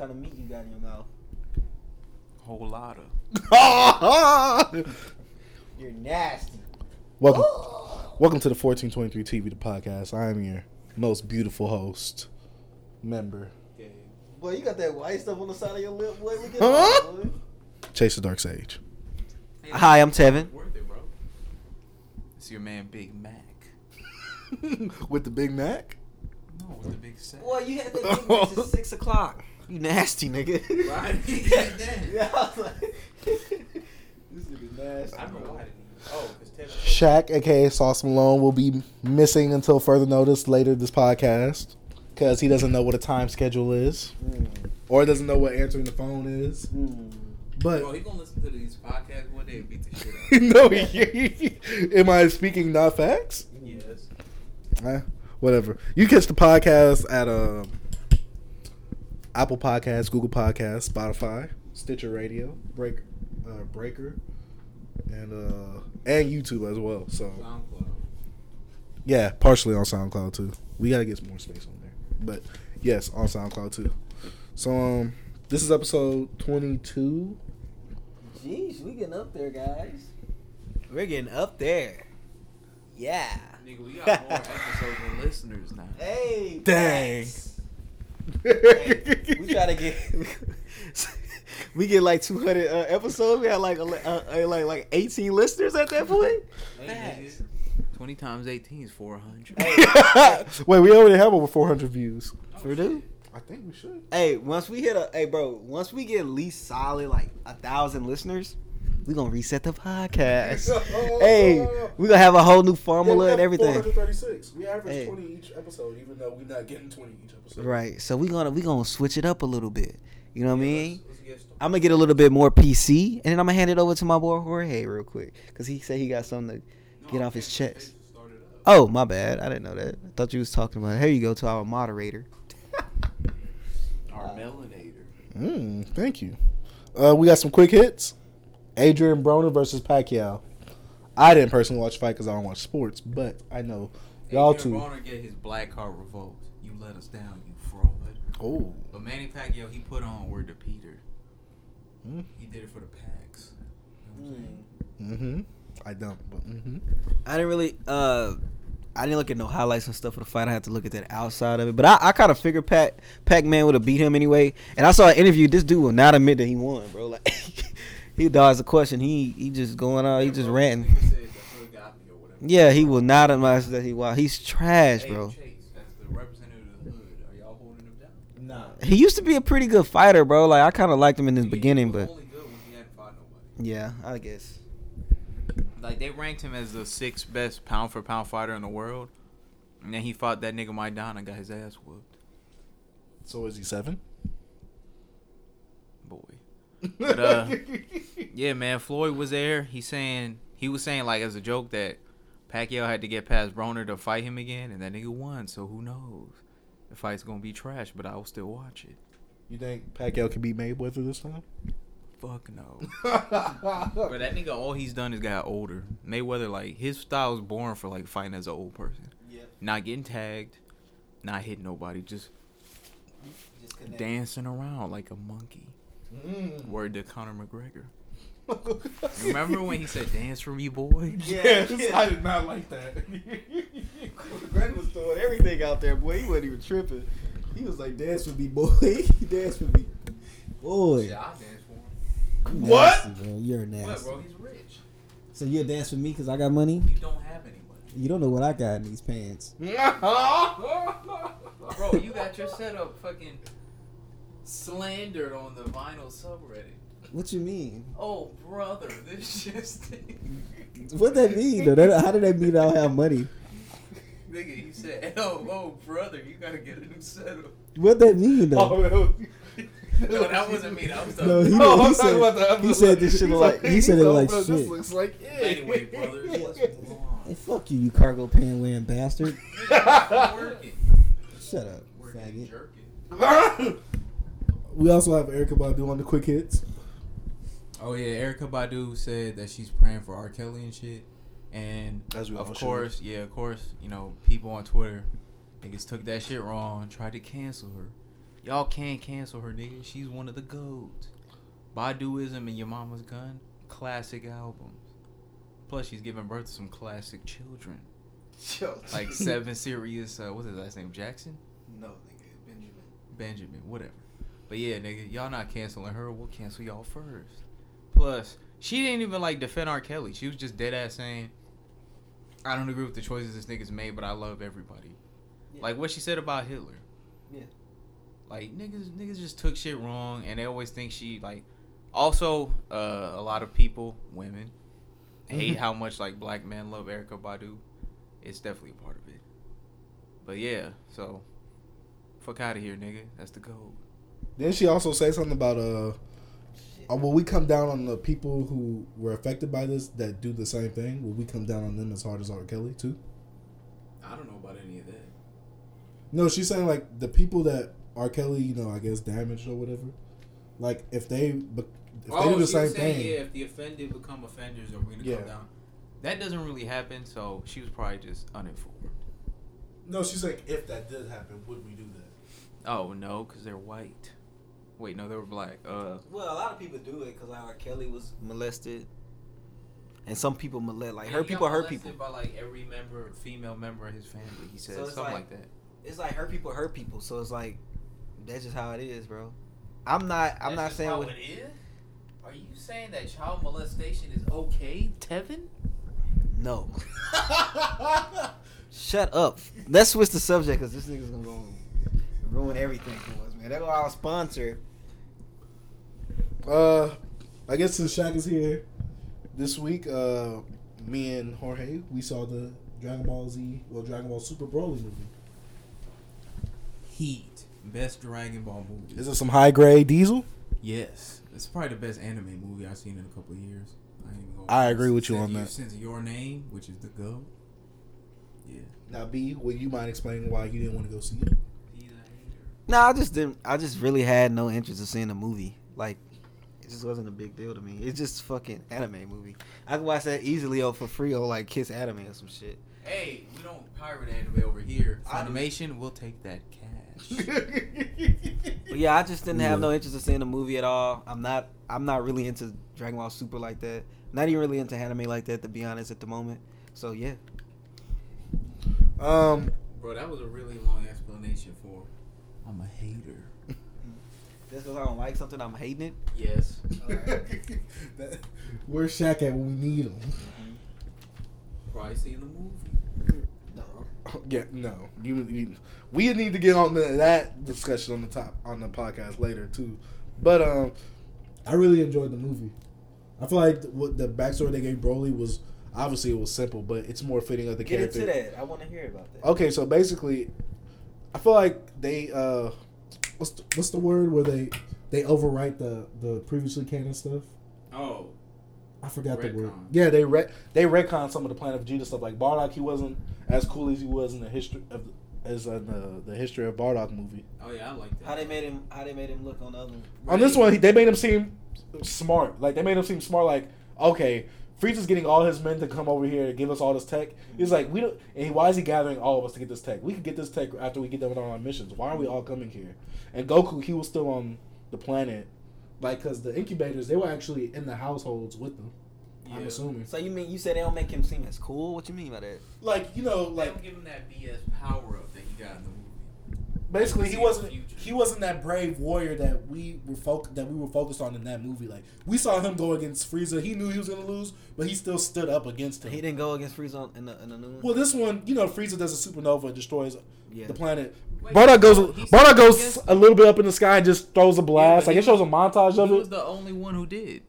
kind of meat you got in your mouth? Whole lot of. You're nasty. Welcome, welcome to the 1423 TV, the podcast. I am your most beautiful host, member. Yeah. Boy, you got that white stuff on the side of your lip, boy. Look at that, boy. Chase the Dark Sage. Hey, hi, I'm Tevin. Worth it, bro. It's your man, Big Mac. With the Big Mac? No, with the Big Sack. Boy, you had that Big Mac at 6 o'clock. You nasty, nigga. Why did he get that? Yeah, I was like, this nigga nasty. I don't know why. Oh, it's Shaq, aka Sauce Malone, will be missing until further notice later this podcast because he doesn't know what a time schedule is or doesn't know what answering the phone is. But bro, he gonna listen to these podcasts one day and beat the shit out. No, am I speaking not facts? Yes. Whatever. You catch the podcast at Apple Podcasts, Google Podcasts, Spotify, Stitcher Radio, Breaker, and YouTube as well. So SoundCloud. Yeah, partially on SoundCloud too. We gotta get some more space on there, but yes, on SoundCloud too. So this is episode 22. Jeez, we getting up there, guys. We're getting up there. Yeah. Nigga, we got more episodes than listeners now. Hey. Dang. Hey, we gotta get. We get like 200 episodes. We had like 18 listeners at that point. 20 times 18 is 400. Hey. Wait, we already have over 400 views. Sure do. I think we should. Hey, once we get at least solid like 1,000 listeners, we gonna reset the podcast. Hey, we gonna have a whole new formula and everything. 436. We average 20 each episode, even though we're not getting 20 each episode. Right. So we gonna switch it up a little bit. You know what I mean? I'm gonna get a little bit more PC, and then I'm gonna hand it over to my boy Jorge real quick, cause he said he got something to get off his chest. Oh, my bad. I didn't know that. I thought you was talking about. Here you go to our moderator. Our melanator. Thank you. We got some quick hits. Adrian Broner versus Pacquiao. I didn't personally watch the fight because I don't watch sports, but I know y'all too. Adrian Broner get his black card revoked. You let us down, you fraud. Oh. But Manny Pacquiao, he put on word to Peter. He did it for the packs. You know what I'm saying? I don't. But I didn't really. I didn't look at no highlights and stuff for the fight. I had to look at that outside of it. But I kind of figured Pac-Man would have beat him anyway. And I saw an interview. This dude will not admit that he won, bro. Like, he dodged the question. He just going on. He just ranting. Yeah, he will not admit that he won. He's trash, bro. Chase, that's the representative of the hood. Are y'all holding him down? Nah. He used to be a pretty good fighter, bro. Like, I kind of liked him in the beginning, but only good when he hadn't fought nobody. Yeah, I guess. Like, they ranked him as the 6th best pound-for-pound fighter in the world. And then he fought that nigga Maidana and got his ass whooped. So is he 7? Boy. But, yeah, man, Floyd was there. He was saying, like, as a joke that Pacquiao had to get past Broner to fight him again. And that nigga won, so who knows? The fight's going to be trash, but I will still watch it. You think Pacquiao can beat Mayweather this time? Fuck no. But that nigga, all he's done is got older. Mayweather, like, his style was born for, like, fighting as an old person. Yeah. Not getting tagged, not hitting nobody, just dancing around like a monkey. Word to Conor McGregor. Remember when he said, dance for me, boy? Yes, I did not like that. McGregor was throwing everything out there, boy. He wasn't even tripping. He was like, dance for me, boy. Dance for me, boy. Yeah, I dance. Nasty, what? Bro. You're nasty. What, bro? He's rich. So you'll dance with me because I got money? You don't have any money. You don't know what I got in these pants. Bro, you got your setup fucking slandered on the vinyl subreddit. What you mean? Oh, brother, this just. What that mean, though? How did that mean I don't have money? Nigga, you said, oh, brother, you got to get a new setup. What that mean, though? Oh, no. No, that wasn't me. That was the. No, he said this shit like he said it like bro, shit. This looks like it. Anyway, brother, let's move on. Hey, fuck you cargo pant wearing bastard. Shut up, faggot. We also have Erykah Badu on the quick hits. Oh yeah, Erykah Badu said that she's praying for R. Kelly and shit, and of course, you know, people on Twitter niggas took that shit wrong, tried to cancel her. Y'all can't cancel her, nigga. She's one of the goats. Baduism and Your Mama's Gun, classic albums. Plus, she's giving birth to some classic children. Like Seven Serious, what's his last name, Jackson? No, nigga, Benjamin, whatever. But yeah, nigga, y'all not canceling her. We'll cancel y'all first. Plus, she didn't even, like, defend R. Kelly. She was just dead-ass saying, I don't agree with the choices this nigga's made, but I love everybody. Yeah. Like, what she said about Hitler. Yeah. Like, niggas just took shit wrong, and they always think she, like... Also, a lot of people, women, hate how much, like, black men love Erykah Badu. It's definitely a part of it. But, yeah, so... Fuck out of here, nigga. That's the goal. Then she also said something about, will we come down on the people who were affected by this that do the same thing? Will we come down on them as hard as R. Kelly, too? I don't know about any of that. No, she's saying, like, the people that R. Kelly, you know, I guess damaged or whatever. Like, if they do the same thing. Yeah, if the offended become offenders, are we going to come down? That doesn't really happen, so she was probably just uninformed. No, she's like, if that did happen, would we do that? Oh, no, because they're white. Wait, no, they were black. Well, a lot of people do it because like Kelly was molested, and some people molest like her people. Her people by like every member, female member of his family. He said so something like that. It's like her people, her people. So it's like that's just how it is, bro. I'm not saying how it is. Are you saying that child molestation is okay, Tevin? No. Shut up. Let's switch the subject because this nigga's gonna go ruin everything for us, man. That's our sponsor. I guess since Shaq is here this week, me and Jorge, we saw the Dragon Ball Super Broly movie. Heat. Best Dragon Ball movie. Is it some high grade diesel? Yes. It's probably the best anime movie I've seen in a couple of years. I agree with you on that. Since Your Name, which is the GOAT. Yeah. Now, B, would you mind explaining why you didn't want to go see it? No, I just really had no interest in seeing the movie. Like, it just wasn't a big deal to me. It's just fucking anime movie. I could watch that easily for free or like Kiss Anime or some shit. Hey, we don't pirate anime over here. Funimation, we'll take that cash. But yeah, I just didn't have no interest in seeing the movie at all. I'm not really into Dragon Ball Super like that. Not even really into anime like that, to be honest, at the moment. So yeah. Bro, that was a really long explanation for. I'm a hater. That's because I don't like something, I'm hating it? Yes. Where's Shaq at when we need him? Probably seeing the movie. No. Yeah, no. We need to get on that discussion on the podcast later, too. But I really enjoyed the movie. I feel like what the backstory they gave Broly was, obviously it was simple, but it's more fitting of the character. Get into that. I want to hear about that. Okay, so basically... I feel like they what's the word where they overwrite the previously canon stuff? Oh, I forgot retcon. The word. Yeah, they retcon some of the Planet Vegeta stuff. Like Bardock, he wasn't as cool as he was in the history of the history of Bardock movie. Oh yeah, I like that. How they made him look on the other one. On this one, they made him seem smart. Like they made him seem smart. Like okay. Frieza's getting all his men to come over here to give us all this tech. He's like, we don't. And why is he gathering all of us to get this tech? We can get this tech after we get done with all our missions. Why are we all coming here? And Goku, he was still on the planet, like, cause the incubators they were actually in the households with them. Yeah. I'm assuming. So you mean you said they don't make him seem as cool? What you mean by that? Like you know, like they don't give him that BS power up that he got in the movie. Basically, he wasn't that brave warrior that we were focused on in that movie. Like we saw him go against Frieza. He knew he was gonna lose, but he still stood up against him. He didn't go against Frieza in the new one. Well, this one, you know, Frieza does a supernova and destroys the planet. Bardock goes a little bit up in the sky and just throws a blast. Like it shows a montage of it. He was the only one who did.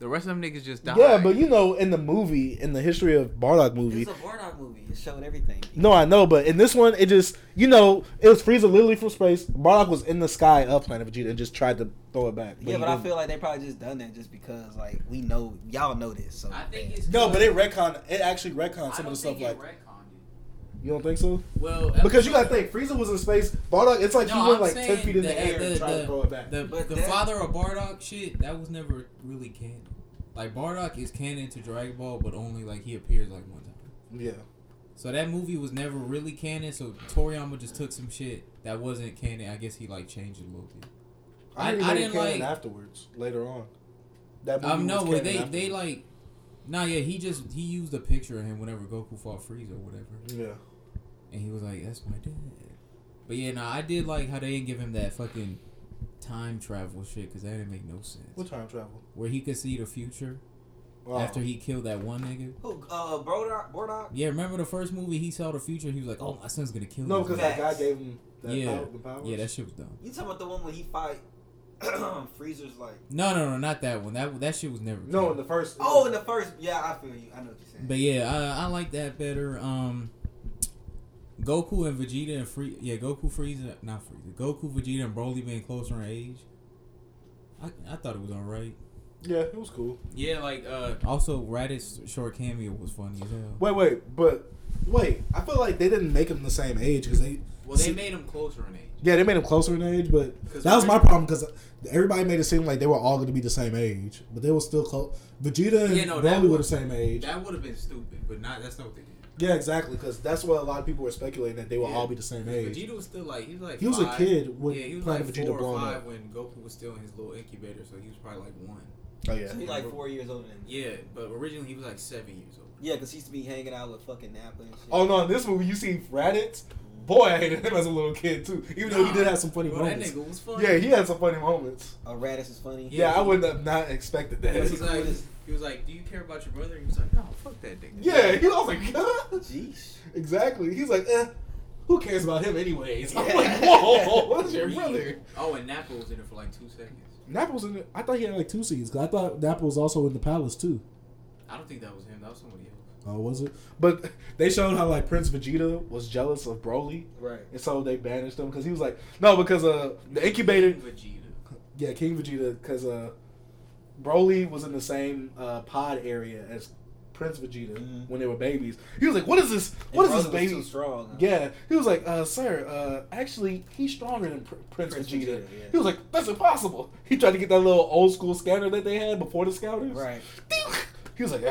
The rest of them niggas just died. Yeah, but you know, in the movie, in the history of Bardock movie. It's a Bardock movie. It showed everything. No, I know, but in this one, it just, you know, it was Frieza literally from space. Bardock was in the sky of Planet Vegeta and just tried to throw it back. But yeah, but I feel like they probably just done that just because, like, we know, y'all know this. So. I think it's no, but it actually retconned some of the stuff like. You don't think so? Well, because you gotta think, Frieza was in space. Bardock, it's like he went like 10 feet in the air and tried to throw it back. The father of Bardock shit, that was never really canon. Like Bardock is canon to Dragon Ball, but only like he appears like one time. Yeah. So that movie was never really canon, so Toriyama just took some shit that wasn't canon. I guess he, like, changed it a little bit. I didn't like... afterwards, later on. That movie no, was they like... Nah, yeah, he used a picture of him whenever Goku fought Frieza or whatever. Yeah. And he was like, that's my dad. But yeah, nah, I did like how they didn't give him that fucking time travel shit, because that didn't make no sense. What time travel? Where he could see the future after he killed that one nigga. Who? Bardock? Yeah, remember the first movie he saw the future? He was like, oh, my son's going to kill me. No, because that guy gave him that power. Yeah, that shit was dumb. You talking about the one where he fight... Freezer's like no, not that one. That shit was never. No, in the first. Oh, in the first. Yeah, I feel you. I know what you're saying. But yeah, I like that better. Goku and Vegeta and Goku, Vegeta, and Broly being closer in age. I thought it was alright. Yeah, it was cool. Yeah, like also Raditz short cameo was funny as hell. Wait, I feel like they didn't make them the same age because they. Well, they made him closer in age. Yeah, they made him closer in age, but that was my problem because everybody made it seem like they were all going to be the same age, but they were still close. Vegeta and Broly were the same age. That would have been stupid, but that's not what they did. Yeah, exactly, because that's what a lot of people were speculating, that they would all be the same age. Vegeta was still like, he was five. A kid when he was playing like Vegeta 4 or 5 up. When Goku was still in his little incubator, so he was probably like 1. Oh, yeah. So he was like 4 years older than him. Yeah, but originally he was like 7 years old. Yeah, because he used to be hanging out with fucking Nappa and shit. Oh, no, in this movie, you see Raditz. Boy, I hated him as a little kid, too. Even though he did have some funny moments. That nigga was funny. Yeah, he had some funny moments. Raditz is funny. Yeah, I wouldn't have not expected that. He was like, do you care about your brother? And he was like, no, fuck that nigga. Yeah, he was like, jeez. Exactly. He's like, who cares about him anyways? I'm like, whoa, what's your brother? Oh, and Nappa was in it for like 2 seconds. Nappa was in it. I thought he had like 2 scenes, because I thought Nappa was also in the palace, too. I don't think that was him. That was somebody else. Oh, was it? But they showed how like Prince Vegeta was jealous of Broly, right? And so they banished him because he was like, no, because the incubator. King Vegeta. Yeah, King Vegeta, because Broly was in the same pod area as Prince Vegeta when they were babies. He was like, what is this? What is this baby? Was too strong, huh? Yeah, he was like, sir, actually, he's stronger than Prince Vegeta. Yeah. He was like, that's impossible. He tried to get that little old school scouter that they had before the scouters, right? He was like,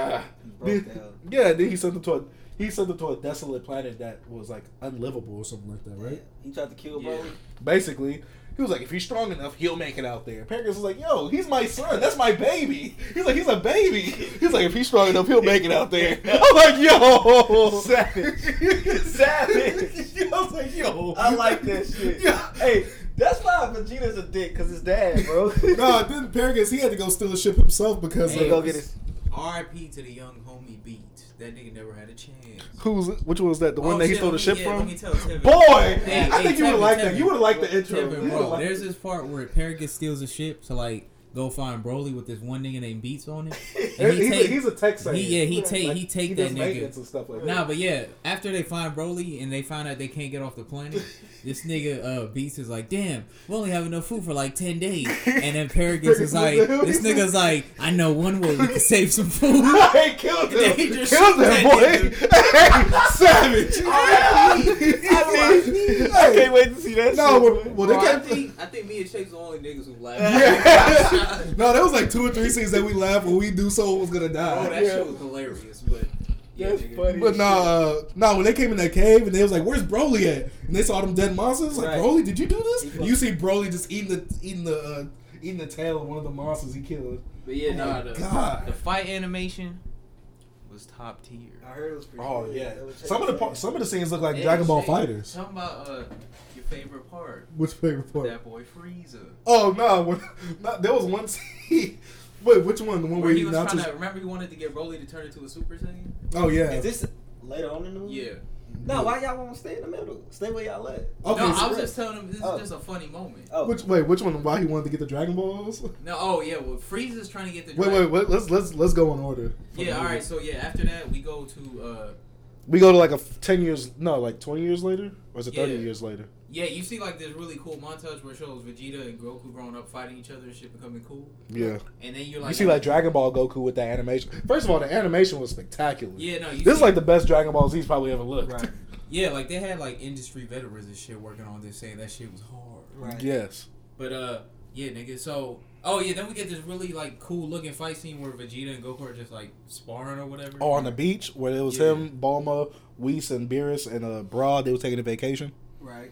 then he sent them to a desolate planet that was like unlivable or something like that, right? Yeah. He tried to kill Broly. Yeah. Basically, he was like, if he's strong enough, he'll make it out there. Paragus was like, yo, he's my son. That's my baby. He's like, he's a baby. He's like, if he's strong enough, he'll make it out there. I'm like, yo, savage. I was like, yo, I like that shit. Yeah. Hey. That's why Vegeta's a dick, because his dad, bro. No, then Paragus, he had to go steal a ship himself because he go get his. RIP to the young homie Beat. That nigga never had a chance. Which one was that? The one that he stole the ship from? Boy! Hey, I think you would have liked that. You would have liked the intro. There's this part where Paragus steals a ship to like go find Broly with this one nigga named Beats on it. And he's a tech savvy. Yeah, he take that nigga. And stuff like that. Nah, but yeah, after they find Broly and they find out they can't get off the planet, this nigga Beats is like, damn, we only have enough food for like 10 days. And then Paragus is like, this nigga's like, I know one way we can save some food. Hey, killed him. Killed him, boy. Hey, savage. I can't wait to see that. No, shit. Well, they can't. I think me and Shake's the only niggas who laugh. Yeah. No, there was like 2 or 3 scenes that we laughed when we knew someone was gonna die. Oh, that shit was hilarious, but yeah, that's funny. But no, when they came in that cave and they was like, "Where's Broly at?" and they saw them dead monsters, like, right. Broly, did you do this? And you see Broly just eating the tail of one of the monsters he killed. But yeah, the fight animation was top tier. I heard it was pretty. Oh good. Yeah, some of the scenes look like Dragon Ball Fighters. Talking about favorite part. Which favorite part? That boy Frieza. Oh no! There was one scene. Wait, which one? The one where he was trying to. Remember, he wanted to get Broly to turn into a Super Saiyan. Oh yeah. Is this later on in the movie? Yeah. No, why y'all won't stay in the middle? Stay where y'all at. Okay, no, I was just telling him this is just a funny moment. Oh. Which one? Why he wanted to get the Dragon Balls? No, oh yeah, well Frieza's trying to get the. Wait. Let's go in order. Yeah. All right. So yeah, after that we go to. We go to like 20 years later? Or is it 30 years later? Yeah, you see like this really cool montage where it shows Vegeta and Goku growing up fighting each other and shit becoming cool. Yeah. And then you're like... You see like Dragon Ball Goku with that animation. First of all, the animation was spectacular. Yeah, no, this is like the best Dragon Ball Z's probably ever looked. Right. Yeah, like they had like industry veterans and shit working on this saying that shit was hard. Right. Yes. But Yeah, nigga. So, oh yeah, then we get this really like cool looking fight scene where Vegeta and Goku are just like sparring or whatever. Oh, on the beach where it was him, Bulma, Whis, and Beerus and Broad. They were taking a vacation. Right.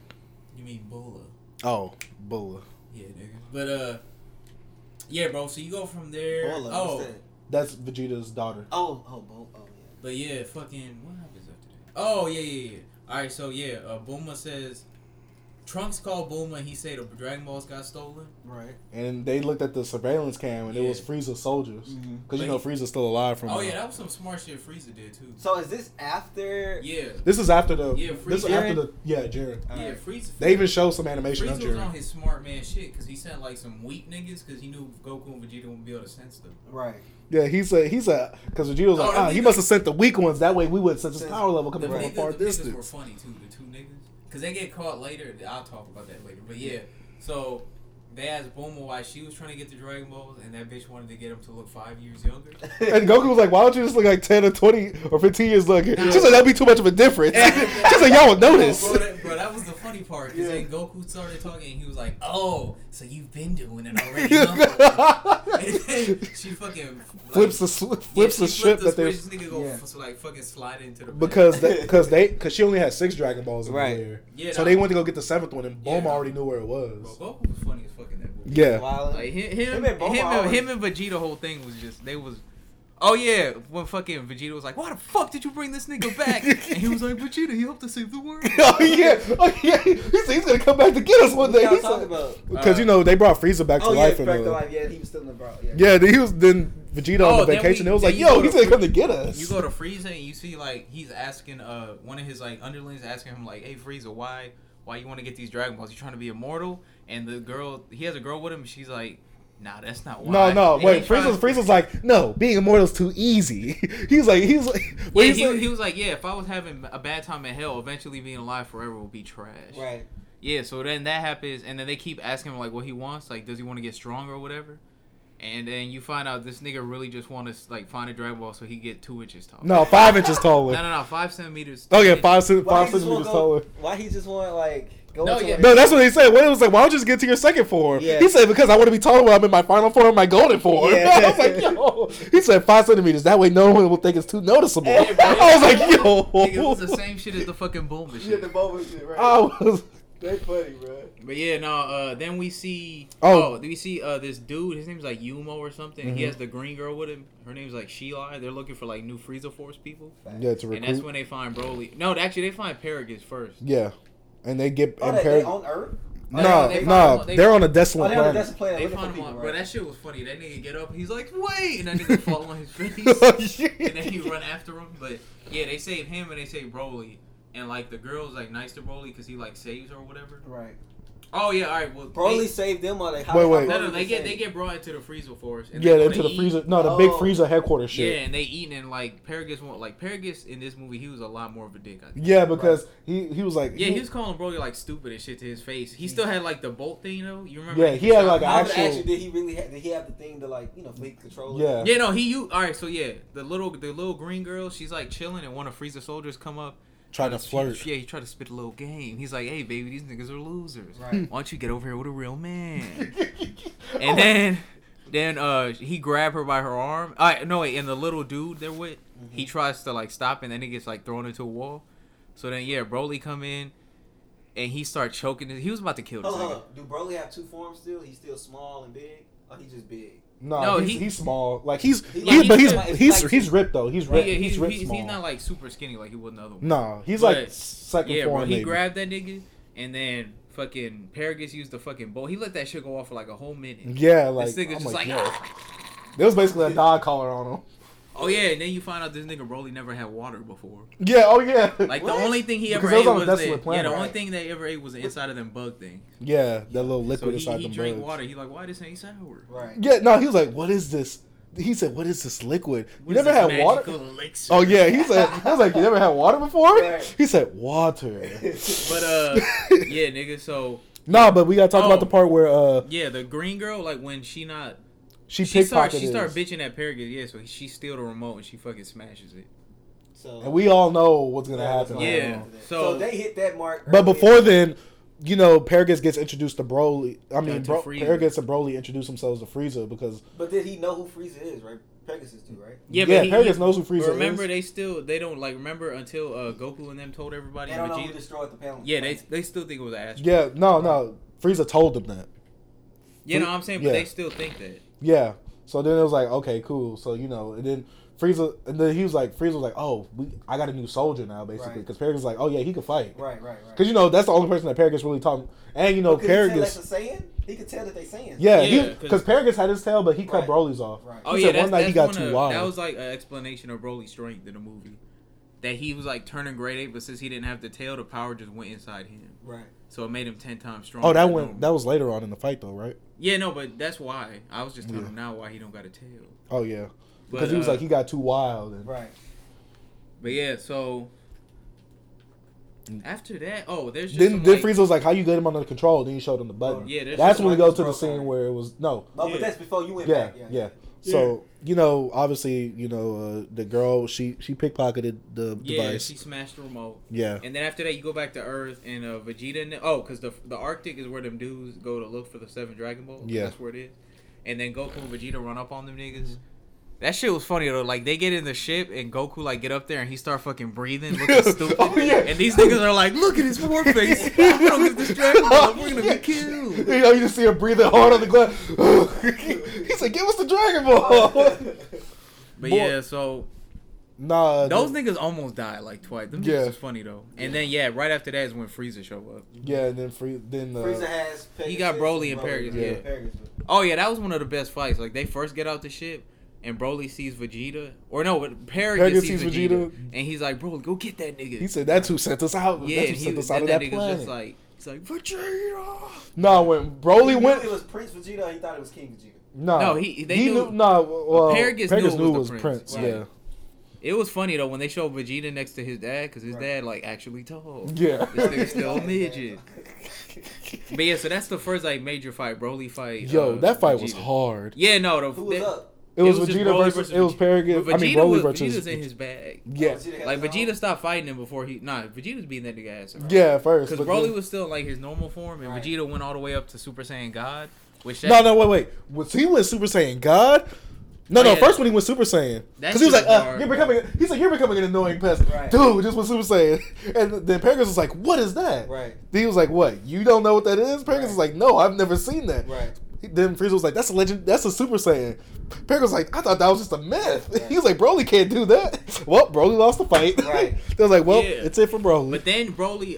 You mean Bulla? Oh, Bulla. Yeah, nigga. But yeah, bro. So you go from there. Bulla, oh, that's Vegeta's daughter. Oh, yeah. But yeah, fucking what happens after that? Oh yeah. All right, so yeah, Bulma says. Trunks called Bulma and he said the Dragon Balls got stolen. Right. And they looked at the surveillance cam and it was Frieza's soldiers. Because, you know, Frieza's still alive from... Oh, yeah, that was some smart shit Frieza did, too. So is this after... Yeah. This is after the... Yeah, Frieza. This is after the... Yeah, Jiren. Yeah, right. Frieza... They even showed some animation of Jiren. Frieza was on his smart man shit because he sent, like, some weak niggas because he knew Goku and Vegeta wouldn't be able to sense them. Right. Yeah, he's a because Vegeta was he must have sent the weak ones. That way we would sense his power level coming from a far distance. The niggas were funny, too, the two niggas. Because they get caught later. I'll talk about that later. But yeah, so they asked Bulma why she was trying to get the Dragon Balls, and that bitch wanted to get him to look 5 years younger. And Goku was like, why don't you just look like 10 or 20 or 15 years younger? Nah, she's like, that'd be too much of a difference. She's like, y'all would notice. Bro, that was the funny part. Because then Goku started talking, and he was like, oh, so you've been doing it already. And then she fucking... Like, flips the ship. This nigga go like fucking slide into the... Because she only had 6 Dragon Balls in there. Yeah, so they went to go get the 7th one, and Bulma already knew where it was. Bro, Goku was funny as fuck. Yeah, like him and Vegeta, whole thing was just they was. Oh yeah, when fucking Vegeta was like, "Why the fuck did you bring this nigga back?" And he was like, "Vegeta, he helped to save the world." Oh yeah. He said he's gonna come back to get us one day. He's talking about because you know they brought Frieza back to life. Yeah, he was still in the brawl. Yeah, he was then Vegeta on the vacation. It was like, "Yo, he's gonna come to get us." You go to Frieza and you see like he's asking one of his like underlings asking him like, "Hey Frieza, why you want to get these Dragon Balls? You trying to be immortal?" And the girl, he has a girl with him. She's like, "Nah, that's not why." No, wait. Frieza's like, "No, being immortal's too easy." He's like, yeah, he was like, "Yeah, if I was having a bad time in hell, eventually being alive forever will be trash." Right. Yeah. So then that happens, and then they keep asking him like what he wants, like does he want to get stronger or whatever. And then you find out this nigga really just want to like find a Dragon Ball so he get 2 inches taller. No, 5 inches taller. No, 5 centimeters. Oh yeah, 5 centimeters taller. Why he just want like. No, that's what he said. Well, it was like, why don't you just get to your second form? Yeah. He said, because I want to be taller when I'm in my final form, my golden form. Yeah. I was like, yo. He said 5 centimeters. That way no one will think it's too noticeable. Yeah, I was like, yo. Nigga, it was the same shit as the fucking Bulma shit. Yeah, the Bulma shit, right? They funny, bro. But yeah, no, then we see... we see this dude. His name's like Yumo or something. Mm-hmm. He has the green girl with him. Her name's like Sheila. They're looking for like new Frieza Force people. Yeah, to recruit. And that's when they find Broly. No, actually, they find Paragus first. Yeah. And they get... they on Earth? No, they're on a desolate planet. They found him on... Bro, that shit was funny. That nigga get up, he's like, wait! And that nigga fall on his face. And then he run after him. But, yeah, they save him and they save Broly. And, like, the girl's, like, nice to Broly because he, like, saves her or whatever. Right. Oh, yeah, all right. Well, Broly saved them while they... Wait. No, they get brought into the Frieza Force. And into the Frieza... No, the big Frieza headquarters shit. Yeah, and they eating and, like, Paragus in this movie, he was a lot more of a dick, I think. Yeah, because right. he was, like... Yeah, he was calling Broly, like, stupid and shit to his face. He still had, like, the bolt thing, though. You remember? Yeah, he had, like, an actual... Actually, did he have the thing to, like, you know, fleet control? Yeah. Yeah, no, all right, so, yeah. The little green girl, she's, like, chilling, and one of Frieza soldiers come up. Try to flirt. Yeah, he tried to spit a little game. He's like, hey, baby, these niggas are losers. Right. Why don't you get over here with a real man? And then he grabbed her by her arm. And the little dude they're with, he tries to, like, stop, and then he gets, like, thrown into a wall. So then, yeah, Broly come in, and he start choking. He was about to kill this nigga. Do Broly have two forms still? He's still small and big? Or he's just big? No, he's small. Like he's ripped though. He's ripped. Yeah, he's ripped small. He's not like super skinny like he was in the other one. No, he's like second form. He grabbed that nigga and then fucking Paragus used the fucking bowl. He let that shit go off for like a whole minute. Yeah, like this nigga just like there was basically a dog collar on him. Oh yeah, and then you find out this nigga Broly never had water before. Yeah, oh yeah. Like the only thing he ever ate only thing they ever ate was the inside of them bug thing. Yeah, that little liquid inside the bugs. So he drank water. He like, why this ain't sour? Right. Yeah, no, he was like, what is this? He said, what is this liquid? You never had water? Elixir? Oh yeah, he said. I was like, you never had water before? Right. He said, water. But yeah, nigga. So. Nah, but we gotta talk about the part where yeah, the green girl like when she not. She started bitching at Paragus, yeah, so she steals the remote and she fucking smashes it. So, and we all know what's going to happen. Yeah. So they hit that mark. But before then, you know, Paragus gets introduced to Broly. Paragus and Broly introduce themselves to Frieza because. But did he know who Frieza is, right? Pegasus do, right? Yeah, but Paragus knows who Frieza is. Remember, they don't remember until Goku and them told everybody. They don't know who destroyed the planet. Yeah, they still think it was an asteroid. Yeah, no, Frieza told them that. Yeah, no, I'm saying, but they still think that. Yeah, so then it was like, okay, cool. So you know, and then. Frieza was like, oh, I got a new soldier now, basically. Because Paragus was like, oh, yeah, he could fight. Right. Because, you know, that's the only person that Paragus really talking. And, you know, he could tell that they're saying. Yeah, because Paragus had his tail, but he cut Broly's off. Right. Oh, yeah, that's one that was, like, an explanation of Broly's strength in the movie. That he was, like, turning grade 8, but since he didn't have the tail, the power just went inside him. Right. So it made him 10 times stronger. Oh, that was later on in the fight, though, right? Yeah, no, but that's why. I was just telling him now why he don't got a tail. Oh, yeah. Because he was like, he got too wild. And... Right. But yeah, so... After that... Oh, there's just Then Frieza was like, how you get him under control? Then you showed him the button. Yeah, that's when we go to the scene where it was... No. Oh, but that's before you went back. Yeah. So, you know, obviously, you know, the girl, she pickpocketed the device. Yeah, she smashed the remote. Yeah. And then after that, you go back to Earth and Vegeta... because the Arctic is where them dudes go to look for the 7 Dragon Balls. Yeah. That's where it is. And then Goku and Vegeta run up on them niggas. That shit was funny though. Like they get in the ship and Goku like get up there and he start fucking breathing, looking stupid. And these niggas are like, look at his poor face. I don't get distracted. We're gonna be killed. You know, you just see him breathing hard on the glass. He's like, give us the Dragon Ball. But yeah, so those niggas almost died like twice. Them niggas was funny though. And then right after that is when Frieza show up. Yeah, and then Frieza has Pegasus. He got Broly and Paragus. Yeah. Oh yeah, that was one of the best fights. Like they first get out the ship. And Broly sees Vegeta. Paragus sees Vegeta. And he's like, bro, go get that nigga. He said, that's who sent us out. Yeah, that's who sent us out of that planet. He's like, Vegeta. No, when Broly went. It was Prince Vegeta, he thought it was King Vegeta. No, he knew. Paragus knew it was Prince. Right. Yeah. It was funny, though, when they showed Vegeta next to his dad, because his dad, like, actually tall. Yeah. This nigga's still a midget. But, yeah, so that's the first, like, major fight. Broly fight. Yo, that fight was hard. Yeah, no. Who was up? It was Vegeta versus it was Paragus. Vegeta, I mean, Broly versus. Vegeta's in his bag. Yeah, Vegeta stopped fighting him before he. Nah, Vegeta's beating that nigga ass. Right? Yeah, first. Because Broly was still in, like his normal form, and Vegeta went all the way up to Super Saiyan God. Wait. Was he went Super Saiyan God? No, first when he went Super Saiyan. Because he was like, you're becoming an annoying pest. Right. Dude, just went Super Saiyan. And then Paragus was like, what is that? Right. Then he was like, what? You don't know what that is? Paragus was like, no, I've never seen that. Right. Then Frieza was like, that's a legend. That's a Super Saiyan. Paragus was like, I thought that was just a myth. Yeah. He was like, Broly can't do that. Well, Broly lost the fight. Right. They was like, well, it's it for Broly. But then Broly,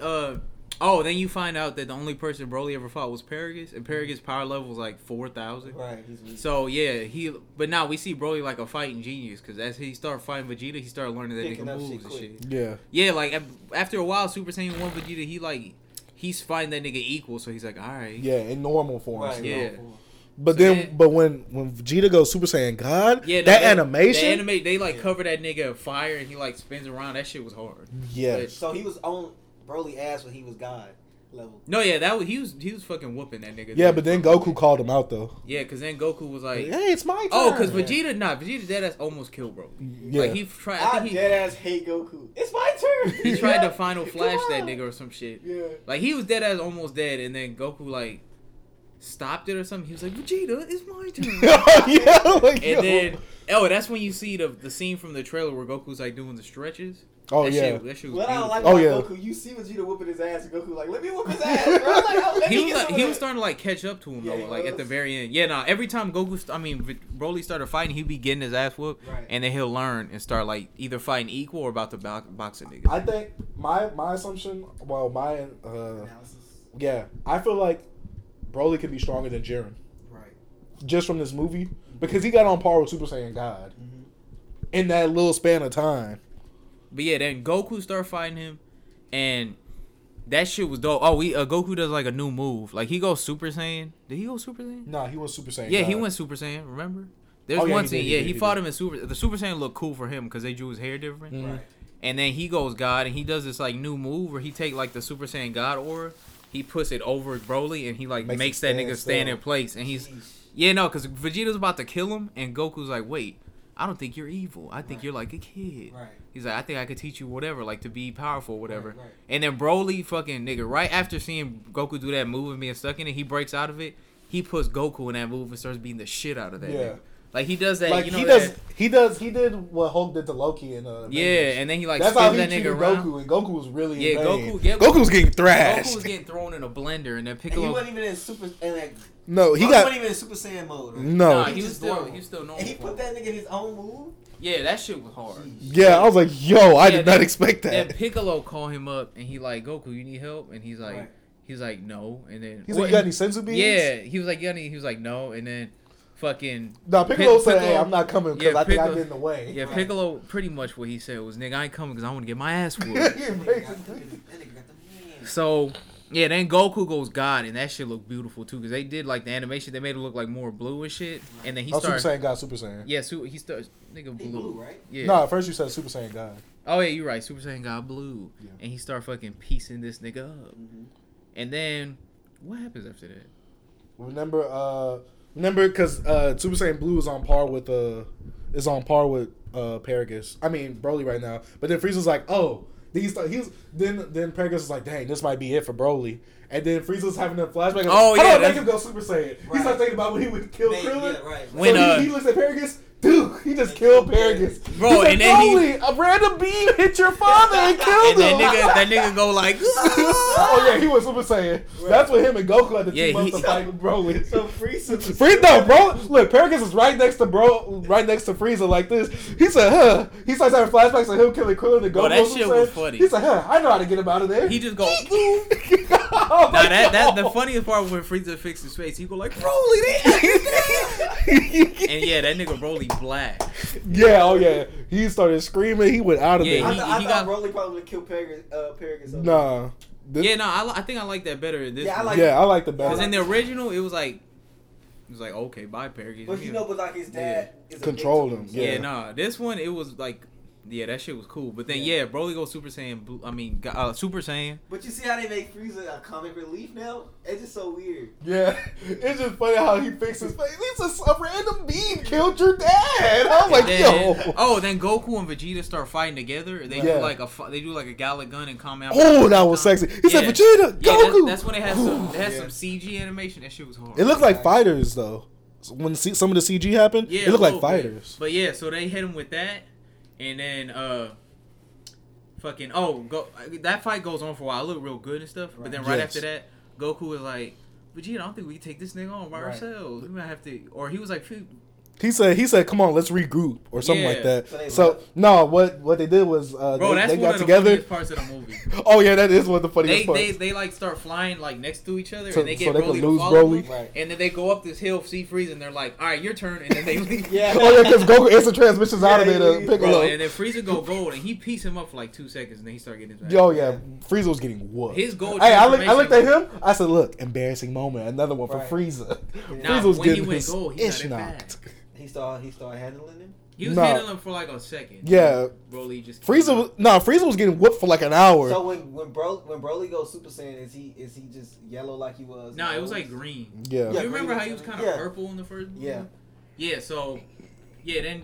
then you find out that the only person Broly ever fought was Paragus. And Paragus' power level was like 4,000. Right. So, yeah, but now we see Broly like a fighting genius. Because as he started fighting Vegeta, he started learning that nigga moves and shit. Yeah. Yeah, like, after a while, Super Saiyan 1 Vegeta, he's fighting that nigga equal, so he's like, all right. Yeah, in normal form. Right, normal form. But so when Vegeta goes Super Saiyan God, that animation, they cover that nigga in fire and he like spins around. That shit was hard. Yeah. But, so he was on Broly ass when he was God level. No, yeah, he was fucking whooping that nigga. Yeah, but then Goku called him out though. Yeah, because then Goku was like, hey, it's my turn. Oh, because Vegeta deadass almost killed Broly. Yeah. Like he tried. I think deadass hate Goku. It's my turn. He tried to final flash that nigga or some shit. Yeah. Like he was deadass almost dead, and then Goku like. Stopped it or something. He was like, Vegeta, it's my turn. Then that's when you see the scene from the trailer where Goku's like doing the stretches. Oh that yeah, shit, that shit was. What I don't like about Goku, you see Vegeta whooping his ass, and Goku like, let me whoop his ass. Bro. He was starting to like catch up to him though, like at the very end. Yeah, nah. Every time Broly started fighting, he'd be getting his ass whooped, and then he'll learn and start like either fighting equal or about to box a nigga. I think my assumption, analysis. Yeah, I feel like. Broly could be stronger than Jiren. Right. Just from this movie. Because he got on par with Super Saiyan God. Mm-hmm. In that little span of time. But yeah, then Goku started fighting him. And that shit was dope. Oh, Goku does like a new move. Like he goes Super Saiyan. Did he go Super Saiyan? No, he went Super Saiyan. Yeah, he went Super Saiyan. Remember? There's one scene. He fought him in Super. The Super Saiyan looked cool for him because they drew his hair different. Mm-hmm. Right. And then he goes God and he does this like new move where he take like the Super Saiyan God aura. He puts it over Broly, and he, like, makes that nigga stand in place. And he's... Yeah, no, because Vegeta's about to kill him, and Goku's like, wait, I don't think you're evil. I think you're like a kid. Right. He's like, I think I could teach you whatever, like to be powerful or whatever. Right, right. And then Broly, fucking nigga, right after seeing Goku do that move and being stuck in it, he breaks out of it. He puts Goku in that move and starts beating the shit out of that nigga. Like he does that. Like you know he did what Hulk did to Loki in and then he like that's how he that nigga around. Goku, and Goku was really Goku was getting thrashed. Goku was getting thrown in a blender, and then Piccolo. And he wasn't even in wasn't even in Super Saiyan mode. Right? No, he was still normal. And he put that nigga in his own move. Yeah, that shit was hard. Yeah, I was like, yo, I did not expect that. And Piccolo called him up, and he like, Goku, you need help, and he's like, he's like, no, and then he's like, you got any senzu beans? Yeah, he was like, he was like, no, and then. Piccolo said, hey, I'm not coming because I think I get in the way. Yeah, Piccolo, pretty much what he said was, nigga, I ain't coming because I want to get my ass whooped. So, yeah, then Goku goes God, and that shit looked beautiful, too, because they did, like, the animation, they made it look, like, more blue and shit, and then he started... Super Saiyan God, Super Saiyan. Yeah, he starts... Nigga, blue, right? Yeah. No, at first you said Super Saiyan God. Oh, yeah, you're right, Super Saiyan God, blue. Yeah. And he started fucking piecing this nigga up. Mm-hmm. And then, what happens after that? Remember, because Super Saiyan Blue is on par with Paragus. I mean Broly right now. But then Frieza's like, oh, then Paragus is like, dang, this might be it for Broly. And then Frieza's having a flashback. Oh yeah, make him go Super Saiyan. Right. He's like thinking about when he would kill Krillin. Yeah, right. So he looks at Paragus. Dude, he just killed Paragus. Bro, like, and then a random bee hit your father and killed him. And that nigga go like, oh yeah, he was Super Saiyan. Right. That's what him and Goku had the 2 months to fight with Broly. So Frieza, no, bro. Look, Paragus is right next to Frieza like this. He said, huh. He starts having flashbacks of him killing Krillin and Goku. Oh, that shit was funny. He said, huh, I know how to get him out of there. He just go. Oh now that the funniest part was when Frieza fixed his face. He go like, Broly, and yeah, that nigga Broly Black. Yeah, oh yeah. He started screaming. He went out of there. I thought Broly probably would kill Paragus. Nah. I think I like that better in this. Yeah, I like the better. Because in the original, it was like okay, bye Paragus. But but like his dad is controlled him. Yeah. This one it was like. Yeah, that shit was cool. But then, Broly goes Super Saiyan Blue. I mean, Super Saiyan. But you see how they make Frieza a comic relief now? It's just so weird. Yeah. It's just funny how he fixed his face. It's a random beam killed your dad. I was like, yo. Oh, then Goku and Vegeta start fighting together. They do like a Gallic gun and come out. Oh, that was sexy. He said, Vegeta, Goku. That's when they had some CG animation. That shit was horrible. It looked like fighters, though. When some of the CG happened, it looked like fighters. But yeah, so they hit him with that. And then, that fight goes on for a while. It looked real good and stuff. Right. But then after that, Goku was like, Vegeta, I don't think we can take this nigga on by ourselves. We might have to. Or he was like, He said, come on, let's regroup or something like that. What they did was they got together. That's one of the funniest parts of the movie. Oh, yeah, that is one of the funniest parts. They like start flying like next to each other, and they get Broly to follow them. Right. And then they go up this hill, see Frieza, and they're like, all right, your turn. And then they leave. Because Goku instant transmissions out of there to Piccolo. And then Frieza go gold, and he pieced him up for like 2 seconds, and then he started getting his back. Oh, yeah, Frieza was getting whooped. His gold I looked at him. I said, look, embarrassing moment. Another one for Frieza. Frieza was getting his ish knocked. He started handling him? He was handling him for like a second. Yeah. Broly just... Frieza was getting whooped for like an hour. So when Broly goes Super Saiyan, is he just yellow like he was? No, it was like green. Yeah. You remember how he was kind of purple in the first movie? Yeah. Yeah, so... Yeah, then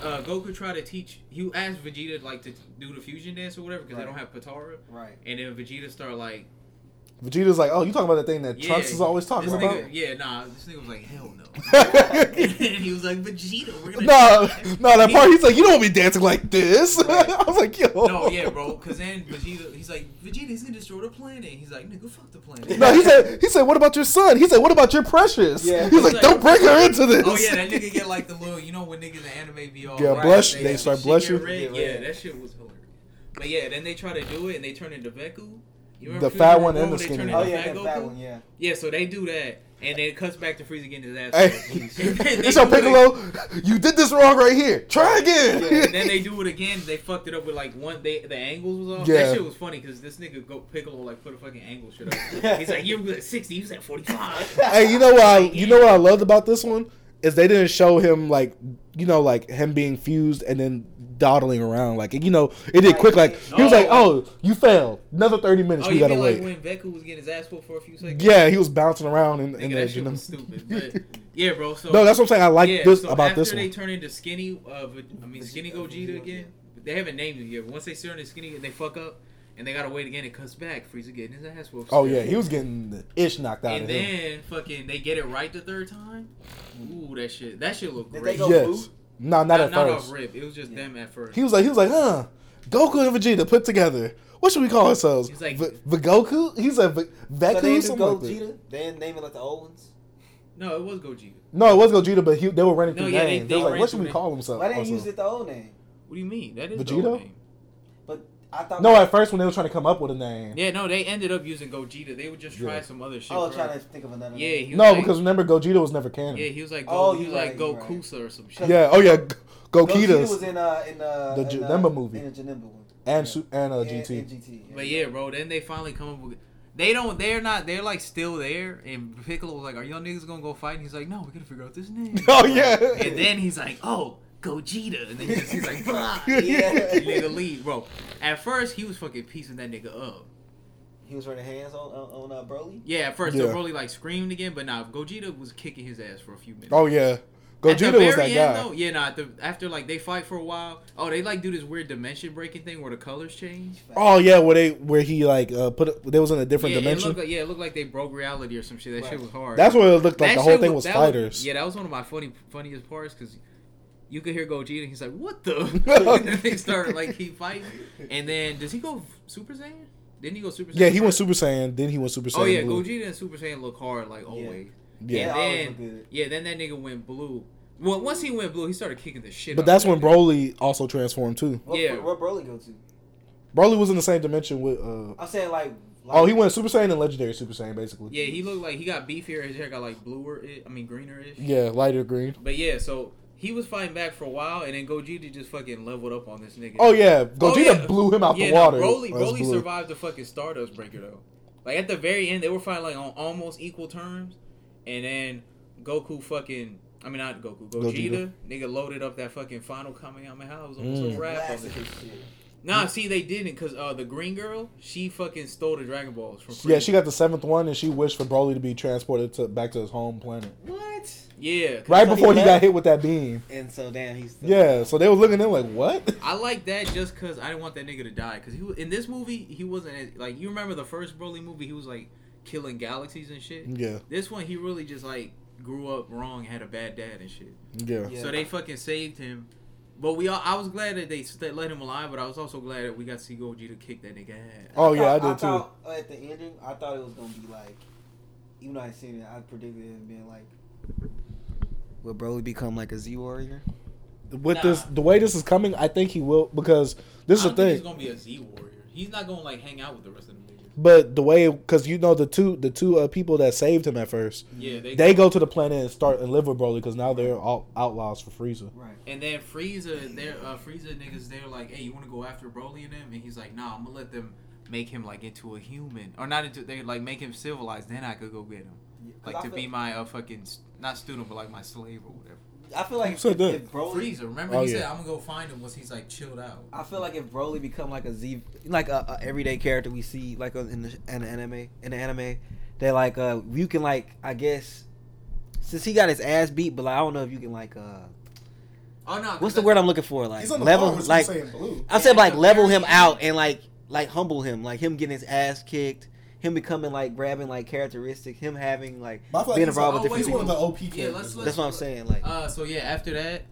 Goku tried to teach... He asked Vegeta like to do the fusion dance or whatever because they don't have Patara. Right. And then Vegeta started like... Vegeta's like, oh, you talking about that thing that Trunks is always talking about? This nigga was like, hell no. And he was like, Vegeta, we're gonna that part, he's like, you don't want me dancing like this. Right. I was like, yo. No, yeah, bro, because then Vegeta, he's like, Vegeta, he's gonna destroy the planet. He's like, nigga, fuck the planet. No, he said, what about your son? He said, what about your precious? Yeah. He was like, don't bring her into this. Oh, yeah, that nigga get like the little, you know when niggas in anime be all blush, they start blushing. Yeah, that shit was hilarious. But yeah, then they try to do it, and they turn into Deku. The fat one and the skinny one. Oh, yeah, the fat one, yeah. Yeah, so they do that, and then it cuts back to Frieza getting his ass. It's your Piccolo. You did this wrong right here. Try again. Yeah, and then they do it again. They fucked it up with, like, the angles was off. Yeah. That shit was funny, because this nigga Piccolo, like, put a fucking angle shit up. He's like, you were at 60, you was at 45. Hey, you know what I loved about this one? Is they didn't show him, like, him being fused and then dawdling around. Like, you know, it did quick. Like, he was like, oh, you failed. Another 30 minutes we got to wait. Like when Deku was getting his ass pulled for a few seconds? Yeah, he was bouncing around. And that shit was stupid. But, yeah, bro. So, no, that's what I'm saying. I like this about this one. After they turn into Skinny Gogeta again, they haven't named him yet. But once they turn into Skinny and they fuck up, and they gotta wait again. It comes back. Frieza getting his ass whooped. Oh yeah, he was getting the ish knocked out. And then fucking they get it right the third time. Ooh, that shit. That shit looked great. Did they go blue? No, not at first. Not off rip. It was just them at first. He was like, huh? Goku and Vegeta put together. What should we call ourselves? He's like, Goku. He's like, Vegeta. So Gogeta. They didn't name it like the old ones. No, it was Gogeta. No, it was Gogeta, but they were running through names. They were like, what should we call themselves? Why didn't you use it the old name? What do you mean? That is Vegeta? The old name. At first when they were trying to come up with a name. Yeah, no, they ended up using Gogeta. They would just try some other shit. Oh, trying to think of another name. Yeah, because remember, Gogeta was never canon. Yeah, he was like, Gokusa or some shit. Yeah, Gogeta was in the Janemba movie. In the Janemba one. And GT. And GT, yeah. But yeah, bro, then they finally come up with... They're like still there. And Piccolo was like, are y'all niggas gonna go fight? And he's like, no, we gotta figure out this name. Oh, yeah. And then he's like, oh... Gogeta, and then he's like, blah, nigga leave, bro. At first, he was fucking piecing that nigga up. He was running hands on Broly? Yeah, at first, so Broly like screamed again, but nah, Gogeta was kicking his ass for a few minutes. Oh, yeah. Gogeta was that guy. Though, after like they fight for a while, they like do this weird dimension breaking thing where the colors change. Oh yeah, where he like they was in a different dimension. It looked like they broke reality or some shit. That shit was hard. That's what it looked like. The whole thing was fighters. Yeah, that was one of my funniest parts because. You could hear Gogeta, and he's like, what the? And they start, he fighting. And then, does he go Super Saiyan? Didn't he go Super Saiyan? Yeah, he went Super Saiyan. Then he went Super Saiyan. Oh, yeah, blue. Gogeta and Super Saiyan look hard, always. Yeah. And then, then that nigga went blue. Well, once he went blue, he started kicking the shit out. But that's when Broly also transformed, too. Where Broly go to? Broly was in the same dimension with... I'm saying, he went Super Saiyan and Legendary Super Saiyan, basically. Yeah, he looked like he got beefier. His hair got, greenish. Yeah, lighter green. But, yeah, so... He was fighting back for a while, and then Gogeta just fucking leveled up on this nigga. Oh, yeah. Gogeta blew him out the water. Broly survived the fucking Stardust Breaker, though. Like, at the very end, they were fighting, on almost equal terms, and then Gogeta. Nigga loaded up that fucking final Kamehameha. It was almost a wrap on this shit. Nah, see, they didn't, because the green girl, she fucking stole the Dragon Balls from Krillin. Yeah, she got the 7th one, and she wished for Broly to be transported back to his home planet. What? Yeah. Right before he got hit with that beam. And so, damn, he's still... Yeah, so they were looking at him like, what? I like that just because I didn't want that nigga to die. Because in this movie, he wasn't... you remember the first Broly movie, he was, killing galaxies and shit? Yeah. This one, he really just, grew up wrong, had a bad dad and shit. Yeah. So they fucking saved him. But I was glad that they let him alive, but I was also glad that we got to see Gogeta kick that nigga ass. Oh, I did, too. At the ending, I thought it was going to be, even though I seen it, I predicted it being, will Broly become, a Z-Warrior? With the way this is coming, I think he will, because this is the thing. He's going to be a Z-Warrior. He's not going to, hang out with the rest of the niggas. But the way, because the two people that saved him at first, they go to the planet and start and live with Broly because now they're all outlaws for Frieza. Right. And then Frieza niggas, they're like, hey, you want to go after Broly and them? And he's like, nah, I'm gonna let them make him into a human or not into. They make him civilized, then I could go get him. Yeah, be my fucking not student, but my slave or whatever. I feel like if Broly... Frieza, remember he said, I'm going to go find him once he's, chilled out. I feel like if Broly become, a Z... a everyday character we see, in the anime, that, you can, I guess... Since he got his ass beat, but, I don't know if you can, Oh, no. What's the word I'm looking for? He's on the level... Ball, I said, level him out and, humble him. Him getting his ass kicked... Him becoming grabbing characteristics, him having being involved with different people. One of the OP that's what I'm saying. After that,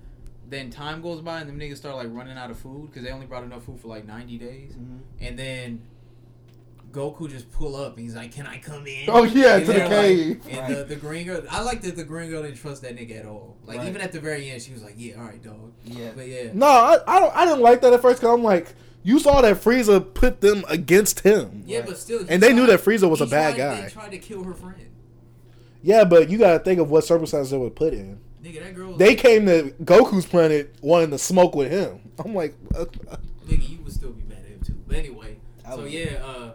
then time goes by and them niggas start running out of food because they only brought enough food for 90 days, mm-hmm. And then Goku just pull up and he's like, "Can I come in?" Oh yeah, and to the cave. And the green girl, I like that the green girl didn't trust that nigga at all. Even at the very end, she was like, "Yeah, all right, dog." Yeah, but yeah. No, I didn't like that at first because I'm like. You saw that Frieza put them against him. Yeah, but still. And they knew that Frieza was a bad guy. They tried to kill her friend. Yeah, but you got to think of what circumstances they were put in. Nigga, that girl... They came to Goku's planet wanting to smoke with him. I'm like... Nigga, you would still be mad at him, too. But anyway.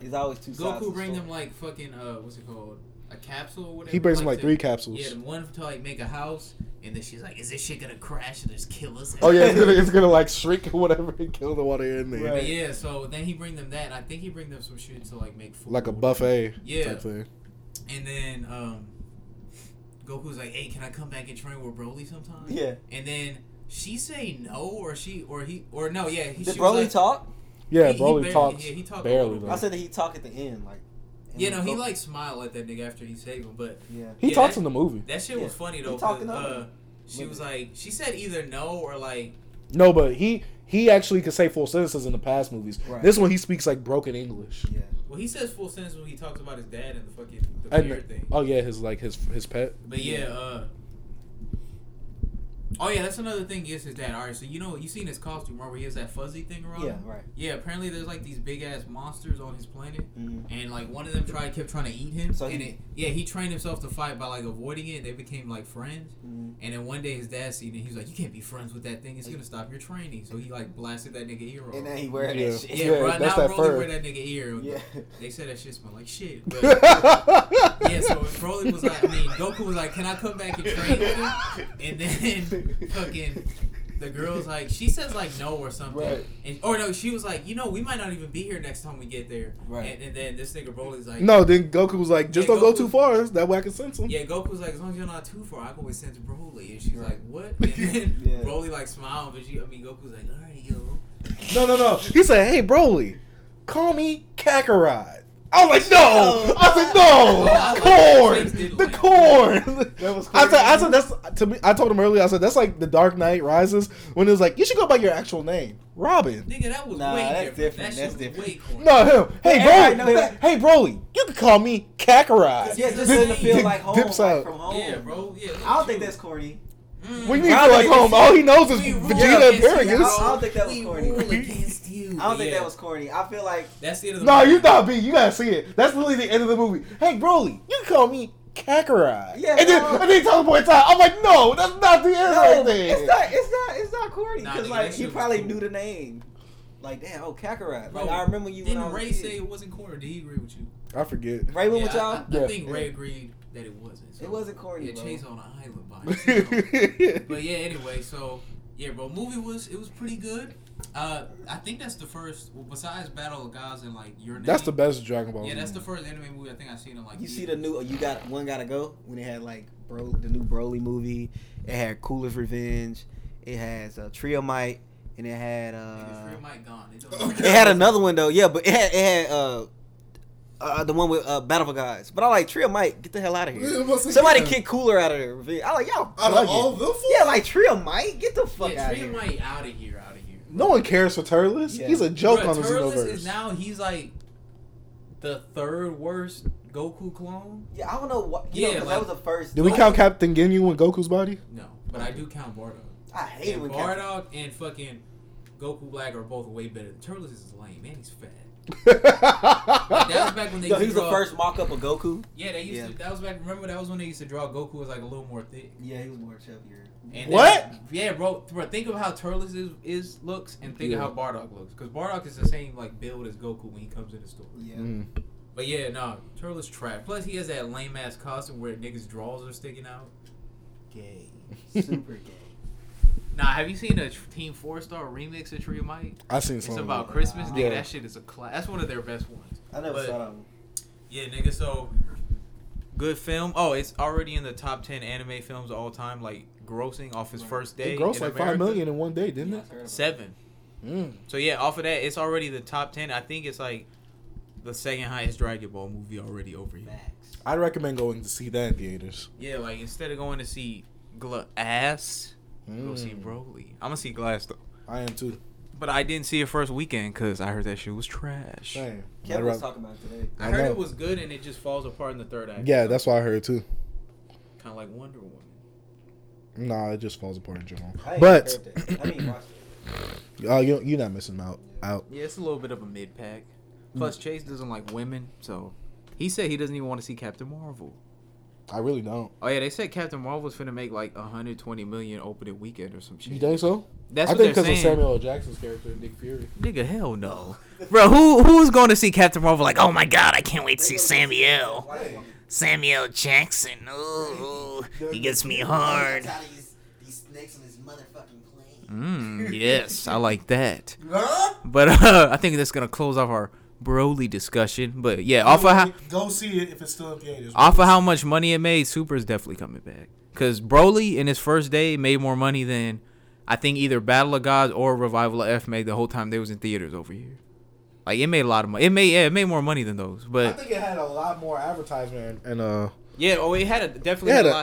He's always too Goku bring them, fucking... what's it called? a capsule or whatever. He breaks like three capsules. Yeah, one to like make a house, and then she's like, "Is this shit gonna crash and just kill us?" Oh yeah, it's gonna like shrink or whatever and kill the water in there. Right. But yeah, so then he bring them that, and I think he bring them some shit to like make food, like a buffet. Yeah. Type thing. And then Goku's like, "Hey, can I come back and train with Broly sometime?" Yeah. And then she say no, He, did Broly like, talk? Yeah, Broly talks. Yeah, he talked barely. I said that he talked at the end, like. Yeah, no, he like smiled at that nigga after he saved him, but yeah, he talks in the movie. That shit was funny though. She was like, she said either no or like no, but he actually could say full sentences in the past movies. Right. This one he speaks like broken English. Yeah, well, he says full sentences when he talks about his dad and the fucking weird thing. Oh yeah, his pet. But yeah. Oh yeah, that's another thing. Is his dad. All right, so you seen his costume, right? Where he has that fuzzy thing around. Yeah, right. Yeah, apparently there's like these big ass monsters on his planet, and like one of them kept trying to eat him. So he trained himself to fight by like avoiding it. They became like friends, and then one day his dad seen it. He was like, "You can't be friends with that thing. It's gonna stop your training." So he like blasted that nigga ear off. And now he wearing that shit. Yeah, right now Broly wear that nigga ear. Yeah. They said that shit smelled like shit. But, yeah, so Broly was like, Goku was like, "Can I come back and train with him?" And then. Fucking the girl's like, she says like no or something, right. She was like, we might not even be here next time we get there, right? And then this nigga Broly's like, no. Then Goku was like, just don't go too far, that way I can sense him. Yeah, Goku's like, as long as you're not too far, I can always sense Broly. And she's like, what? And then Broly like smiled, but Goku's like, all right, yo. No. He said, hey Broly, call me Kakarot. I was like, no! I said, no! Corn! The corn! That was crazy. I said, that's, to me, I told him earlier, I said, that's like the Dark Knight Rises, when it was like, you should go by your actual name. Robin. Nigga, that was way different. That's different. No, him. Hey, Broly. Hey, Broly. You can call me Kakarot. Yeah, just doesn't feel like home. Dips out. Like from home. Yeah, bro. Yeah, I don't think that's corny. We need to go like home. All he knows is Vegeta and Paragus. I don't think that was corny. I don't think that was corny. I feel like that's the end of the movie. No, you thought B. You gotta see it. That's literally the end of the movie. Hey, Broly, you call me Kakarot. Yeah, and then teleport time. I'm like, no, that's not the end of the thing. It's not corny because like he probably knew the name. Like, damn, Kakarot. Like, I remember you. Didn't Ray say it wasn't corny? Did he agree with you? I forget. Ray went with y'all. I think Ray agreed that it wasn't. So it wasn't corny. Yeah, Chase on an island by himself. But yeah, anyway, so yeah, bro, movie was pretty good. I think that's the first, besides Battle of Gods and like Your Name. That's the best Dragon Ball. Yeah, that's the first anime movie I think I've seen in like. You see the new You Got One Gotta Go, when it had like the new Broly movie. It had Cooler's Revenge. It has Tree of Might, and it had Tree of Might gone. It had another one though. Yeah, but it had the one with Battle of Gods. But I like Tree of Might. Get the hell out of here. Somebody kick Cooler out of there. I like y'all. Out of all the fools? Yeah, like Tree of Might. Get the fuck out of here. Tree of Might out of here. No one cares for Turles. Yeah. He's a joke on the Xenoverse. Turles is now, he's like the third worst Goku clone. Yeah, I don't know what. Yeah, that was the first. Did we count Captain Ginyu in Goku's body? No, but I do count Bardock. I hate him. Bardock and fucking Goku Black are both way better. Turles is lame, man. He's fat. Like, that was back when they used to draw the first mock-up of Goku. Yeah, they used to. That was back. Remember, that was when they used to draw Goku as like a little more thick. Yeah, he was more chubbier. And what? Then, yeah, bro. Think of how Turles is looks, and think of how Bardock looks, because Bardock is the same like build as Goku when he comes in the store. Yeah. But yeah, no, Turles trash. Plus, he has that lame ass costume where niggas' draws are sticking out. Gay, super gay. Nah, have you seen a Team 4-Star remix of Tree of Might? I've seen some. It's about Christmas, nigga. Yeah. That shit is a class. That's one of their best ones. I never saw that one. Yeah, nigga, so good film. Oh, it's already in the top 10 anime films of all time, like grossing off its first day. It grossed like America. 5 million in one day, didn't it? 7. So yeah, off of that, it's already the top 10. I think it's like the second highest Dragon Ball movie already over here. Max. I'd recommend going to see that in theaters. Yeah, like instead of going to see ass. Go see Broly. I'm gonna see Glass though. I am too. But I didn't see it first weekend because I heard that shit was trash. Damn. Kevin was talking about it today. I heard it was good and it just falls apart in the third act. Yeah, that's what I heard too. Kind of like Wonder Woman. Nah, it just falls apart in general. You're not missing out. Yeah, it's a little bit of a mid pack. Plus, Chase doesn't like women, so he said he doesn't even want to see Captain Marvel. I really don't. Oh yeah, they said Captain Marvel's finna make like 120 million opening weekend or some shit. You think so? That's what I think because of Samuel L. Jackson's character in Nick Fury. Nigga, hell no, bro. Who's going to see Captain Marvel like, oh my god, I can't wait to see Samuel? Samuel Jackson. Ooh, he gets me hard. These snakes on his motherfucking plane. Yes, I like that. But I think that's gonna close off our Broly discussion. But yeah, off of how go see it if it's still in theaters. Off of how much money it made, Super is definitely coming back. Cause Broly in his first day made more money than I think either Battle of Gods or Revival of F made the whole time they was in theaters over here. Like it made a lot of money. It made more money than those. But I think it had a lot more advertisement and yeah. Oh, it had It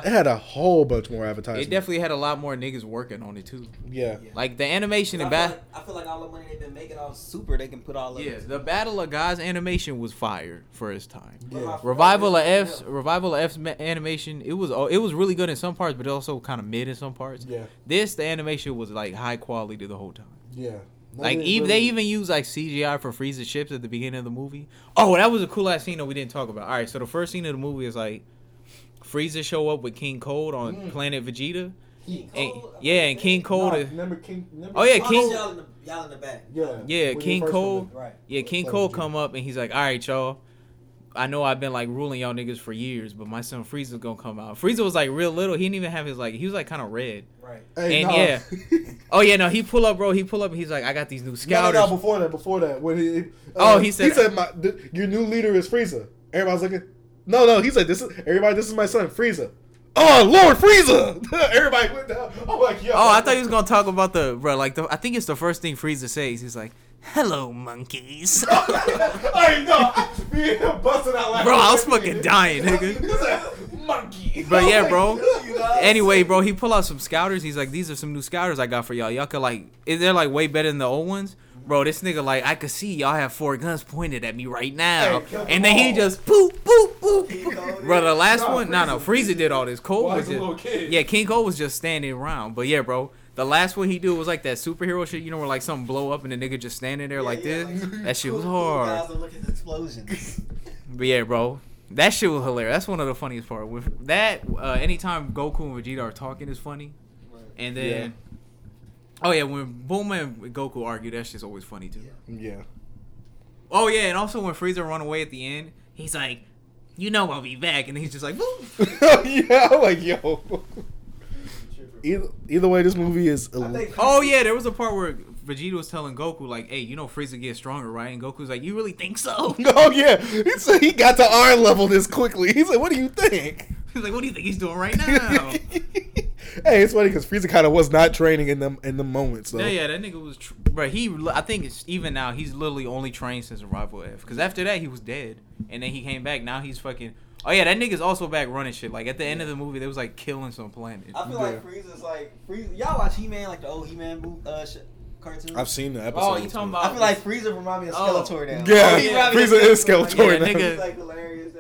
had a whole bunch more advertisement. It definitely had a lot more niggas working on it too. Yeah. Like the animation and battle. I feel like all the money they've been making off Super, they can put all of it. Yeah. The Battle of Gods animation was fire for its time. Yeah. Revival of F's animation. It was really good in some parts, but it also kind of mid in some parts. Yeah. The animation was like high quality the whole time. Yeah. Like they even use like CGI for Frieza's ships at the beginning of the movie. Oh, that was a cool ass scene that we didn't talk about. All right, so the first scene of the movie is like Frieza show up with King Cold on planet Vegeta. And King Cold. King. Y'all in the back. Yeah, King Cold. Right. Yeah, King Cold come up and he's like, "All right, y'all. I know I've been like ruling y'all niggas for years, but my son Frieza's gonna come out." Frieza was like real little. He didn't even have his like. He was like kind of red. Right. Hey, and he pull up, bro. He pull up and he's like, "I got these new scouters." No, before that, when he. He said, "Your new leader is Frieza." Everybody's looking. No, he said, "This is my son Frieza." Oh Lord, Frieza! Everybody went down. I'm like, yo. Oh, I thought he was gonna talk about I think it's the first thing Frieza says. He's like, "Hello, monkeys." I know. Me and him busting out like. Bro, I was fucking dying, nigga. Monkey. But yeah, bro. Anyway, bro, he pull out some scouters. He's like, "These are some new scouters I got for y'all. Y'all could like, they're like way better than the old ones." Bro, this nigga like, "I could see y'all have 4 guns pointed at me right now." Hey, and then he just boop, boop, boop, boop. Bro, the last one? No, Frieza did all this. Cole was just... Yeah, King Cole was just standing around. But yeah, bro, the last one he did was like that superhero shit, you know, where like something blow up and the nigga just standing there this. Like, that shit was hard. Guys are looking at explosions. But yeah, bro, that shit was hilarious. That's one of the funniest parts. With that, anytime Goku and Vegeta are talking is funny. Right. And then... Yeah. Oh, yeah, when Bulma and Goku argue, that shit's always funny, too. Yeah. Oh, yeah, and also when Frieza run away at the end, he's like, "You know I'll be back," and he's just like, "Woo!" Yeah, I'm like, yo. Either way, this movie is... Oh, yeah, there was a part where Vegeta was telling Goku, like, "Hey, you know Frieza gets stronger, right?" And Goku's like, "You really think so?" Oh, yeah. He said he got to our level this quickly. He's like, "What do you think?" He's like, "What do you think he's doing right now?" Hey, it's funny because Frieza kind of was not training in the moment. So. Yeah, that nigga was... I think it's even now, he's literally only trained since Arrival F. Because after that, he was dead. And then he came back. Now he's fucking... Oh, yeah, that nigga's also back running shit. Like, at the end of the movie, they was, like, killing some planet. I feel like Frieza's like... Y'all watch He-Man, like the old He-Man cartoon? I've seen the episode. Oh, you talking about... I feel like Frieza remind me of Skeletor now. Yeah, Frieza is Skeletor now. He's, like, hilarious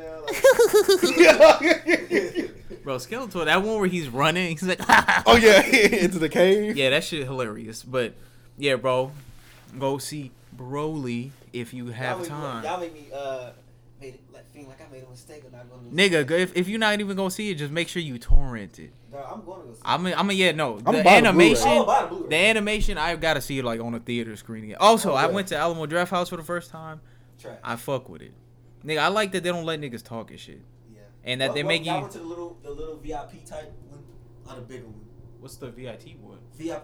now. Bro, Skeletor, that one where he's running, he's like, "Oh yeah, into the cave." Yeah, that shit hilarious. But yeah, bro, go see Broly if you have time. Y'all make me feel like I made a mistake of not going to. Nigga, if you're not even gonna see it, just make sure you torrent it. Bro, I'm going to go see it. The animation, I've got to see it like on a theater screen again. Also, I went to Alamo Draft House for the first time. Track. I fuck with it, nigga. I like that they don't let niggas talk and shit. And that they make you. I went to the little VIP type one or the bigger one. What's the VIP one?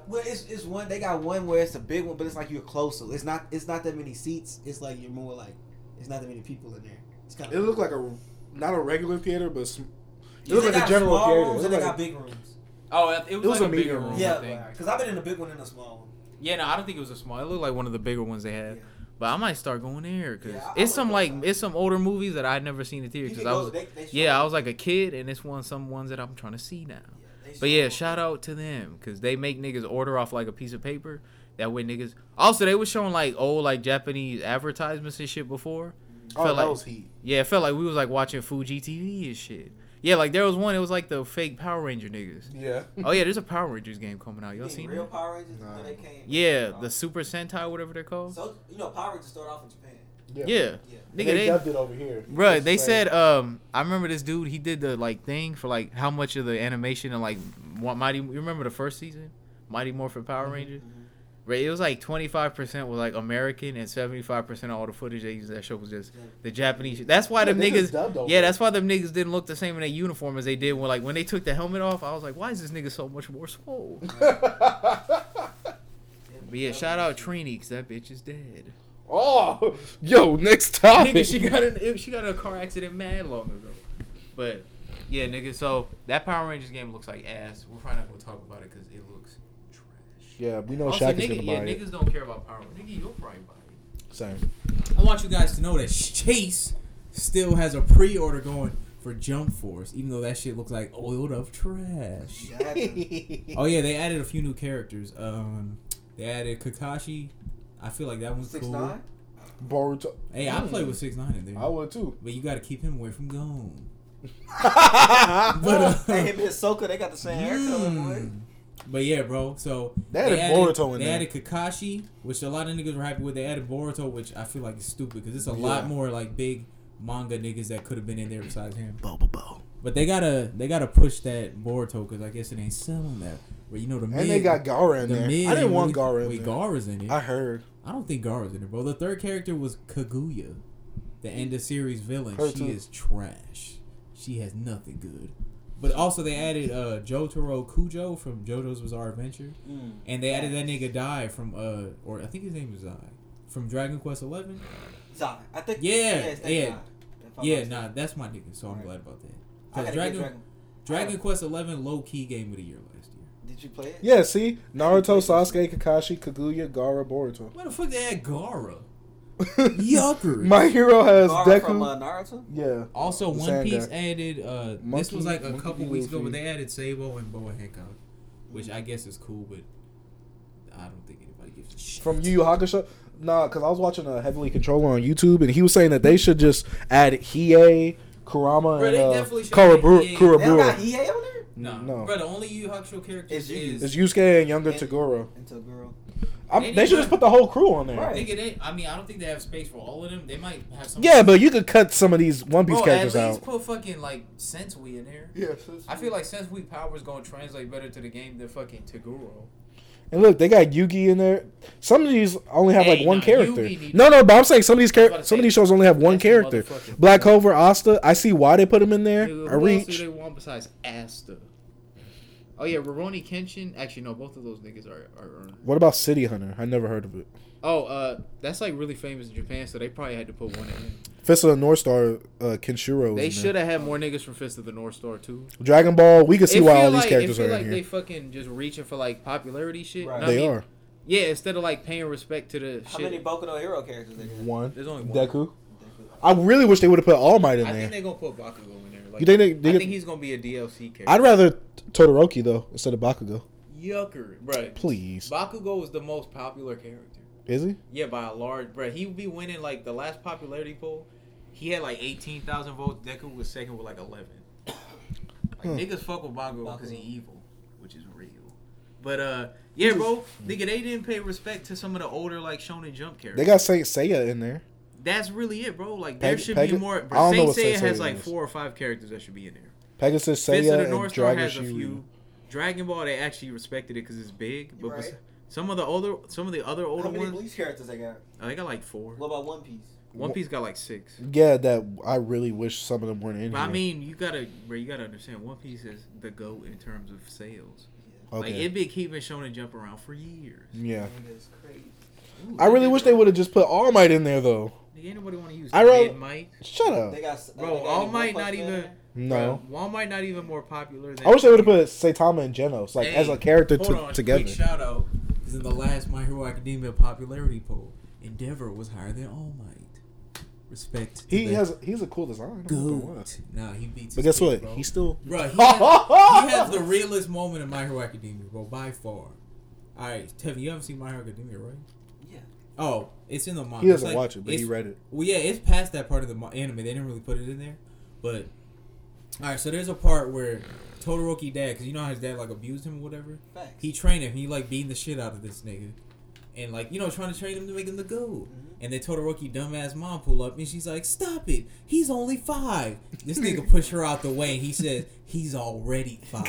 Well, it's one. They got one where it's a big one, but it's like you're closer. It's not that many seats. It's like you're more like. It's not that many people in there. It's kind of. It looked like a not a regular theater, but it looked like a general theater. Rooms and they got big rooms. Oh, it was like a bigger room. Yeah, because I've been in a big one and a small one. Yeah, no, I don't think it was a small. It looked like one of the bigger ones they had. Yeah. But I might start going there because it's some older movies that I'd never seen in the theater because I was like a kid and it's some ones that I'm trying to see now. Yeah, shout out to them because they make niggas order off like a piece of paper. That way niggas. Also, they were showing like old like Japanese advertisements and shit before. Oh, that was heat. Yeah, it felt like we was like watching Fuji TV and shit. Yeah, like there was one. It was like the fake Power Ranger niggas. Yeah. Oh yeah, there's a Power Rangers game coming out. Y'all seen real that? Power Rangers? No. They came. Yeah, the Super Sentai, whatever they're called. So you know, Power Rangers started off in Japan. Yeah. They dubbed it over here. Bro, they said I remember this dude. He did the like thing for like how much of the animation and like what Mighty. You remember the first season, Mighty Morphin Power Rangers? Mm-hmm. It was like 25% was like American and 75% of all the footage they used in that show was just the Japanese. That's why them niggas. Yeah, that's why them niggas didn't look the same in their uniform as they did when they took the helmet off. I was like, why is this nigga so much more swole? But yeah, shout out Trini, because that bitch is dead. Oh, yo, next topic. Nigga, she got in a car accident mad long ago. But yeah, nigga, so that Power Rangers game looks like ass. We're probably not going to talk about it because it looks trash. Yeah, we know Shaq is going to buy it. Niggas don't care about Power Rangers. Nigga, you'll probably buy it. Same. I want you guys to know that Chase still has a pre-order going for Jump Force, even though that shit looks like oiled up trash. Oh, yeah, they added a few new characters. They added Kakashi. I feel like that one's 6ix9ine? Cool. Boruto. Hey, I play with 6ix9ine in there. I would too. But you got to keep him away from Gone. Hey, him and Ahsoka, they got the same hair color. But yeah, bro. So they added Boruto in there. They added Kakashi, which a lot of niggas were happy with. They added Boruto, which I feel like is stupid because it's a lot more like big manga niggas that could have been in there besides him. But they gotta push that Boruto because I guess it ain't selling that. But you know the and they got Gaara in there. I didn't want Gaara in there. Gaara's in it. I heard. I don't think Gaara's in it, bro. The third character was Kaguya, the end of series villain. She is trash. She has nothing good. But also they added Jotaro Kujo from JoJo's Bizarre Adventure, and they added that nigga Dai from or I think his name is Zai from Dragon Quest XI. Zai, I think. Yeah, that's my nigga. So I'm glad about that. Dragon Quest XI low key game of the year last year. Did you play it? Yeah, see? Naruto, Sasuke, Kakashi, Kaguya, Gaara, Boruto. Why the fuck they had Gaara? Yucker. My hero has Gaara Deku. From Naruto? Yeah. Also, One Piece added, this was like a couple weeks ago, but they added Sabo and Boa Hancock, which I guess is cool, but I don't think anybody gives a shit. From Yu Yu Hakusho? Nah, because I was watching a Heavenly Controller on YouTube, and he was saying that they should just add Hiei, Kurama, bro, and Kurabura. They got Hiei on there? No. Bro, the only Yu Yu Hakusho character is Yusuke and Younger Taguro. They should just put the whole crew on there. Right. I don't think they have space for all of them. They might have some. Yeah, but you could cut some of these One Piece characters out. At least put fucking like Sensui in there. Yeah, I feel like Sensui power is gonna translate better to the game than fucking Taguro. And look, they got Yugi in there. Some of these only have like one character. But I'm saying some of these shows only have one character. Black Clover, Asta. I see why they put him in there. Dude, who else do they want besides Asta? Oh yeah, Rurouni Kenshin. Actually, no, both of those niggas are. What about City Hunter? I never heard of it. Oh, that's like really famous in Japan, so they probably had to put one in there. Fist of the North Star, Kenshiro. They should have had more niggas from Fist of the North Star too. Dragon Ball, we can see why all these characters are in here. They fucking just reaching for like popularity shit. Right. They are. Yeah, instead of like paying respect to the. How many Boku no Hero characters? They got? One. There's only one. Deku. I really wish they would have put All Might in there. I think they're gonna put Bakugo in there. Like, I think he's gonna be a DLC character. I'd rather Todoroki though instead of Bakugo. Yucker, bro. Please. Bakugo is the most popular character. Is he? Yeah, by a large, bro. He would be winning like the last popularity poll. He had like 18,000 votes. Deku was second with like 11. Niggas fuck with Bakugo because he evil, which is real. But yeah, bro, nigga, they didn't pay respect to some of the older like Shonen Jump characters. They got Seiya in there. That's really it, bro. Like there should be more. Bro, Seiya has like 4 or 5 characters that should be in there. Pegasus Seiya Fist of the North Star has a few. Dragon Ball, they actually respected it because it's big, but. Right. Some of the other older ones. How many Bleach characters they got? Oh, they got like 4. What about One Piece? One Piece got like 6. Yeah, that I really wish some of them weren't in here. I mean, you gotta understand. One Piece is the GOAT in terms of sales. Yeah. Okay. Like it been keeping Shonen Jump around for years. Yeah. That's crazy. Ooh, I really wish they would have just put All Might in there though. Ain't nobody want to use All Might. Shut up. They got, bro, they got All Might not even. Man. No. All Might not even more popular than. I wish they would have put Saitama and Genos like as a character together. Quick shout out. In the last My Hero Academia popularity poll, Endeavor was higher than All Might. Respect. He's a cool design. Good. Nah, he beats. But guess what? Bro. He's still. Bro, he has the realest moment in My Hero Academia, bro, by far. All right, Tevin, you haven't seen My Hero Academia, right? Yeah. Oh, it's in the manga. He doesn't watch it, but he read it. Well, yeah, it's past that part of the anime. They didn't really put it in there, but all right. So there's a part where. Todoroki dad, because you know how his dad like abused him or whatever. Facts. He trained him. He like beating the shit out of this nigga, and like you know trying to train him to make him the GOAT. Mm-hmm. And then Todoroki dumbass mom pull up and she's like, "Stop it! He's only 5." This nigga push her out the way. And he says, "He's already 5."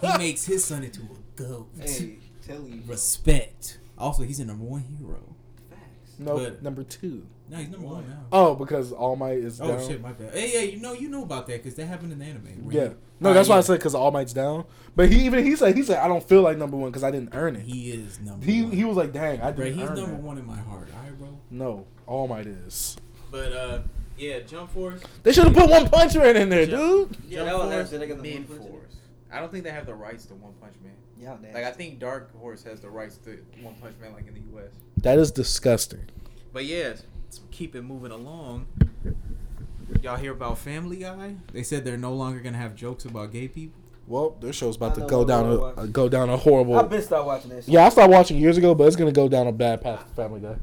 He makes his son into a GOAT. Hey, tell you, respect. Also, he's a number one hero. Facts. No, but number two. No, he's number one now. Oh, because All Might is down. Oh, shit, my bad. Hey, you know about that because that happened in the anime. Yeah. That's why I said because All Might's down. But he said, I don't feel like number one because I didn't earn it. He is number one. He was like, dang, I didn't earn it. He's number one in my heart. All right, bro? No, All Might is. But, yeah, Jump Force. They should have put One Punch Man in there, dude. Yeah, that was actually like the One Punch Force. I don't think they have the rights to One Punch Man. Yeah, I think Dark Horse has the rights to One Punch Man, like in the U.S. That is disgusting. But yeah, keep it moving along. Y'all hear about Family Guy? They said they're no longer gonna have jokes about gay people. Well, their show's about to go down a horrible. I've been started watching this. Yeah, I started watching years ago, but it's gonna go down a bad path. Family Guy.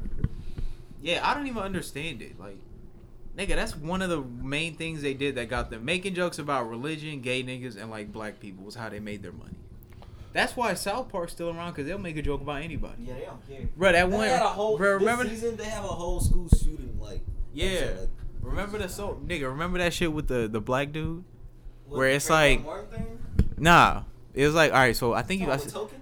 Yeah, I don't even understand it. Like, nigga, that's one of the main things they did that got them making jokes about religion, gay niggas, and like black people was how they made their money. That's why South Park's still around because they'll make a joke about anybody. Yeah, they don't care. Bro, that one. Remember this season they have a whole school shooting. Like, yeah, like, remember the Remember that shit with the black dude, where it's like, nah, it was like, all right, so I think Token?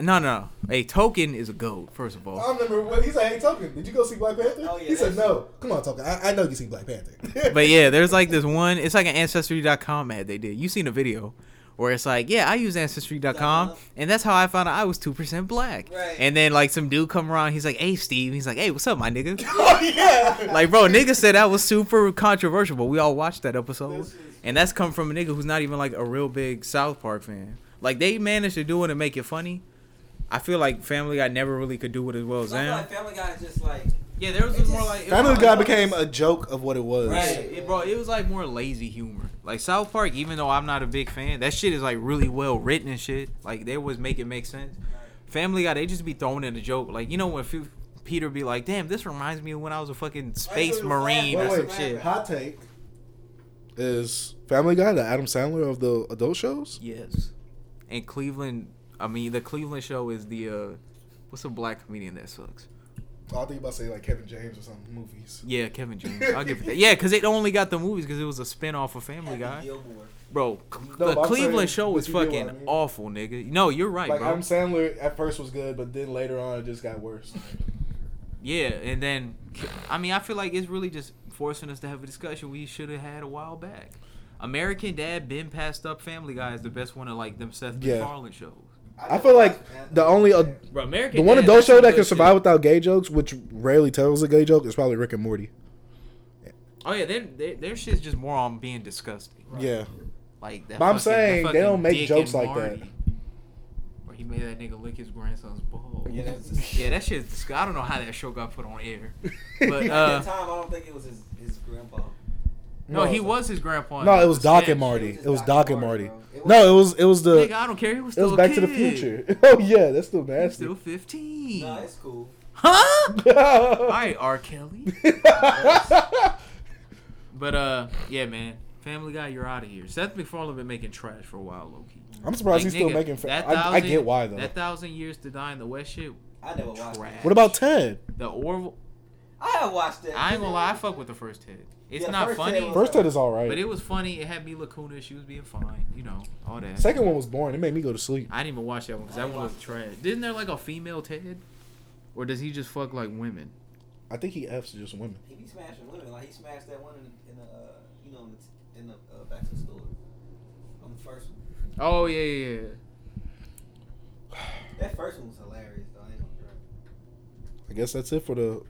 No. Hey, Token is a goat, first of all. I remember when he said, hey, Token, did you go see Black Panther? Oh, yeah, he said, no. Come on, Token. I know you seen Black Panther. But yeah, there's like this one. It's like an Ancestry.com ad they did. You seen the video where it's like, yeah, I use Ancestry.com, and that's how I found out I was 2% black. Right. And then, like, some dude come around, he's like, hey, Steve. He's like, hey, what's up, my nigga? Oh, yeah. Like, bro, nigga said that was super controversial, but we all watched that episode. And that's come from a nigga who's not even, like, a real big South Park fan. Like, they managed to do it and make it funny. I feel like Family Guy never really could do it as well as them. Like Family Guy is just like... Yeah, there was just more like... Family Guy became a joke of what it was. Right, it was like more lazy humor. Like, South Park, even though I'm not a big fan, that shit is like really well written and shit. Like, they always make it make sense. Family Guy, they just be throwing in a joke. Like, you know when Peter be like, damn, this reminds me of when I was a fucking space marine shit. Hot take. Is Family Guy the Adam Sandler of the adult shows? Yes. And the Cleveland show is the, what's a black comedian that sucks? I think you about to say, like, Kevin James or something, movies. Yeah, Kevin James. I'll give it that. Yeah, because it only got the movies because it was a spinoff of Family Guy. Bro, the Cleveland show was fucking awful, nigga. No, you're right, like, bro. Adam Sandler at first was good, but then later on it just got worse. Yeah, and then, I feel like it's really just forcing us to have a discussion we should have had a while back. American Dad, Ben passed up, Family Guy is the best one of, like, them Seth MacFarlane shows. I feel like the only the one adult show that can survive without gay jokes, which rarely tells a gay joke, is probably Rick and Morty. Oh yeah, their shit's just more on being disgusting. Right? Yeah, like that. But I'm saying they don't make jokes like that. Where he made that nigga lick his grandson's balls. Yeah, that shit's disgusting. I don't know how that show got put on air. But at that time, I don't think it was his grandpa. No, he was his grandpa. No, it was Doc and Marty. It was Doc and Marty. No, it was the. Nigga, I don't care. He was still a kid. It was Back to the Future. Oh yeah, that's still nasty. He's still 15. Nah, that's cool. Huh? All right, R. Kelly. But yeah, man, Family Guy, you're out of here. Seth MacFarlane been making trash for a while, low key. I'm surprised he's still making. I get why though. That 1,000 Years to Die in the West shit. I never watched that. What about Ted? The Orville. I have watched that. I ain't gonna lie, I fuck with the first Ted. It's not funny. First Ted is all right. But it was funny. It had Mila Kunis. She was being fine. You know, all that. Second one was boring. It made me go to sleep. I didn't even watch that one because that one was trash. Isn't there like a female Ted? Or does he just fuck like women? I think he F's just women. He be smashing women. Like he smashed that one in the Back to the Store. On the first one. Oh, yeah. That first one was hilarious, though. I guess that's it for the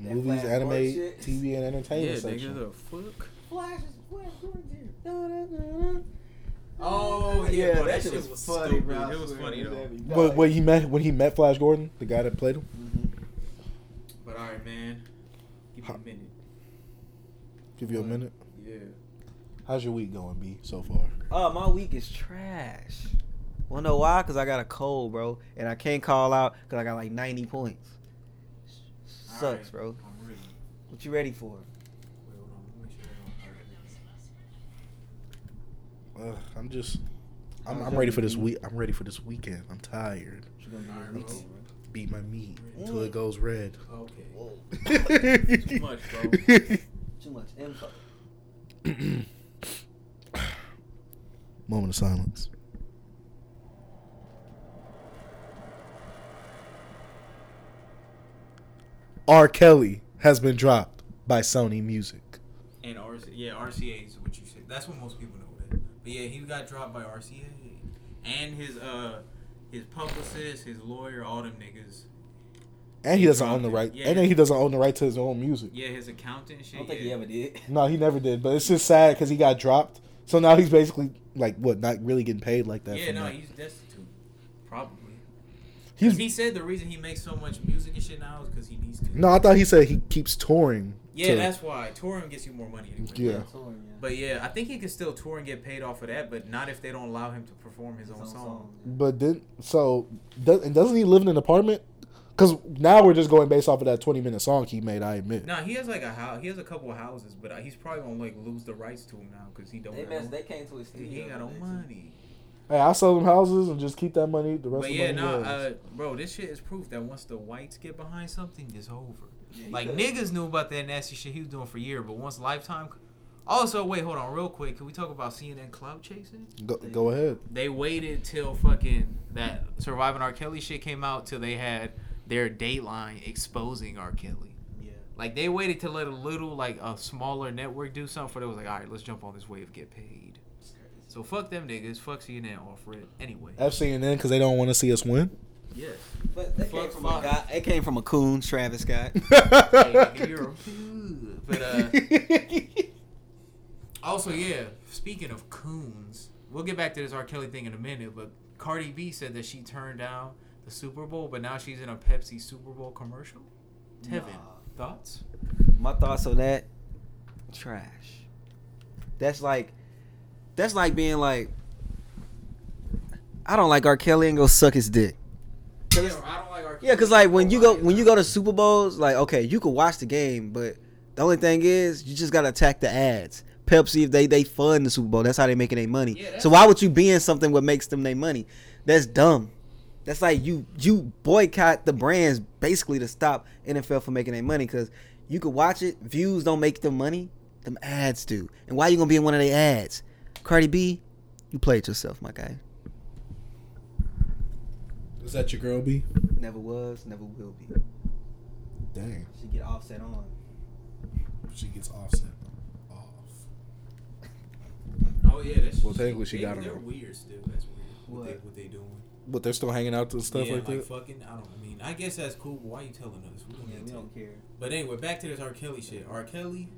movies, anime, TV, and entertainment section. Yeah, nigga, the fuck? Oh, yeah, bro, that shit was funny, bro. It was funny, though. But when he met Flash Gordon, the guy that played him? Mm-hmm. But all right, man. Give me a minute. Give you a minute? Yeah. How's your week going, B, so far? My week is trash. Wanna know why? Because I got a cold, bro. And I can't call out because I got like 90 points. Sucks, bro. I'm ready. What you ready for? I'm ready for this week. I'm ready for this weekend. I'm tired. I'm beat my meat until it goes red. Okay. Whoa. Too much, bro. Too much info. Moment of silence. R. Kelly has been dropped by Sony Music. And RCA is what you said. That's what most people know that. But yeah, he got dropped by RCA. And his publicist, his lawyer, all them niggas. And he doesn't own the right. Yeah. And then he doesn't own the right to his own music. Yeah, his accountant shit. I don't think he ever did. No, he never did. But it's just sad because he got dropped. So now he's basically like not really getting paid like that. Yeah, no, that. He's destitute, probably. He said the reason he makes so much music and shit now is because he needs to. No, I thought he said he keeps touring. Yeah, that's why touring gets you more money. Anyway. Yeah. But yeah, I think he can still tour and get paid off of that, but not if they don't allow him to perform his own song. But then, doesn't he live in an apartment? Because now we're just going based off of that 20-minute song he made, I admit. Nah, he has he has a couple of houses, but he's probably going to lose the rights to him now because he don't. They came to his studio. He ain't got no money. Hey, I sell them houses and just keep that money. The rest of the money. But yeah, bro, this shit is proof that once the whites get behind something, it's over. Yeah, niggas knew about that nasty shit he was doing for a year, but once Lifetime. Also, wait, hold on, real quick. Can we talk about CNN clout chasing? Go ahead. They waited till fucking that Surviving R. Kelly shit came out till they had their Dateline exposing R. Kelly. Yeah. They waited to let a smaller network do something for they was all right, let's jump on this wave, get paid. So fuck them niggas. Fuck CNN off rip. Anyway. F CNN because they don't want to see us win? Yes. But that came from it came from a coon, Travis Scott. Hey, you're a coon. But, also, yeah, speaking of coons, we'll get back to this R. Kelly thing in a minute, but Cardi B said that she turned down the Super Bowl, but now she's in a Pepsi Super Bowl commercial. Tevin, thoughts? My thoughts on that? Trash. That's like being I don't like R. Kelly and go suck his dick. Yeah, I don't like R. Kelly. Yeah, because when you go to Super Bowls, okay, you could watch the game, but the only thing is you just gotta attack the ads. Pepsi, if they fund the Super Bowl, that's how they making their money. Yeah, so why would you be in something what makes them their money? That's dumb. That's you boycott the brands basically to stop NFL from making their money because you could watch it. Views don't make them money. Them ads do. And why you gonna be in one of their ads? Cardi B, you played yourself, my guy. Is that your girl, B? Never was, never will be. Dang. She get offset on. She gets offset off. Oh, yeah, that's well, technically she got on. They're weird still. That's weird. What they doing. But they're still hanging out to stuff like that? Fucking, I guess that's cool, but why are you telling us? We don't care. But anyway, back to this R. Kelly shit. R. Kelly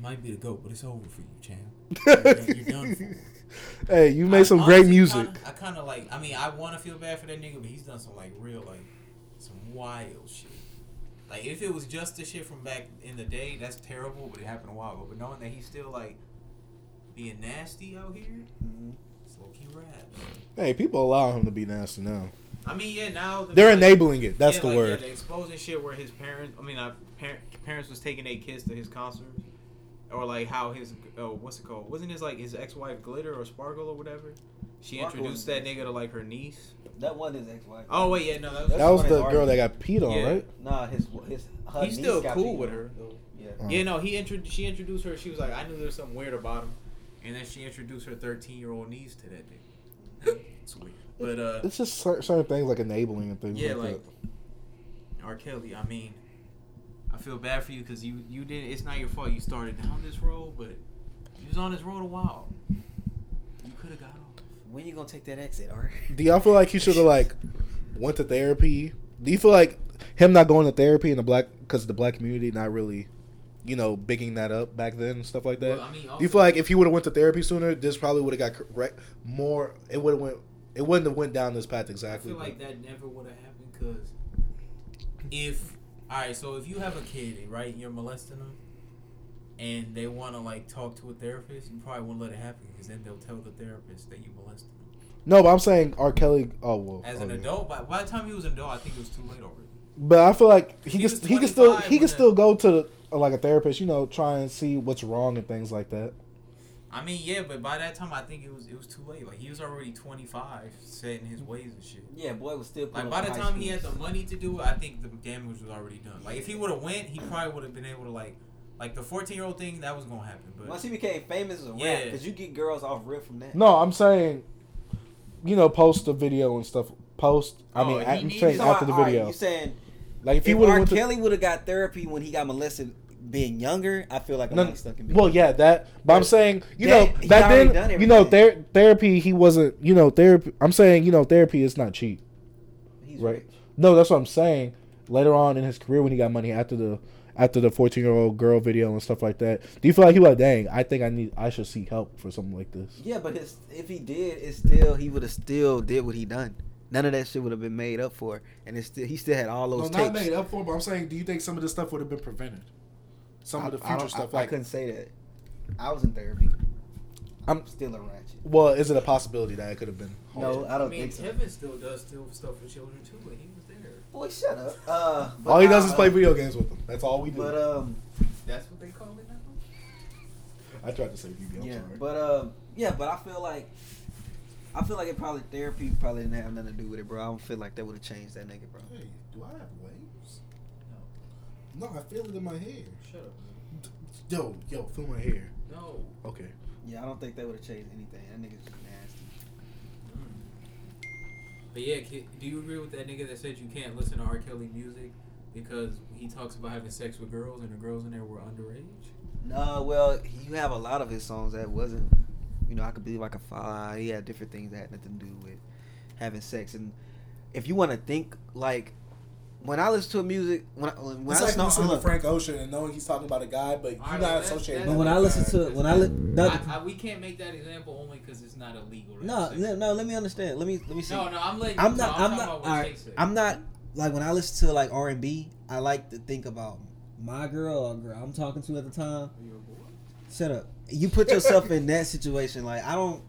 might be the GOAT, but it's over for you, champ. You're done for him. Hey, you made some great music. I want to feel bad for that nigga, but he's done some some wild shit. If it was just the shit from back in the day, that's terrible, but it happened a while ago. But knowing that he's still being nasty out here, it's low key rap. Hey, people allow him to be nasty now. Now they're enabling it. That's the word. They're exposing shit where his parents, parents was taking their kids to his concert. Or how his what's it called? Wasn't his his ex-wife Glitter or Sparkle or whatever? She introduced that nigga to her niece. That wasn't his ex-wife. Oh wait, yeah, no, that was the girl that got peed on, right? Nah, her niece still got cool with her. Yeah, yeah, no, she introduced her. She was I knew there was something weird about him, and then she introduced her 13-year-old niece to that nigga. It's weird, but it's just certain things enabling and things. Yeah, that. R. Kelly, I feel bad for you because you didn't. It's not your fault you started down this road, but you was on this road a while. You could have got off. When you gonna take that exit, Art? Do y'all feel like he should have went to therapy? Do you feel like him not going to therapy in the black because the black community not really, bigging that up back then and stuff like that? Well, do you feel like if he would have went to therapy sooner, this probably would have got correct more? It would have went. It wouldn't have went down this path exactly. I feel like that never would have happened because if. All right, so if you have a kid, right, and you're molesting them, and they want to, talk to a therapist, you probably won't let it happen because then they'll tell the therapist that you molested them. No, but I'm saying R. Kelly, as an adult, by the time he was an adult, I think it was too late already. But I feel like he can still go to, a therapist, try and see what's wrong and things like that. Yeah, but by that time, I think it was too late. He was already 25, set in his ways and shit. Yeah, boy was still... by the time he had the money to do it, I think the damage was already done. If he would have went, he probably would have been able to, the 14-year-old thing, that was going to happen. But once he became famous as a rap, because you get girls off rip from that. No, I'm saying, post the video and stuff. After the video. You're saying Like if he would have went to Kelly would have got therapy when he got molested being younger, I feel like I'm stuck in. Well, yeah, that. But I'm saying, you know, back then, therapy. He wasn't, therapy. I'm saying, therapy is not cheap. He's right. Rich. No, that's what I'm saying. Later on in his career, when he got money after the 14-year-old girl video and stuff like that, do you feel like he was like, dang, I think I should seek help for something like this? Yeah, but if he did, he would have still did what he done. None of that shit would have been made up for, and he still had all those tapes. Not made up for, but I'm saying, do you think some of this stuff would have been prevented? Some of the future stuff. I couldn't say that. I was in therapy. I'm still a ratchet. Well, is it a possibility that it could have been? No, I don't think so. Kevin still does stuff for children too, but he was there. Boy, shut up. All he does is play video games with them. That's all we do. But that's what they call it now. I tried to say video. Yeah, sorry. But but I feel like therapy didn't have nothing to do with it, bro. I don't feel like that would have changed that nigga, bro. Hey, do I have waves? No, I feel it in my hair. Shut up. Yo, feel my hair. No. Okay. Yeah, I don't think that would have changed anything. That nigga's just nasty. But yeah, do you agree with that nigga that said you can't listen to R. Kelly music because he talks about having sex with girls and the girls in there were underage? No, well, you have a lot of his songs that wasn't, I Could Believe I Could Fly. He had different things that had nothing to do with having sex. And if you want to think, like, when I listen to music, when I listen to Frank Ocean and knowing he's talking about a guy, but you're not associated. But when I listen to we can't make that example only because it's not illegal. Right? No. Let me understand. Let me see. No. I'm not. I'm not like when I listen to like R&B. I like to think about my girl or girl I'm talking to at the time. Shut up. You put yourself in that situation. Like I don't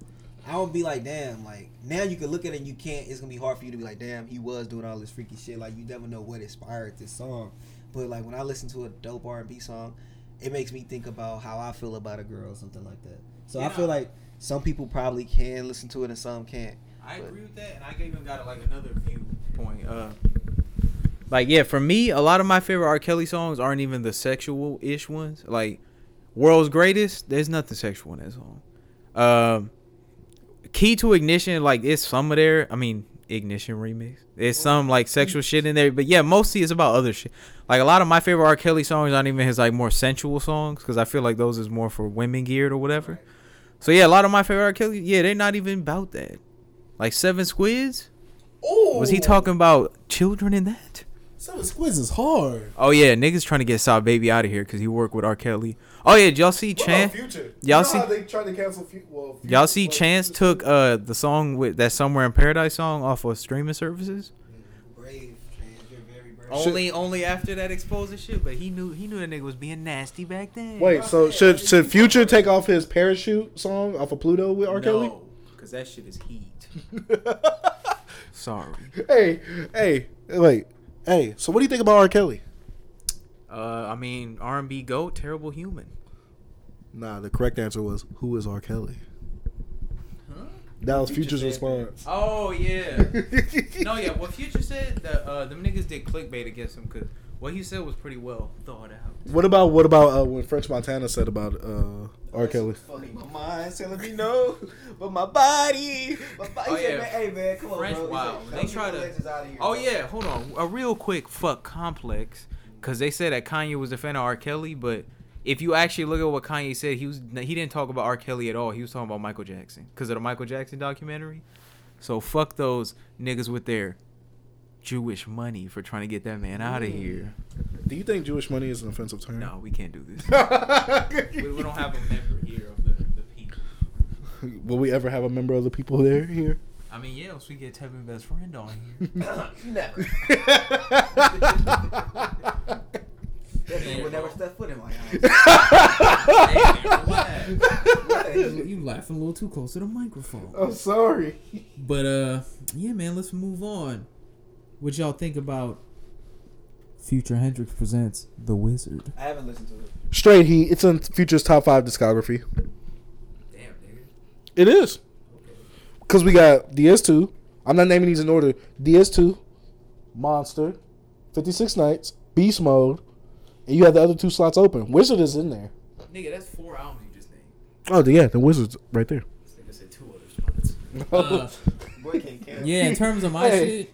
be like, damn, like, now you can look at it and you can't, it's going to be hard for you to be like, damn, he was doing all this freaky shit. Like, you never know what inspired this song. But, like, when I listen to a dope R&B song, it makes me think about how I feel about a girl or something like that. So, I feel like some people probably can listen to it and some can't. I agree with that, and I even got, like, another viewpoint. For me, a lot of my favorite R. Kelly songs aren't even the sexual-ish ones. Like, World's Greatest, there's nothing sexual in that song. Key to Ignition, like, it's some of their, Ignition remix. There's some, like, sexual shit in there. But, yeah, mostly it's about other shit. Like, a lot of my favorite R. Kelly songs aren't even his, like, more sensual songs because I feel like those is more for women geared or whatever. Right. So, yeah, a lot of my favorite R. Kelly, yeah, they're not even about that. Like, Seven Squids? Oh, was he talking about children in that? Seven Squids is hard. Oh, yeah, niggas trying to get Saw Baby out of here because he worked with R. Kelly. Oh yeah, y'all see Chance? Y'all see Chance took the song with that Somewhere in Paradise song off of streaming services. Brave, Chance, you're very brave. Only after that exposing shit, but he knew that nigga was being nasty back then. Wait, so should Future take off his Parachute song off of Pluto with R. Kelly? No, because that shit is heat. Sorry. Hey. So what do you think about R. Kelly? R&B GOAT, Terrible Human. Nah, the correct answer was, who is R. Kelly? Huh? That was Future's response. Oh, yeah. What Future said, that them niggas did clickbait against him, because what he said was pretty well thought out. What about when French Montana said about R. Kelly? Funny. My mind's telling me no, but my body. Hey, man, come on, French, bro. Wow. They try to... Here, hold on. A real quick fuck complex... Because they said that Kanye was a fan of R. Kelly, but if you actually look at what Kanye said, he didn't talk about R. Kelly at all. He was talking about Michael Jackson because of the Michael Jackson documentary. So fuck those niggas with their Jewish money for trying to get that man out of here. Do you think Jewish money is an offensive term? No, we can't do this. we don't have a member here of the people. Will we ever have a member of the people here? Else we get Tevin's best friend on here. Never. Definitely would never step foot in my house. You laughing a little too close to the microphone. I'm sorry. But, yeah, man, let's move on. What y'all think about Future Hendrix Presents The Wizard? I haven't listened to it. Straight heat. It's in Future's top 5 discography. Damn, nigga. It is. Because we got DS2. I'm not naming these in order. DS2, Monster, 56 Nights, Beast Mode, and you have the other two slots open. Wizard is in there. Nigga, that's 4 albums you just named. Oh, yeah, the Wizard's right there. This nigga said 2 other spots. Boy, can't count. Yeah, in terms of my shit,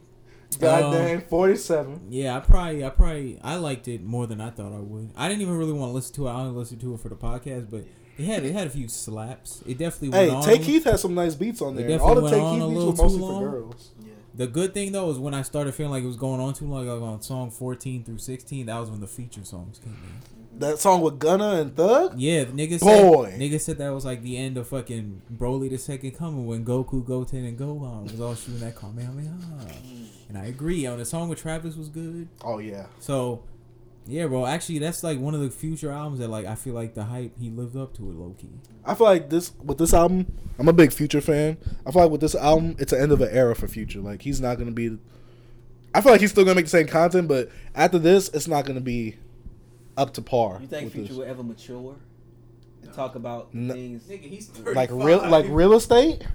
Goddamn, 47. Yeah, I liked it more than I thought I would. I didn't even really want to listen to it. I only listened to it for the podcast, but it had a few slaps. It definitely went on. Hey, Take Keith had some nice beats on there. All the Take Keith beats were mostly for girls. Yeah. The good thing though is when I started feeling like it was going on too long, like on song 14 through 16, that was when the feature songs came in. That song with Gunna and Thug? Yeah, nigga said that was like the end of fucking Broly the Second Coming when Goku, Goten, and Gohan was all shooting that Kamehameha. And I agree. The song with Travis was good. Oh, yeah. So, yeah, bro. Actually, that's like one of the future albums that like I feel like the hype, he lived up to it low-key. I feel like with this album, I'm a big Future fan. I feel like with this album, it's the end of an era for Future. Like, he's not going to be... I feel like he's still going to make the same content, but after this, it's not going to be up to par. You think Future will ever mature and talk about things? Nigga, he's 35. Like real estate?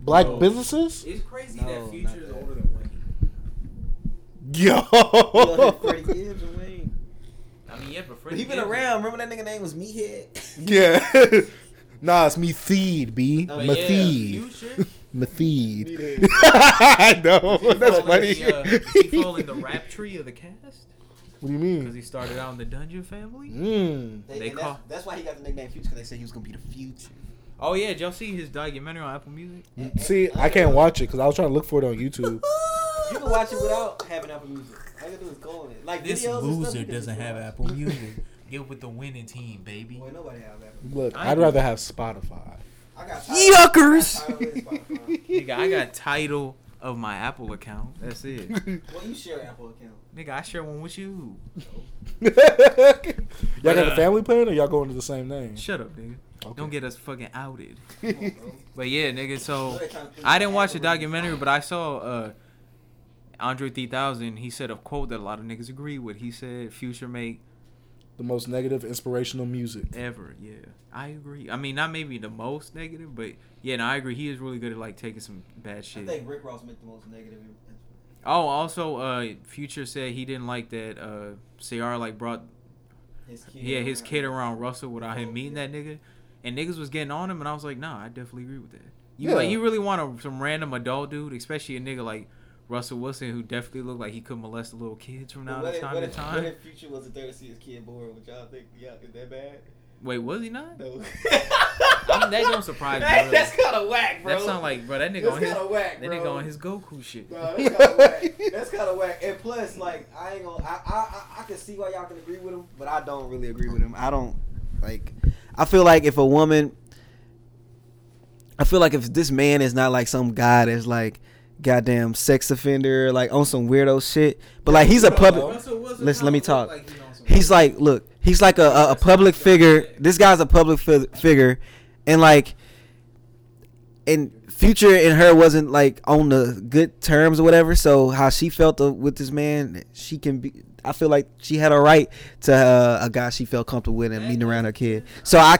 Black businesses? It's crazy that Future is older than Wayne. Yo! He been around. Remember that nigga name was Meathead? Yeah. Nah, it's Meatheed, B. Meatheed. Meatheed. I know. That's funny. Is he falling the rap tree of the cast? What do you mean? Because he started out in the Dungeon Family? Mm. That's why he got the nickname Future, because they said he was going to be the Future. Oh, yeah. Did y'all see his documentary on Apple Music? See, I can't watch it because I was trying to look for it on YouTube. You can watch it without having Apple Music. All you gotta do is go on it. Like, this loser doesn't have Apple Music. Get with the winning team, baby. Boy, nobody have Apple Music. Look, I'd rather have Spotify. Yuckers! Nigga, I got title of my Apple account. That's it. Well, you share Apple account. Nigga, I share one with you. Y'all got a family plan or y'all going to the same name? Shut up, nigga. Okay. Don't get us fucking outed. But yeah, nigga, so I didn't watch the documentary, but I saw Andre 3000, he said a quote that a lot of niggas agree with. He said, Future make the most negative inspirational music ever. Yeah, I agree. I mean, not maybe the most negative, but yeah, no, I agree. He is really good at like taking some bad shit. I think Rick Ross made the most negative. Oh, also, Future said he didn't like that Ciara like brought his kid around Russell without him meeting that nigga. And niggas was getting on him, and I was like, nah, I definitely agree with that. You really want some random adult dude, especially a nigga like Russell Wilson, who definitely looked like he could molest the little kids from time to time. What if Future wasn't there to see his kid born? Would y'all think, is that bad? Wait, was he not? No. That don't surprise me. That's kind of whack, bro. That sound like, bro, that nigga on his Goku shit. Bro, that's kind of whack. That's kind of whack. And plus, like, I ain't gonna, I can see why y'all can agree with him, but I don't really agree with him. I feel like if a woman, if this man is not like some guy that's like, goddamn sex offender, like on some weirdo shit, but like he's a public. Listen, let me talk. He's like, look, he's like a public figure. This guy's a public figure, and like, and Future and her wasn't like on the good terms or whatever. So how she felt with this man, she can be. I feel like she had a right to a guy she felt comfortable with and meeting around her kid. So I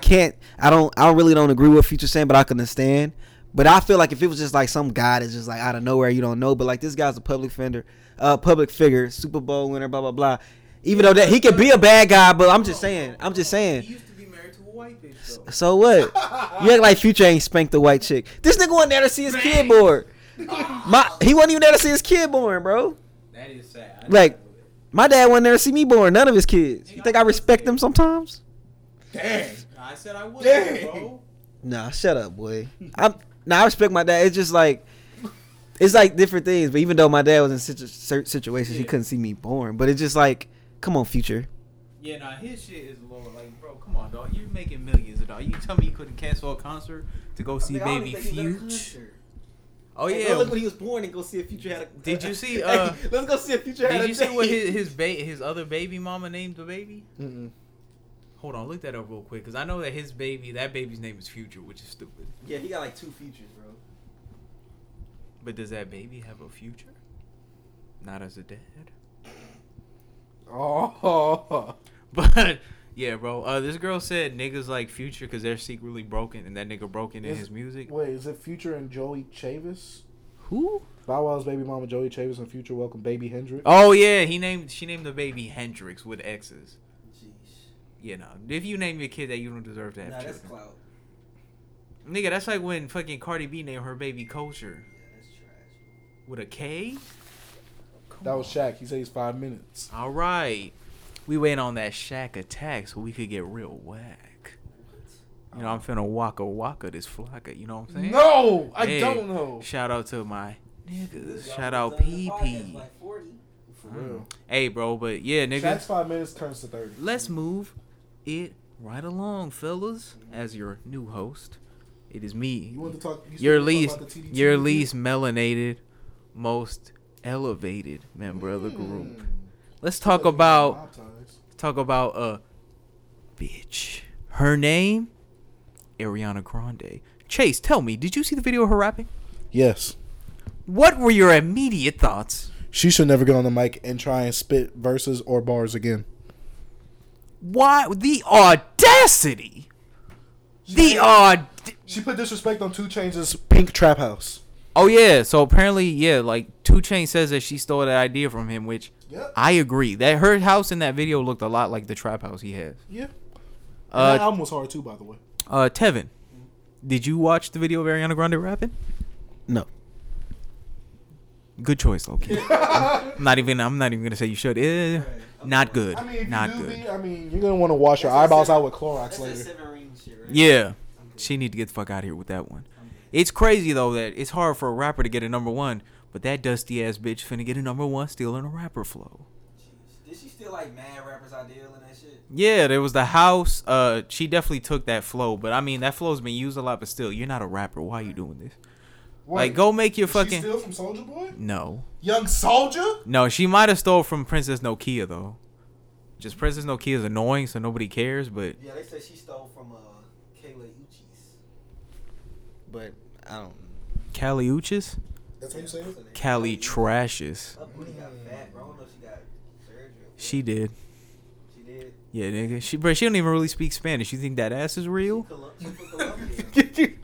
really don't agree with Future saying, but I can understand. But I feel like if it was just like some guy that's just like out of nowhere, you don't know. But like this guy's a public figure, Super Bowl winner, blah blah blah. Even though that he could be a bad guy, but I'm just saying. He used to be married to a white bitch. Though. So what? You act like Future ain't spanked the white chick. This nigga wasn't there to see his kid born. He wasn't even there to see his kid born, bro. That is sad. Like my dad wasn't there to see me born. None of his kids. You think I respect them sometimes? Damn. I said I would, bro. Nah, shut up, boy. I respect my dad. It's just like, it's like different things. But even though my dad was in certain situations, he couldn't see me born. But it's just like, come on, Future. Yeah, nah, his shit is lower. Like, bro, come on, dog. You're making millions, dog. You tell me you couldn't cancel a concert to go see baby Future? Oh yeah. Hey, look when he was born and go see if Future had a. Did you see? Hey, let's go see if Future had a. Did you see what his other baby mama named the baby? Mm-mm. Hold on, look that up real quick, because I know that that baby's name is Future, which is stupid. Yeah, he got like two futures, bro. But does that baby have a future? Not as a dad. Oh. But, yeah, bro, this girl said niggas like Future because they're secretly broken, and that nigga broken in his music. Wait, is it Future and Joey Chavis? Who? Bow Wow's baby mama Joey Chavis and Future welcome baby Hendrix. Oh, yeah, she named the baby Hendrix with X's. You know, if you name your kid that, you don't deserve to have children. That's clout. Nigga, that's like when fucking Cardi B named her baby Culture. Yeah, that's trash. With a K? That was Shaq. He said he's 5 minutes. All right. We waiting on that Shaq attack so we could get real whack. You know, I'm finna waka this flocka. You know what I'm saying? No, I don't know. Shout out to my niggas. Shout out PP. Like for real. Hey, bro, but yeah, niggas. Shaq's 5 minutes turns to 30. Let's move it right along, fellas. As your new host, it is me. You want to talk? Your least melanated, most elevated member of the group. Let's talk about a bitch. Her name, Ariana Grande. Chase, tell me, did you see the video of her rapping? Yes. What were your immediate thoughts? She should never get on the mic and try and spit verses or bars again. Why? The audacity. She put disrespect on 2 Chainz's Pink Trap House. Oh, yeah. So, apparently, yeah, like, 2 Chainz says that she stole that idea from him, which I agree. That her house in that video looked a lot like the trap house he has. Yeah. That album was hard, too, by the way. Tevin, did you watch the video of Ariana Grande rapping? No. Good choice, Loki. I'm not even gonna say you should. Not good. I mean, if not you do good. You're gonna want to wash your eyeballs out with Clorox later. Shit, right? Yeah, she need to get the fuck out of here with that one. It's crazy though that it's hard for a rapper to get a number one, but that dusty ass bitch finna get a number one still in a rapper flow. Did she steal like mad rappers ideal and that shit? Yeah, there was the house. She definitely took that flow, but I mean that flow's been used a lot. But still, you're not a rapper. Why are you doing this? Like, go make your fucking... She steal from Soulja Boy? No. Young Soulja? No, she might have stole from Princess Nokia, though. Just Princess Nokia is annoying, so nobody cares, but... Yeah, they say she stole from Kayla Uchis. But, I don't know. Kali Uchis? That's what you saying? Kali Trashes. Her booty got fat, bro. I don't know if she got surgery. She did. She did? Yeah, nigga. She don't even really speak Spanish. You think that ass is real? She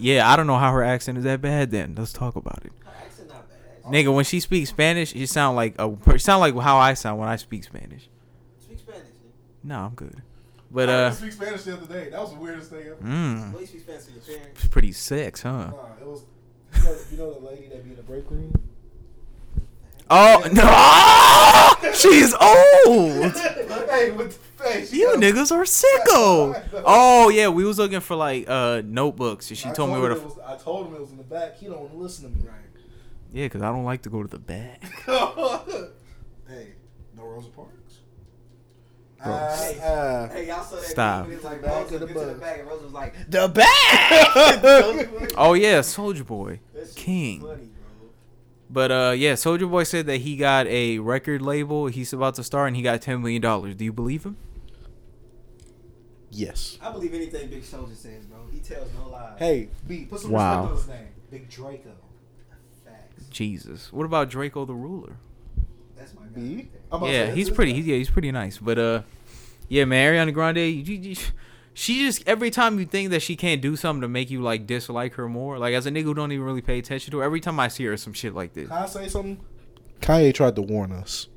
yeah, I don't know how her accent is that bad then. Let's talk about it. Her accent not bad. Nigga, when she speaks Spanish, you sound like how I sound when I speak Spanish. Speak Spanish, nigga. No, I'm good. But I speak Spanish the other day. That was the weirdest thing ever. Well, you speak Spanish to your parents. It's pretty sex, huh? Nah, it was you know the lady that be in the break room? Oh no! She's old. Hey, what the face? You niggas are sicko. Oh yeah, we was looking for like notebooks, and she told me where to. I told him it was in the back. He don't listen to me. Right. Yeah, cause I don't like to go to the back. Hey, no Rosa Parks. Hey, y'all saw that? Stop. He was like, back to the back, and Rosa was like, the back. Oh yeah, Soulja Boy, King. Funny. But, yeah, Soulja Boy said that he got a record label he's about to start, and he got $10 million. Do you believe him? Yes. I believe anything Big Soulja says, bro. He tells no lies. Hey, B, put some respect on his name. Big Draco. Facts. Jesus. What about Draco the Ruler? That's my guy. Yeah, he's pretty nice. But, yeah, man, Ariana Grande, she just, every time you think that she can't do something to make you, like, dislike her more, like, as a nigga who don't even really pay attention to her, every time I see her, some shit like this. Can I say something? Kanye tried to warn us.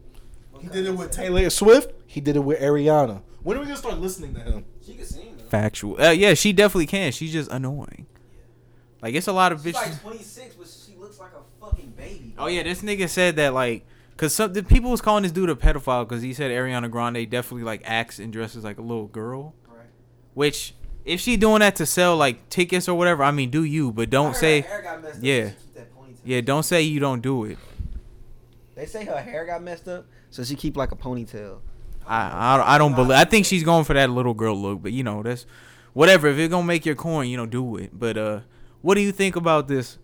He did it with Taylor Swift. He did it with Ariana. When are we going to start listening to him? She can sing, though. Factual. Yeah, she definitely can. She's just annoying. Yeah. Like, it's a lot of bitches. She's like 26, but she looks like a fucking baby. Bro. Oh, yeah, this nigga said that, like, because the people was calling this dude a pedophile because he said Ariana Grande definitely, like, acts and dresses like a little girl. Which, if she doing that to sell, like, tickets or whatever, I mean, do you. But don't say... don't say you don't do it. They say her hair got messed up, so she keep, like, a ponytail. I don't believe... I think she's going for that little girl look. But, you know, that's... Whatever. If it's going to make your coin, you know, do it. But, what do you think about this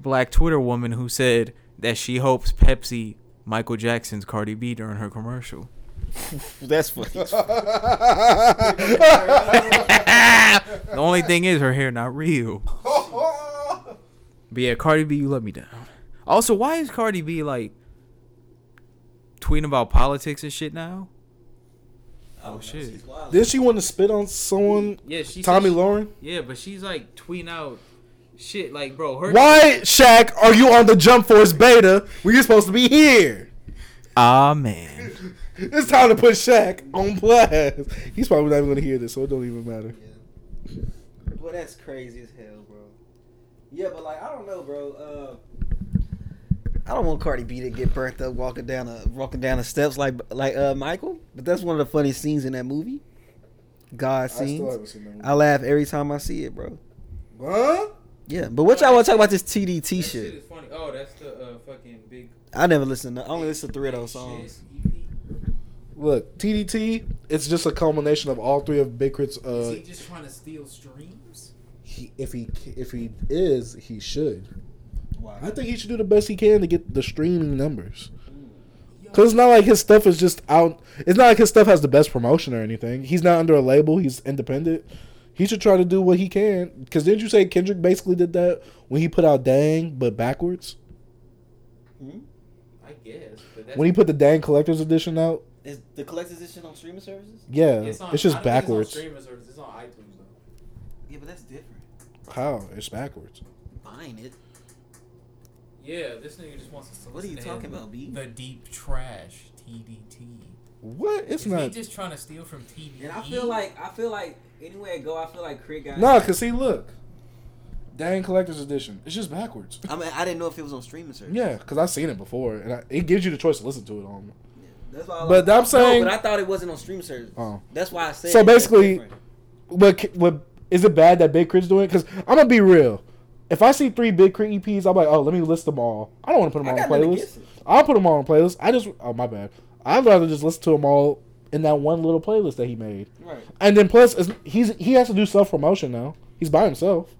black Twitter woman who said that she hopes Pepsi Michael Jackson's Cardi B during her commercial? That's funny. The only thing is her hair not real. But yeah, Cardi B, you let me down. Also, why is Cardi B like tweeting about politics and shit now? Oh shit! Did she want to spit on someone? Yeah, she Tommy Lauren. Yeah, but she's like tweeting out shit like, bro. Why, Shaq, are you on the Jump Force beta when you're supposed to be here? Ah man. It's time to put Shaq on blast. He's probably not even going to hear this, so it don't even matter. Yeah. Well, that's crazy as hell, bro. Yeah, but, like, I don't know, bro. I don't want Cardi B to get burnt up walking down the steps like Michael. But that's one of the funniest scenes in that movie. God scenes. I still haven't seen that movie. I laugh every time I see it, bro. What? Yeah, but what y'all want to talk about this TDT shit? That shit is funny. Oh, that's the fucking big. I never listen to. I only listen to three of those songs. Look, TDT. It's just a culmination of all three of Big Crit's. Is he just trying to steal streams? If he is, he should. Wow. I think he should do the best he can to get the streaming numbers. Cause it's not like his stuff is just out. It's not like his stuff has the best promotion or anything. He's not under a label. He's independent. He should try to do what he can. Cause didn't you say Kendrick basically did that when he put out Dang but backwards? Mm-hmm. I guess. But that's when he put the Dang Collector's Edition out. Is the Collector's Edition on streaming services? Yeah, it's just backwards. It's on streaming services. It's on iTunes though. Yeah, but that's different. How? It's backwards. Buying it. Yeah, this nigga just wants us to. What are you talking about, B? The deep trash, TDT. What? It's not. He just trying to steal from TDT. And I feel like anywhere I go, I feel like Craig got. No, cause see, look, Dang Collector's Edition. It's just backwards. I mean, I didn't know if it was on streaming service. Yeah, cause I've seen it before, and it gives you the choice to listen to it on. Yeah, that's why. But I'm saying. No, but I thought it wasn't on streaming service. Oh. That's why I said. So basically, what is it bad that Big Crit's doing? Cause I'm gonna be real. If I see three Big Crit EPs, I'm like, oh, let me list them all. I don't want to put them all on playlist. I'll put them all on playlist. I'd rather just listen to them all in that one little playlist that he made. Right. And then plus, he has to do self promotion now. He's by himself.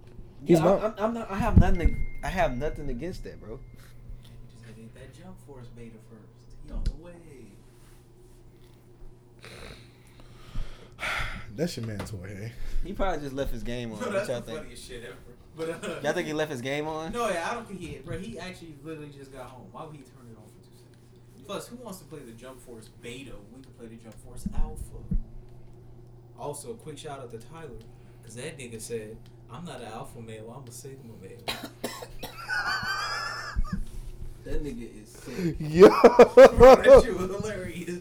Yeah, I'm not. I have nothing against that, bro. Just gotta get that Jump Force beta first. He on the way. That's your man's way. Eh? He probably just left his game on. No, that's the funniest shit ever. But, y'all think he left his game on? No, yeah, I don't think he did, bro. He actually literally just got home. Why would he turn it on for 2 seconds? Plus, who wants to play the Jump Force beta? We can play the Jump Force alpha. Also, quick shout out to Tyler. Because that nigga said, I'm not an alpha male, I'm a sigma male. That nigga is sick. Yo! Bro, that shit was hilarious.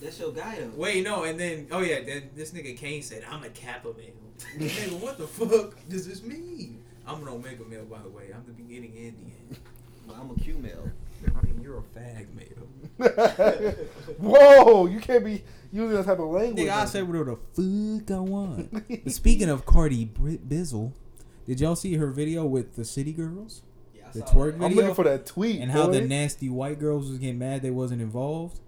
That's your guy, though. Wait, no, and then, oh yeah, then this nigga Kane said, I'm a kappa male. Nigga, what the fuck does this mean? I'm an omega male, by the way. I'm the beginning and the end. Well, I'm a Q male. I mean, you're a fag male. Whoa, you can't be using that type of language. Nigga, I say whatever the fuck I want. But speaking of Cardi Bizzle, did y'all see her video with the City Girls? Yeah, I saw the twerk video. I'm looking for that tweet. And how the nasty white girls was getting mad they wasn't involved.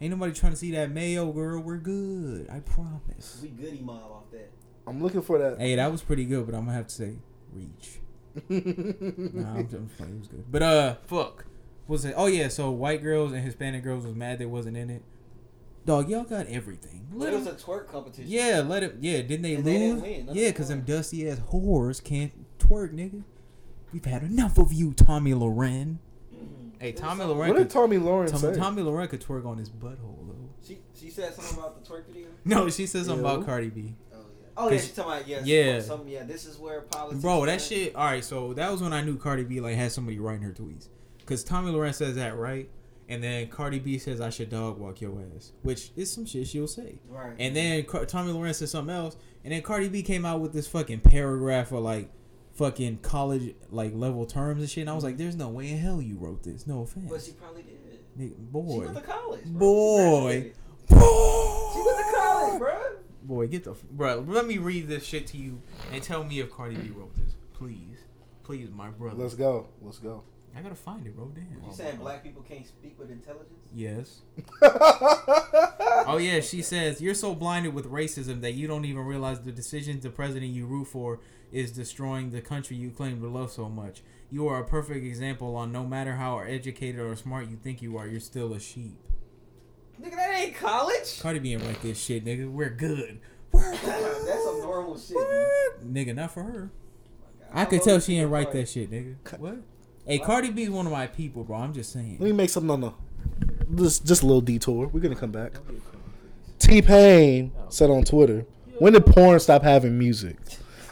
Ain't nobody trying to see that mayo, girl. We're good. I promise. We goody mob off that. I'm looking for that. Hey, that was pretty good, but I'm gonna have to say reach. Nah, I'm playing. It was good, but fuck. What was it? Oh yeah, so white girls and Hispanic girls was mad they wasn't in it. Dog, y'all got everything. It was a twerk competition. Yeah, let it. Yeah, didn't they lose? They didn't win. Yeah, because them dusty ass whores can't twerk, nigga. We've had enough of you, Tommy Loren. Mm-hmm. Hey, Tommy Loren. What did Tommy Loren say? Tommy Loren could twerk on his butthole though. She said something about the twerk video. No, she said something about Cardi B. Oh, yeah, she's talking about, this is where politics... Bro, that shit... All right, so that was when I knew Cardi B, had somebody writing her tweets. Because Tommy Loren says that, right? And then Cardi B says, I should dog walk your ass. Which is some shit she'll say. Right. And then Tommy Loren says something else. And then Cardi B came out with this fucking paragraph of, fucking college, level terms and shit. And I was like, there's no way in hell you wrote this. No offense. But she probably did. Nigga, boy. She went to college, bro. Boy. She went to college, bro. Boy, bro, let me read this shit to you and tell me if Cardi B wrote this. Please. Please, my brother. Let's go. I gotta find it, bro. Damn. You saying black people can't speak with intelligence? Yes. Oh, yeah. She says, you're so blinded with racism that you don't even realize the decisions the president you root for is destroying the country you claim to love so much. You are a perfect example on no matter how educated or smart you think you are, you're still a sheep. Nigga, that ain't college. Cardi B ain't like this shit, nigga. We're good. That's some normal shit, nigga. Not for her. Oh, I could tell she ain't write that shit, nigga. What? Hey, Cardi B's one of my people, bro. I'm just saying. Let me make something on the... Just a little detour. We're gonna come back. T-Pain said on Twitter, when did porn stop having music?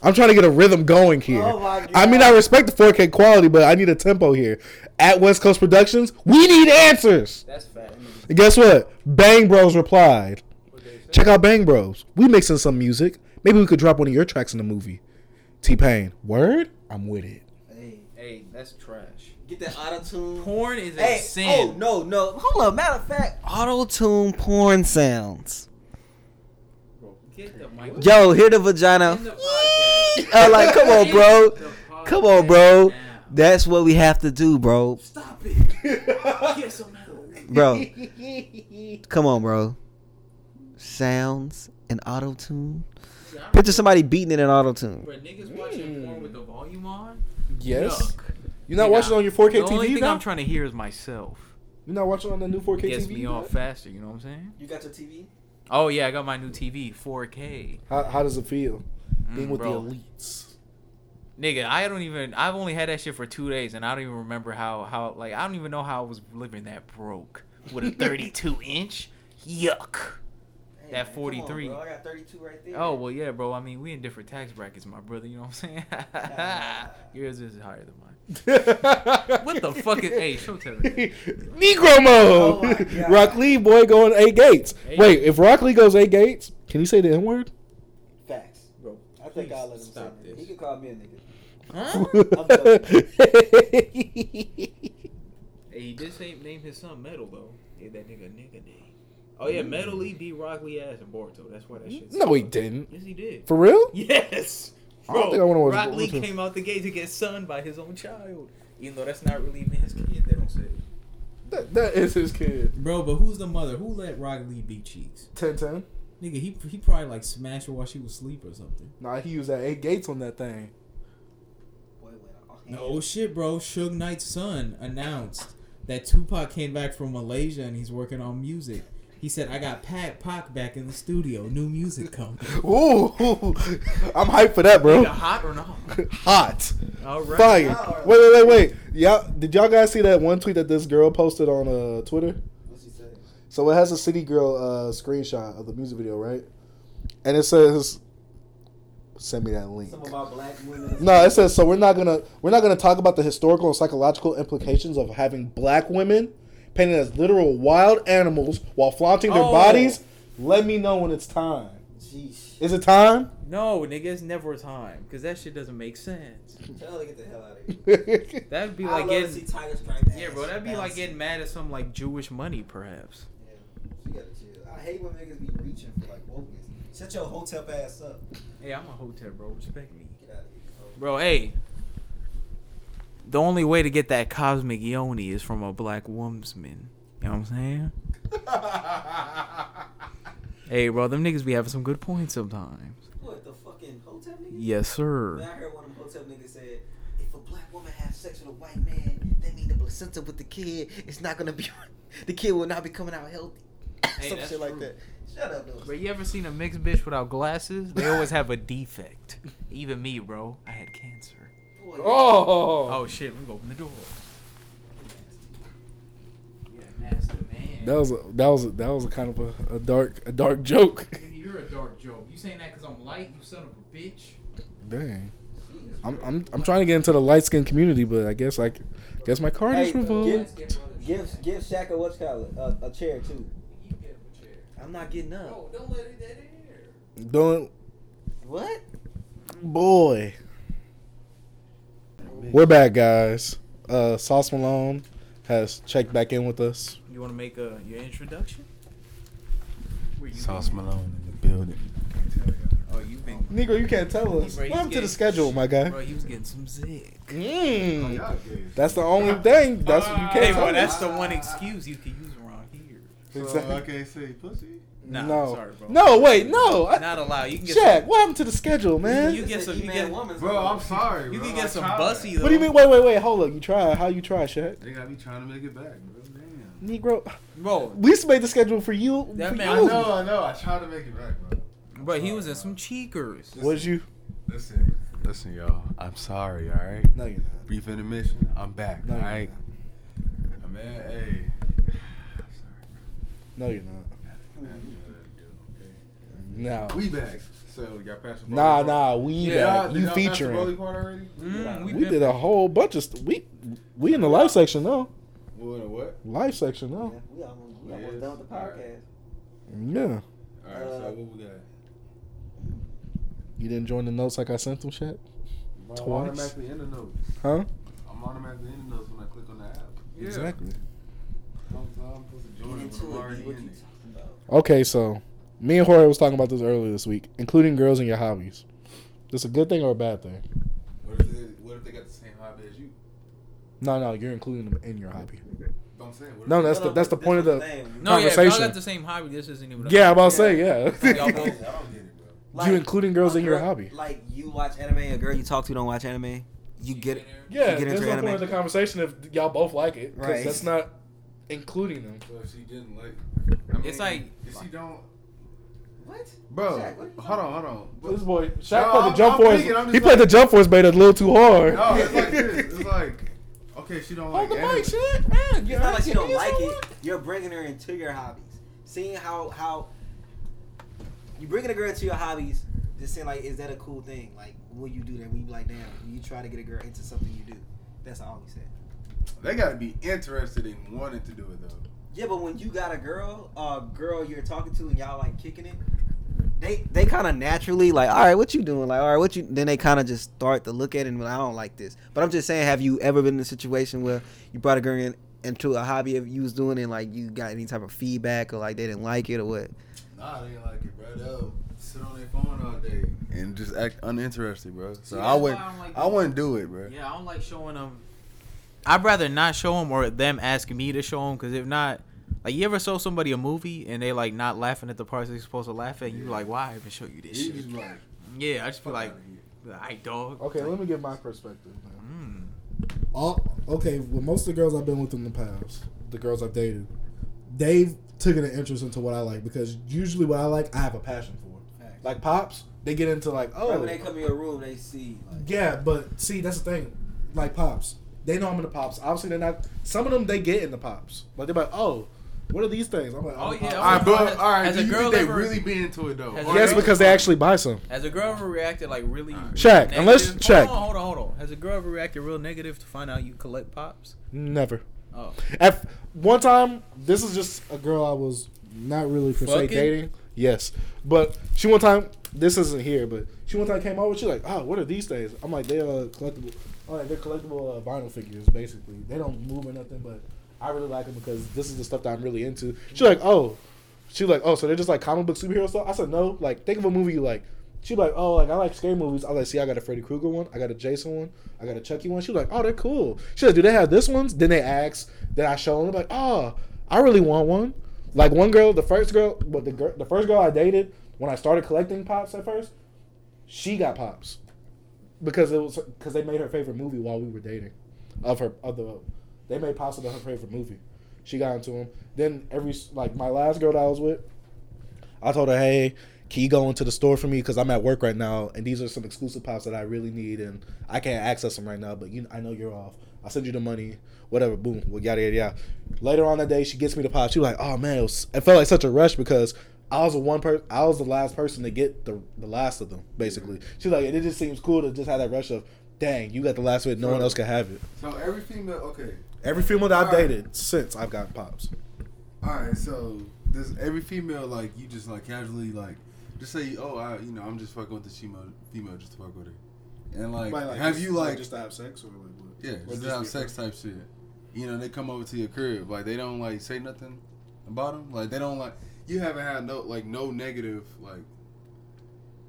I'm trying to get a rhythm going here. Oh my God. I mean, I respect the 4K quality, but I need a tempo here. At West Coast Productions, we need answers. That's fact. And guess what? Bang Bros replied. Check out Bang Bros. We mixing some music. Maybe we could drop one of your tracks in the movie. T-Pain. Word? I'm with it. Hey, that's trash. Get that auto-tune. Porn is a sin. Oh, no. Hold up. Matter of fact, auto-tune porn sounds. Get the mic. Yo, hear the vagina. Like, come on, bro. Come on, bro. Now. That's what we have to do, bro. Stop it. Bro. Come on, bro. Sounds and auto-tune. Picture somebody beating it in auto-tune. But niggas watching porn with the volume on? Yes. Yuck. You're not watching on your 4K TV now? The only thing I'm trying to hear is myself. You're not watching on the new 4K TV? It gets me off faster, you know what I'm saying? You got your TV? Oh, yeah, I got my new TV, 4K. How does it feel? Being with the elites. Nigga, I've only had that shit for 2 days, and I don't even remember how I don't even know how I was living that broke. With a 32-inch? Yuck. Hey, that 43. Come on, bro. I got 32 right there. Oh, well, yeah, bro. I mean, we in different tax brackets, my brother. You know what I'm saying? Yours is higher than mine. What the fuck is show tell me. Negro mode. Oh, Rock Lee boy going 8 gates. Wait, if Rock Lee goes 8 gates, can you say the N word? Facts, bro. I think I'll let him stop say this. He can call me a nigga. Huh? I'm he did say name his son Metal though. Yeah, that nigga name. Oh yeah, Metal Lee beat Rock Lee ass in Boruto. That's why that shit. No, he didn't. Yes, he did. For real? Yes. Bro, Rock Lee came out the gate to get sunned by his own child. Even though that's not really even his kid, they don't say it. That is his kid. Bro, but who's the mother? Who let Rock Lee beat Cheeks? 10-10. Nigga, he probably like smashed her while she was asleep or something. Nah, he was at 8 gates on that thing. No shit, bro. Suge Knight's son announced that Tupac came back from Malaysia and he's working on music. He said, I got Pac back in the studio. New music coming. Ooh. I'm hyped for that, bro. Hot or not? Hot. All right. Fire. Right. Wait. Did y'all guys see that one tweet that this girl posted on Twitter? What's she say? So it has a City Girl screenshot of the music video, right? And it says, send me that link. Some of our black women. No, it says, so we're not gonna talk about the historical and psychological implications of having black women painted as literal wild animals while flaunting their bodies. Let me know when it's time. Jeez. Is it time? No, nigga, it's never time. Because that shit doesn't make sense. Tell her to get the hell out of here. That'd be like getting... Yeah, bro, that'd be like getting mad at some, like, Jewish money, perhaps. Yeah, she gotta chill. I hate when niggas be reaching for, like, wokeness. Shut your hotep ass up. Hey, I'm a hotep, bro. Respect me. Get out of here, bro. The only way to get that cosmic yoni is from a black woman. You know what I'm saying? Hey, bro, them niggas be having some good points sometimes. What, the fucking Hotep niggas? Yes, sir. Man, I heard one of them Hotep niggas said, if a black woman has sex with a white man, that means the placenta with the kid is not going to be... The kid will not be coming out healthy. Hey, some shit true. Like that. Shut up, dude. Bro, you ever seen a mixed bitch without glasses? They always have a defect. Even me, bro. I had cancer. Oh shit! We open the door. You're a nasty man. That was a kind of a dark joke. You're a dark joke. You saying that because I'm light, you son of a bitch. Dang. I'm trying to get into the light skin community, but I guess my card is revoked. Give Shaq a what's called a chair too. You get a chair. I'm not getting up. No, don't let it that air. Don't. What? Boy. We're back, guys. Sauce Malone has checked back in with us. You want to make your introduction? Sauce Malone in the building. Oh, Negro, you can't tell us. Welcome to the schedule, my guy. Bro, he was getting some zig. That's the only thing. That's what you can't tell us. That's the one excuse you can use around here. Exactly. I can't say pussy. No, sorry, bro. No, wait, no. Not allowed. You can get Jack, what happened to the schedule, man? You get some, you get woman. Bro, I'm sorry. Bro. You can get some bussy, though. What do you mean? Wait, hold up. You try. How you try, Shaq? They got me trying to make it back, bro. Damn. Negro. Bro. We used to make the schedule for you. That man, I know. I tried to make it back, bro. But he was in some cheekers. Was you? Listen, y'all. I'm sorry, all right? No, you're not. Brief intermission. I'm back, all right? Man, hey. I'm sorry. No, you're not. No. We back. So y'all passed the back. You featuring. Y'all passed the Broly part already? We did a whole bunch of stuff. We in the live section now. We in the what? Live section now. Yeah, we almost done with the podcast. Right. Yeah. Alright, so what we got? You didn't join the notes like I sent them, shit? I'm automatically in the notes. Huh? I'm automatically in the notes when I click on the app. Yeah. Exactly. Okay, so me and Jorge was talking about this earlier this week, including girls and your hobbies. This a good thing or a bad thing? What if they got the same hobby as you? No, you're including them in your hobby. I'm saying, no, that's the point of the conversation. No, yeah, if y'all got the same hobby, this isn't even about. Yeah, I'm about to say, yeah. Y'all both, I don't get it, bro. Like, you including girls in your hobby. Like, you watch anime, a girl you talk to don't watch anime. You get it. Yeah, there's no point of the conversation if y'all both like it. Because that's not including them. But if she didn't like it. I mean, it's like. If she don't. What? Bro, Shaq, what hold on. This boy, Shaq played the Jump Force. He played the Jump Force bait a little too hard. No, it's like this. It's like. Okay, she don't like anime. Mic, shit. Man, it's not like she don't like it. You're bringing her into your hobbies. Seeing how you bringing a girl into your hobbies, just saying, like, is that a cool thing? Like, will you do that? Will you be like, damn, you try to get a girl into something you do? That's all we said. They got to be interested in wanting to do it, though. Yeah, but when you got a girl you're talking to and y'all, like, kicking it, They kind of naturally like, all right, what you doing? Like, all right, what you? Then they kind of just start to look at it and like, I don't like this. But I'm just saying, have you ever been in a situation where you brought a girl into a hobby you was doing and like you got any type of feedback or like they didn't like it or what? Nah, they didn't like it, bro. They'll sit on their phone all day and just act uninterested, bro. So yeah, I wouldn't do it, bro. Yeah, I don't like showing them. I'd rather not show them or them ask me to show them because if not. Like, you ever show somebody a movie and they, like, not laughing at the parts they're supposed to laugh at? And you like, why I even show you this shit? Like, yeah, I just feel like, all right, dog. Okay, let me give my perspective, man. Okay, well, most of the girls I've been with in the past, the girls I've dated, they've taken an interest into what I like because usually what I like, I have a passion for. Like, Pops, they get into, like, oh. Right, when they come in your room, they see. Like, yeah, but, see, that's the thing. Like, Pops. They know I'm into Pops. Obviously, they're not. Some of them, they get into Pops. Like, they're like, oh. What are these things? I'm like, oh yeah. All right. Do you think they really be into it though? Yes, because they actually buy some. Has a girl ever reacted like really? Shaq, negative? Unless Shaq. Hold on. Has a girl ever reacted real negative to find out you collect Pops? Never. Oh. At one time, this is just a girl I was not really for say dating. Yes, but she one time. This isn't here, but she one time came over. She's like, oh, what are these things? I'm like, they are collectible. All right, they're collectible vinyl figures. Basically, they don't move or nothing, but. I really like them because this is the stuff that I'm really into. She's like, oh, so they're just like comic book superhero stuff? I said, no. Like, think of a movie you like. She's like, oh, like, I like scary movies. I like, see, I got a Freddy Krueger one. I got a Jason one. I got a Chucky one. She was like, oh, they're cool. She's like, do they have this ones? Then they ask. Then I show them. I'm like, oh, I really want one. Like, one girl, the first girl I dated, when I started collecting Pops at first, she got Pops. Because they made her favorite movie while we were dating. They made possible her favorite movie. She got into them. Then my last girl that I was with, I told her, hey, can you go into the store for me? Because I'm at work right now, and these are some exclusive Pops that I really need, and I can't access them right now, but I know you're off. I'll send you the money, whatever, boom, well, yada, yada, yada. Later on that day, she gets me the Pop. She was like, oh, man, it felt like such a rush because I was the last person to get the last of them, basically. She was like, it just seems cool to just have that rush of, dang, you got the last of it. No one else can have it. So every female that I've dated since I've gotten Pops. All right, so does every female like you just like casually like just say, oh, I'm just fucking with the female just to fuck with her, and like have you like just to have sex or like what? Yeah, just to have sex type shit. You know, they come over to your crib like they don't like say nothing about them like they don't like you haven't had no negative like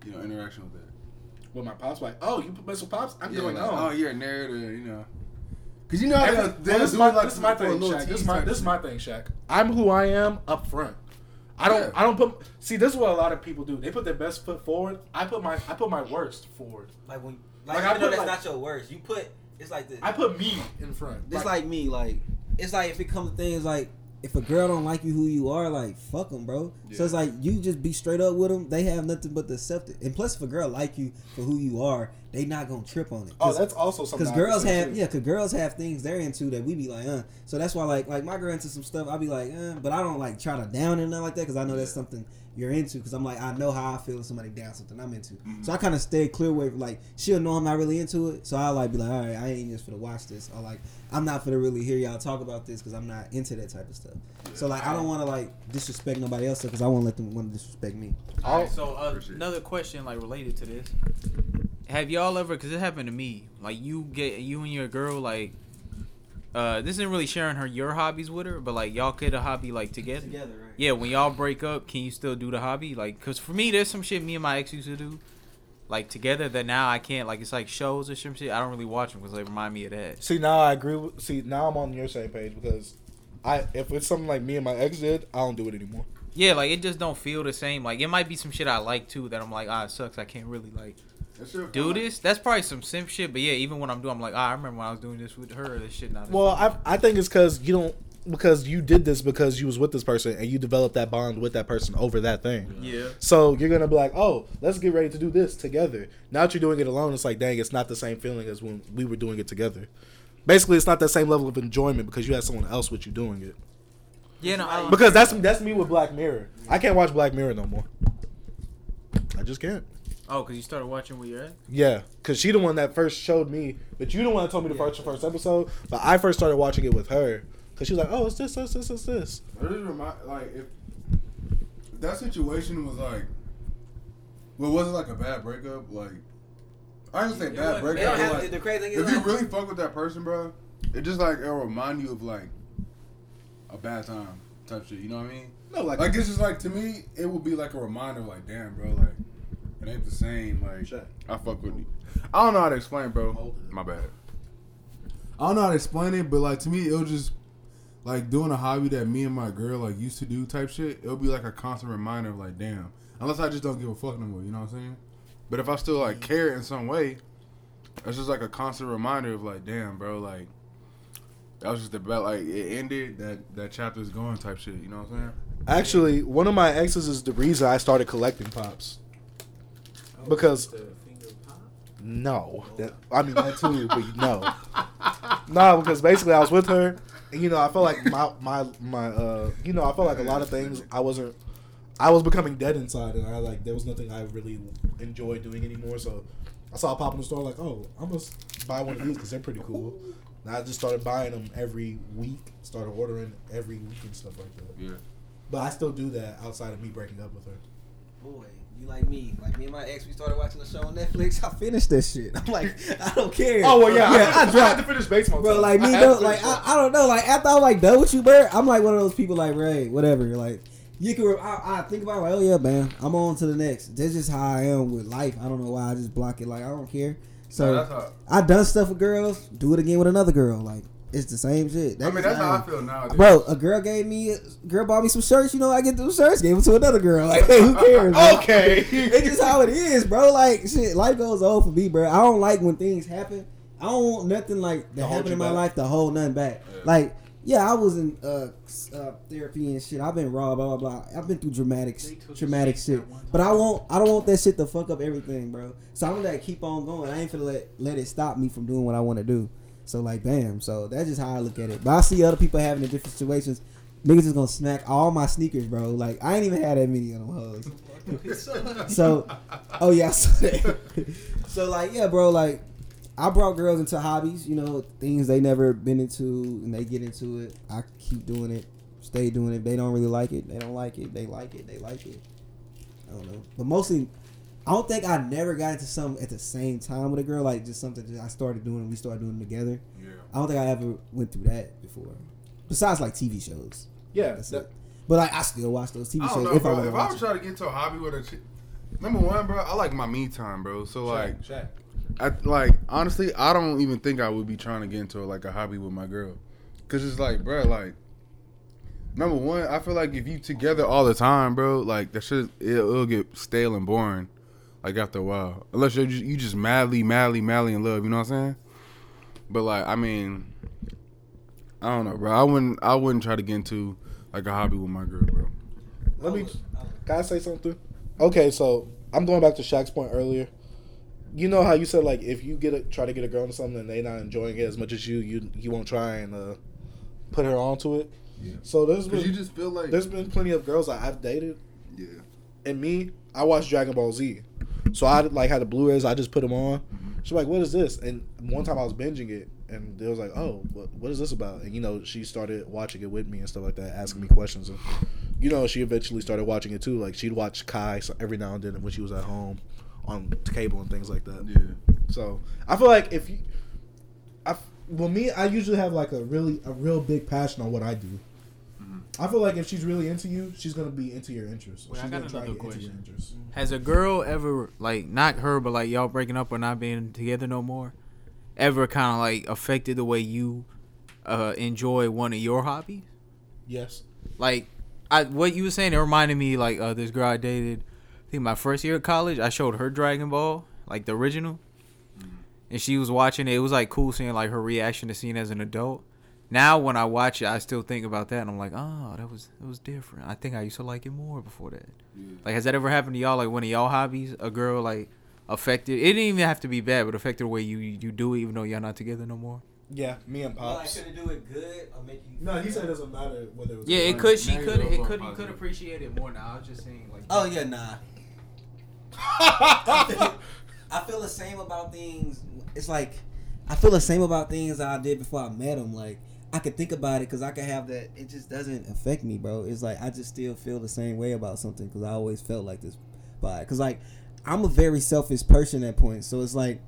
you know interaction with that. With my Pops, like, oh, you mess with Pops? I'm going like, oh, you're a nerd, or, you know. Because you know how this is my thing, Shaq. This is my thing, Shaq. I'm who I am up front. I don't, this is what a lot of people do. They put their best foot forward. I put my worst forward. Like, when, like I know that's not your worst. You put, it's like this. I put me in front. It's like me, like, it's like if it comes to things like, if a girl don't like you who you are, like, fuck them, bro. Yeah. So it's like, you just be straight up with them. They have nothing but to accept it. And plus, if a girl like you for who you are, they not going to trip on it. Oh, that's also something. Because girls have things they're into that we be like, So that's why, like my girl into some stuff, I be like, But I don't, like, try to down it or nothing like that because I know that's something you're into. Because I'm like, I know how I feel if somebody down something I'm into. Mm-hmm. So I kind of stay clear away from, like, she'll know I'm not really into it. So I, like, be like, all right, I ain't just for to watch this. Or, like, I'm not for to really hear y'all talk about this because I'm not into that type of stuff. So, like, I don't want to, like, disrespect nobody else because I won't let them want to disrespect me. All right, so another question, like, related to this. Have y'all ever, because it happened to me, like, you and your girl, like, this isn't really sharing her your hobbies with her, but like y'all could a hobby like together, right? Yeah, when y'all break up, can you still do the hobby? Like, cause for me, there's some shit me and my ex used to do, like together that now I can't. Like, it's like shows or some shit. I don't really watch them because they remind me of that. See, now I agree. See, now I'm on your same page because if it's something like me and my ex did, I don't do it anymore. Yeah, like it just don't feel the same. Like it might be some shit I like too that I'm like, ah, it sucks. I can't really like. Do this? That's probably some simp shit, but yeah, even when I'm doing, I'm like, ah, I remember when I was doing this with her, this shit not. Well, I think it's because you did this because you was with this person and you developed that bond with that person over that thing. Yeah. So you're gonna be like, oh, let's get ready to do this together. Now that you're doing it alone, it's like, dang, it's not the same feeling as when we were doing it together. Basically, it's not that same level of enjoyment because you had someone else with you doing it. Yeah, no. Because that's me with Black Mirror. I can't watch Black Mirror no more. I just can't. Oh, because you started watching where you're at? Yeah, because she the one that first showed me, but you the one that told me the first episode, but I first started watching it with her, because she was like, oh, it's this. I just remind, like, if that situation was like, well, was it like a bad breakup? Like, I didn't say bad breakup, but like, if you really fuck with that person, bro, it just like, it'll remind you of like, a bad time type shit, you know what I mean? No, like it's just like, to me, it would be like a reminder, like, damn, bro, like, it ain't the same, like, I fuck with you. I don't know how to explain, bro. My bad. I don't know how to explain it, but, like, to me, it was just, like, doing a hobby that me and my girl, like, used to do type shit. It'll be, like, a constant reminder of, like, damn. Unless I just don't give a fuck no more, you know what I'm saying? But if I still, like, care in some way, it's just, like, a constant reminder of, like, damn, bro, like, that was just about, like, it ended, that chapter's going type shit, you know what I'm saying? Actually, one of my exes is the reason I started collecting Pops. Because no, I mean that too, but no, because basically I was with her, and you know I felt like my you know I felt like a lot of things I was becoming dead inside, and I like there was nothing I really enjoyed doing anymore. So I saw a Pop in the store, like, oh, I must buy one of these because they're pretty cool. And I just started buying them every week, started ordering every week and stuff like that. Yeah, but I still do that outside of me breaking up with her. Boy. You like me and my ex, we started watching a show on Netflix. I finished that shit. I'm like, I don't care. Oh, well, yeah I had to finish baseball. Bro, like, me, I don't know. Like, after I'm, like, done with you, bro, I'm, like, one of those people, like, Ray, whatever. Like, you can, I think about it, like, oh, yeah, man, I'm on to the next. That's just how I am with life. I don't know why I just block it. Like, I don't care. So, yeah, I done stuff with girls, do it again with another girl. Like, it's the same shit. That I mean, that's how I feel nowadays. Bro, a girl bought me some shirts. You know, I get those shirts, gave them to another girl. Like, hey, who cares? Okay. It's just how it is, bro. Like, shit, life goes on for me, bro. I don't like when things happen. I don't want nothing like that happened in my life to hold nothing back. Yeah. Like, yeah, I was in therapy and shit. I've been raw, blah, blah, blah. I've been through traumatic shit. But I don't want that shit to fuck up everything, bro. So I'm going to like, keep on going. I ain't finna let it stop me from doing what I want to do. So, like, damn. So, that's just how I look at it. But I see other people having the different situations. Niggas is going to smack all my sneakers, bro. Like, I ain't even had that many on them hoes. So, oh, yeah, I saw that. So, like, yeah, bro, like, I brought girls into hobbies, you know, things they never been into, and they get into it. I keep doing it, stay doing it. If they don't really like it, they don't like it. They like it, they like it. I don't know. But mostly... I don't think I never got into something at the same time with a girl, like just something that I started doing and we started doing together. Yeah. I don't think I ever went through that before. Besides like TV shows. Yeah. That's it. But like I still watch those TV shows. If I was trying to get into a hobby with a chick, number one, bro, I like my me time, bro. So like, honestly, I don't even think I would be trying to get into like a hobby with my girl, cause it's like, bro, like. Number one, I feel like if you together all the time, bro, like that shit, it'll get stale and boring. Like, after a while. Unless you just madly in love, you know what I'm saying? But, like, I mean, I don't know, bro. I wouldn't try to get into, like, a hobby with my girl, bro. Can I say something? Okay, so, I'm going back to Shaq's point earlier. You know how you said, like, if you try to get a girl into something and they not enjoying it as much as you won't try and put her onto it? Yeah. So, there's been plenty of girls that I've dated. Yeah. And me, I watched Dragon Ball Z. So I like had the Blu-rays. I just put them on. She's like, "What is this?" And one time I was binging it, and they was like, "Oh, what is this about?" And you know, she started watching it with me and stuff like that, asking me questions. And you know, she eventually started watching it too. Like she'd watch Kai every now and then when she was at home on cable and things like that. Yeah. So I feel like Well, me, I usually have like a real big passion on what I do. Mm-hmm. I feel like if she's really into you, she's gonna be into your interests. Wait, she's gonna try to get into your interests. Has a girl ever, like, not her, but like y'all breaking up or not being together no more, ever kind of like affected the way you enjoy one of your hobbies? Yes. Like, what you were saying, it reminded me like this girl I dated. I think my first year of college, I showed her Dragon Ball, like the original. And she was watching it. It was like cool seeing like her reaction to seeing it as an adult. Now when I watch it, I still think about that, and I'm like, oh, that was different. I think I used to like it more before that. Yeah. Like, has that ever happened to y'all? Like, one of y'all hobbies, a girl like affected? It didn't even have to be bad, but affected the way you do it, even though y'all not together no more. Yeah, me and Pops. Well, I shouldn't do it good or make you. No, he said it doesn't matter whether it was. Yeah, good. It could. She could. It could. You could appreciate it more now. I was just saying like. Oh yeah, nah. I feel the same about things. It's like, I feel the same about things I did before I met him. Like, I could think about it because I could have that. It just doesn't affect me, bro. It's like, I just still feel the same way about something because I always felt like this. Because, like, I'm a very selfish person at points. So it's like,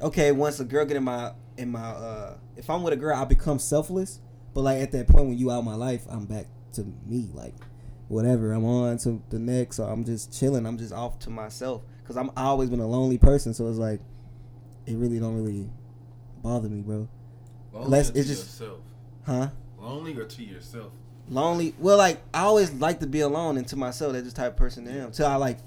okay, once a girl get in my if I'm with a girl, I become selfless. But, like, at that point when you out of my life, I'm back to me. Like, whatever. I'm on to the next. So I'm just chilling. I'm just off to myself because I've always been a lonely person. So it's like, it really don't really bother me, bro. Lonely unless it's just yourself. Huh? Lonely or to yourself? Lonely. Well, like, I always like to be alone and to myself. That's just the type of person I am. Until I, like,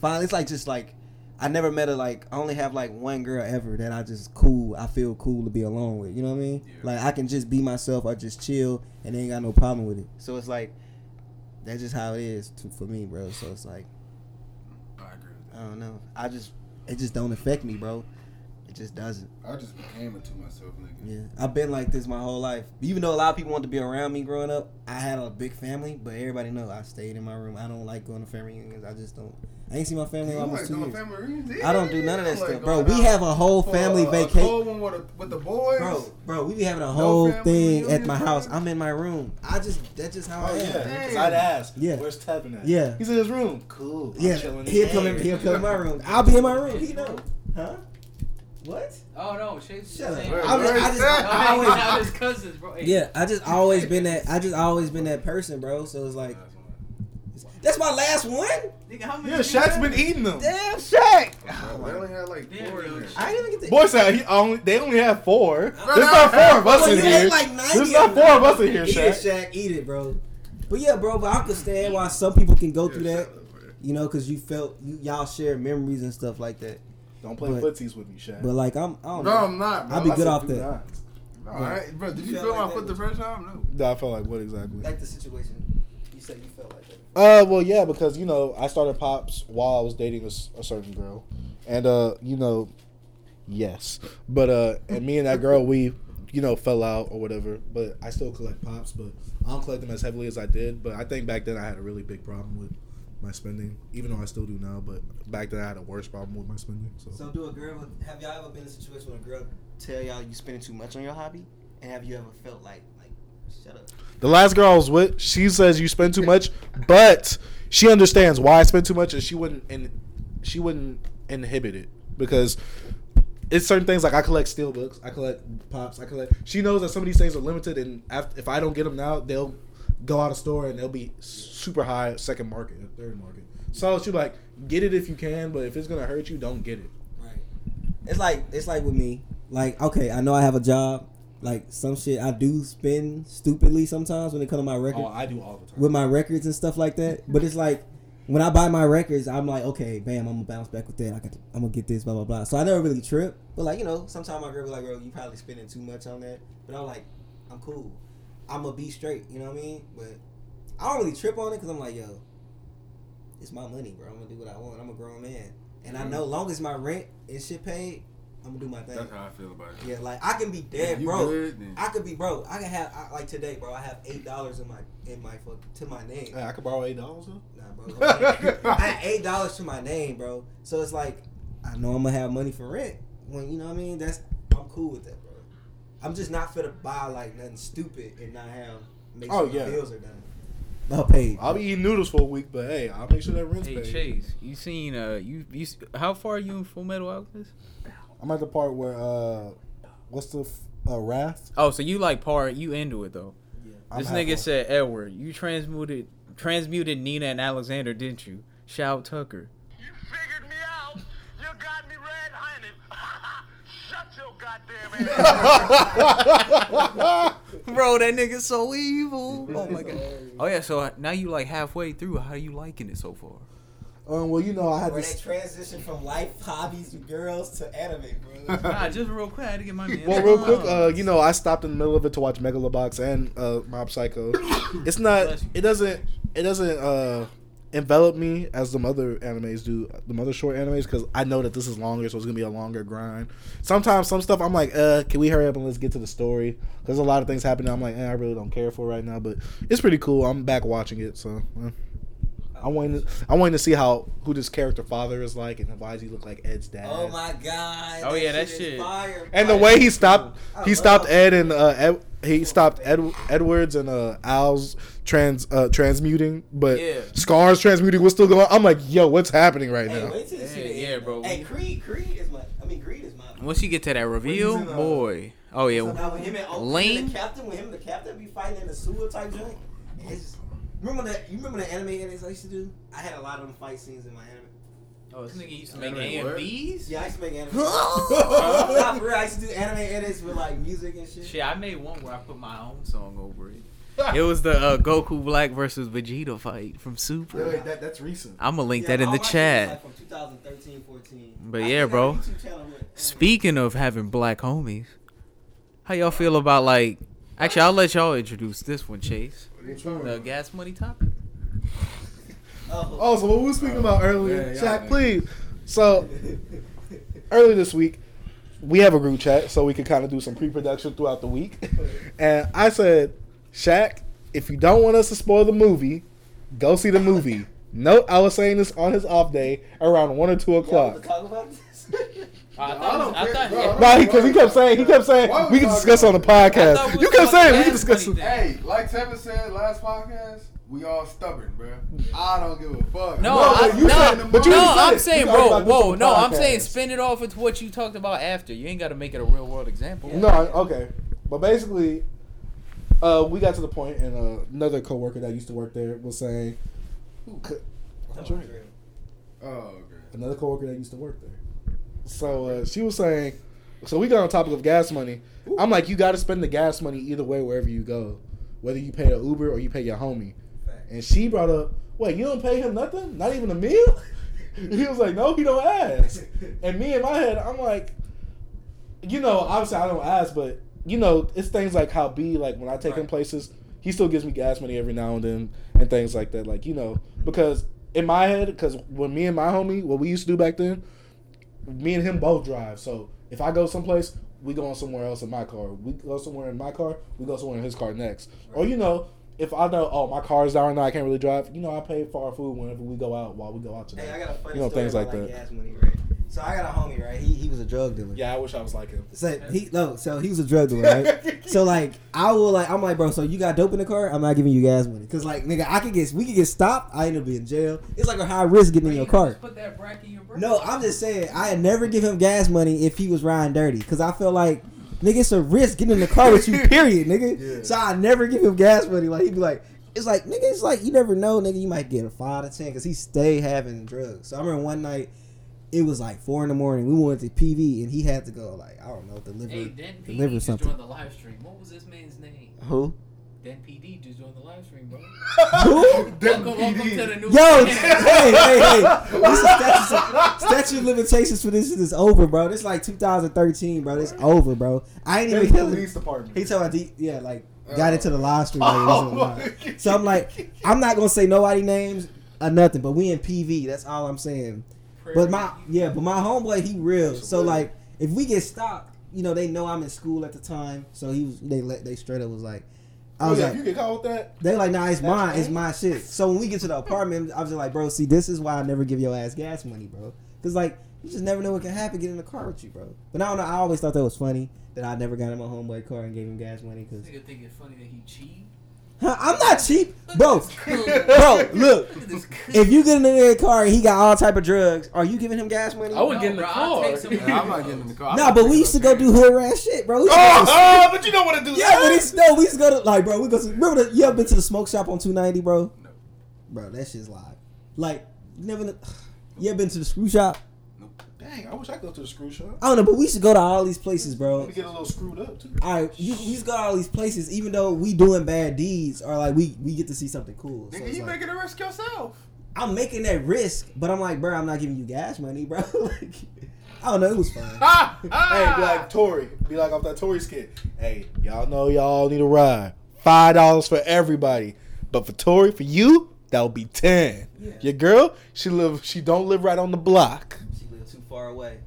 finally, it's like, just like, I never met a, like, I only have, like, one girl ever that I just cool. I feel cool to be alone with. You know what I mean? Yeah. Like, I can just be myself. I just chill and ain't got no problem with it. So it's like, that's just how it is for me, bro. So it's like, I agree with that. I don't know. It just don't affect me, bro. It just doesn't. I just became it to myself, nigga. Yeah, I've been like this my whole life. Even though a lot of people wanted to be around me growing up, I had a big family, but everybody knows I stayed in my room. I don't like going to family reunions. I just don't. I ain't seen my family in almost 2 years. I don't do none of that stuff, bro. We have a whole family vacation with the boys, bro. We be having a whole thing at my house. I'm in my room. That's just how I am. Yeah, because I'd ask, where's Tevin at? Yeah, he's in his room. Cool. Yeah, he'll come in my room. I'll be in my room. He know, huh? What? Oh no! Shut up. I just cousins, bro. Hey. Yeah, I just always been that person, bro. So it's like, that's my last one. Nigga, how many? Yeah, Shaq's been eating them. Damn, Shaq. Oh, they only had like four. I didn't even get the. Boy said they only had four. There's not four of us in here. There's not four of us in here, Shaq. Eat it, bro. But yeah, bro. But I understand why some people can go through that. You know, because you felt y'all share memories and stuff like that. Don't play footsies with me, Shaq. But like I don't know. I'm not. Bro. I'll be good off that. All right, bro. Did you feel like my foot the first time? No. I felt like what exactly? Like the situation. You said you felt like that. Well, yeah, because you know I started Pops while I was dating a certain girl, and you know, yes, but and me and that girl we, you know, fell out or whatever. But I still collect Pops, but I don't collect them as heavily as I did. But I think back then I had a really big problem with my spending, even though I still do now, but back then I had a worse problem with my spending. So do a girl? Have y'all ever been in a situation where a girl tell y'all you spending too much on your hobby? And have you ever felt like shut up? The last girl I was with, she says you spend too much, but she understands why I spend too much, and she wouldn't inhibit it because it's certain things like I collect steel books, I collect Pops, I collect. She knows that some of these things are limited, and if I don't get them now, they'll go out of store and they'll be super high second market, third market. So she like get it if you can, but if it's gonna hurt you, don't get it. Right. It's like with me. Like, okay, I know I have a job. Like some shit I do spend stupidly sometimes when it comes to my records. Oh, I do all the time. With my records and stuff like that. But it's like when I buy my records, I'm like, okay, bam, I'm gonna bounce back with that. I'm gonna get this, blah blah blah. So I never really trip. But like, you know, sometimes my girl be like, bro, you probably spending too much on that. But I'm like, I'm cool. I'm going to be straight, you know what I mean? But I don't really trip on it because I'm like, yo, it's my money, bro. I'm going to do what I want. I'm a grown man. And I know long as my rent and shit paid, I'm going to do my thing. That's how I feel about it. Yeah, like, I can be dead broke. I could be broke. I can have, like today, bro, I have $8 to my name. Hey, I could borrow $8, huh? Nah, bro. I had $8 to my name, bro. So it's like, I know I'm going to have money for rent. When, you know what I mean? I'm cool with that, bro. I'm just not fit to buy like nothing stupid and not have make sure my bills are done. I'll pay. I'll be eating noodles for a week, but hey, I'll make sure that rent's paid. Hey Chase, you seen you how far are you in Full Metal Alchemist? I'm at the part where what's the a raft. Oh, so you like part? You into it though? Yeah. This nigga said, Edward, you transmuted Nina and Alexander, didn't you? Shout Tucker. You figured me out. You got me red-handed. Shut your goddamn ass. Bro, that nigga's so evil. Oh my god. Oh yeah. So now you like halfway through. How you liking it so far? Well, you know, I had this transition from life, hobbies, to girls to anime, bro. Nah, just real quick, I had to get my man. Well, real quick, you know, I stopped in the middle of it to watch Megalobox and Mob Psycho. It's not, it doesn't envelop me as the other animes do, the other short animes, because I know that this is longer, so it's gonna be a longer grind. Sometimes some stuff I'm like, can we hurry up and let's get to the story? Because a lot of things happening, I'm like, I really don't care for right now, but it's pretty cool. I'm back watching it, so. I wanted to see who this character father is like, and why does he look like Ed's dad? Oh my god! Oh yeah, that shit. Fire. And the way he stopped Ed and Edward's and Al's transmuting, but yeah. Scar's transmuting was still going on. I'm like, yo, what's happening right now? Wait till this shit ends, bro. Hey, Creed is my. I mean, Greed is my. Once you get to that reveal, boy. Oh yeah. So now with him and Lane, the captain be fighting in the sewer type joint. You remember the anime edits I used to do? I had a lot of them fight scenes in my anime. Oh, this nigga used to make AMVs? Yeah, I used to make anime. I used to do anime edits with like music and shit. Shit, I made one where I put my own song over it. It was the Goku Black versus Vegeta fight from Super. Yeah, wait, that's recent. I'm gonna link that in the chat. Like from 2013, 14. But yeah, bro. Speaking of having black homies, how y'all feel about like? Actually, I'll let y'all introduce this one, Chase. The gas money topic. So what we were speaking about earlier, Shaq, please. So, earlier this week, we have a group chat so we can kind of do some pre-production throughout the week. And I said, Shaq, if you don't want us to spoil the movie, go see the movie. Note, I was saying this on his off day around 1 or 2 o'clock. You talk about this? I thought because he kept saying we can discuss on the podcast. You kept saying we can discuss. Hey, like Tevin said last podcast, we all stubborn, bro. I don't give a fuck. I'm saying spin it off with what you talked about after. You ain't got to make it a real world example. Yeah. No, okay, but basically, we got to the point, and another coworker that used to work there was saying, another coworker that used to work there. So she was saying, so we got on the topic of gas money. Ooh. I'm like, you got to spend the gas money either way wherever you go, whether you pay an Uber or you pay your homie. Fact. And she brought up, wait, you don't pay him nothing? Not even a meal? He was like, no, he don't ask. And me in my head, I'm like, you know, obviously I don't ask, but, you know, it's things like how B, like when I take him places, he still gives me gas money every now and then and things like that. Like, you know, because in my head, because when me and my homie, what we used to do back then, me and him both drive, so if I go someplace, we going somewhere else in my car. We go somewhere in my car, we go somewhere in his car next. Or, you know, if I know, my car is down right now, I can't really drive, you know, I pay for our food whenever we go out while we go out today. Hey, I got a funny story things about, like gas money, right? So I got a homie, right? He was a drug dealer. Yeah, I wish I was like him. So he was a drug dealer, right? So like I'm like, bro, so you got dope in the car? I'm not giving you gas money, cause like nigga, we could get stopped. I end up in jail. It's like a high risk getting in your car. Just put that bracket in your bracket. No, I'm just saying I had never give him gas money if he was riding dirty, cause I feel like nigga, it's a risk getting in the car with you. Period, nigga. Yeah. So I never give him gas money. Like he'd be like. It's like, nigga, it's like, you never know, nigga, you might get a 5 to 10 cause he stayed having drugs. So I remember one night, it was like 4 a.m. We went to PV and he had to go, like, I don't know, deliver something. Just joined the live stream. What was this man's name? Who? Den PD just joined the live stream, bro. Who? Den welcome to the new. Yo, hey. This is statute of limitations for this is over, bro. This is like 2013, bro. This over, bro. I ain't even the police department. He told me, yeah, like got into the live stream. Like, so I'm like, I'm not gonna say nobody names or nothing, but we in PV. That's all I'm saying. But my homeboy, he real. So like, if we get stopped, you know, they know I'm in school at the time. So they straight up was like, I was like, you get caught with that. They like, nah, it's my shit. So when we get to the apartment, I was just like, bro, see, this is why I never give your ass gas money, bro. Cause like, you just never know what can happen. Get in the car with you, bro. But I don't know. I always thought that was funny that I never got in my homeboy car and gave him gas money. Cause nigga think it's funny that he cheated. I'm not cheap. Bro, look. If you get in that car and he got all type of drugs, are you giving him gas money? I would get in the car. I'm not getting in the car. Nah, but we used to go do hood rat shit, bro. But you don't want to do that. Yeah, but it's no. We used to go to like, bro. We go. Remember you ever been to the smoke shop on 290, bro? No. Bro, that shit's live. Like, never. You ever been to the screw shop? Dang, I wish I could go to the screw shop. I don't know, but we should go to all these places, bro. We get a little screwed up, too. All right, we should go to all these places, even though we doing bad deeds, or, like, we get to see something cool. Nigga, so you making a risk yourself. I'm making that risk, but I'm like, bro, I'm not giving you gas money, bro. Like, I don't know, it was fun. Hey, be like Tory. Be like off that Tory skit. Hey, y'all know y'all need a ride. $5 for everybody. But for Tory, for you, that would be 10. Yeah. Your girl, she don't live right on the block. Far away.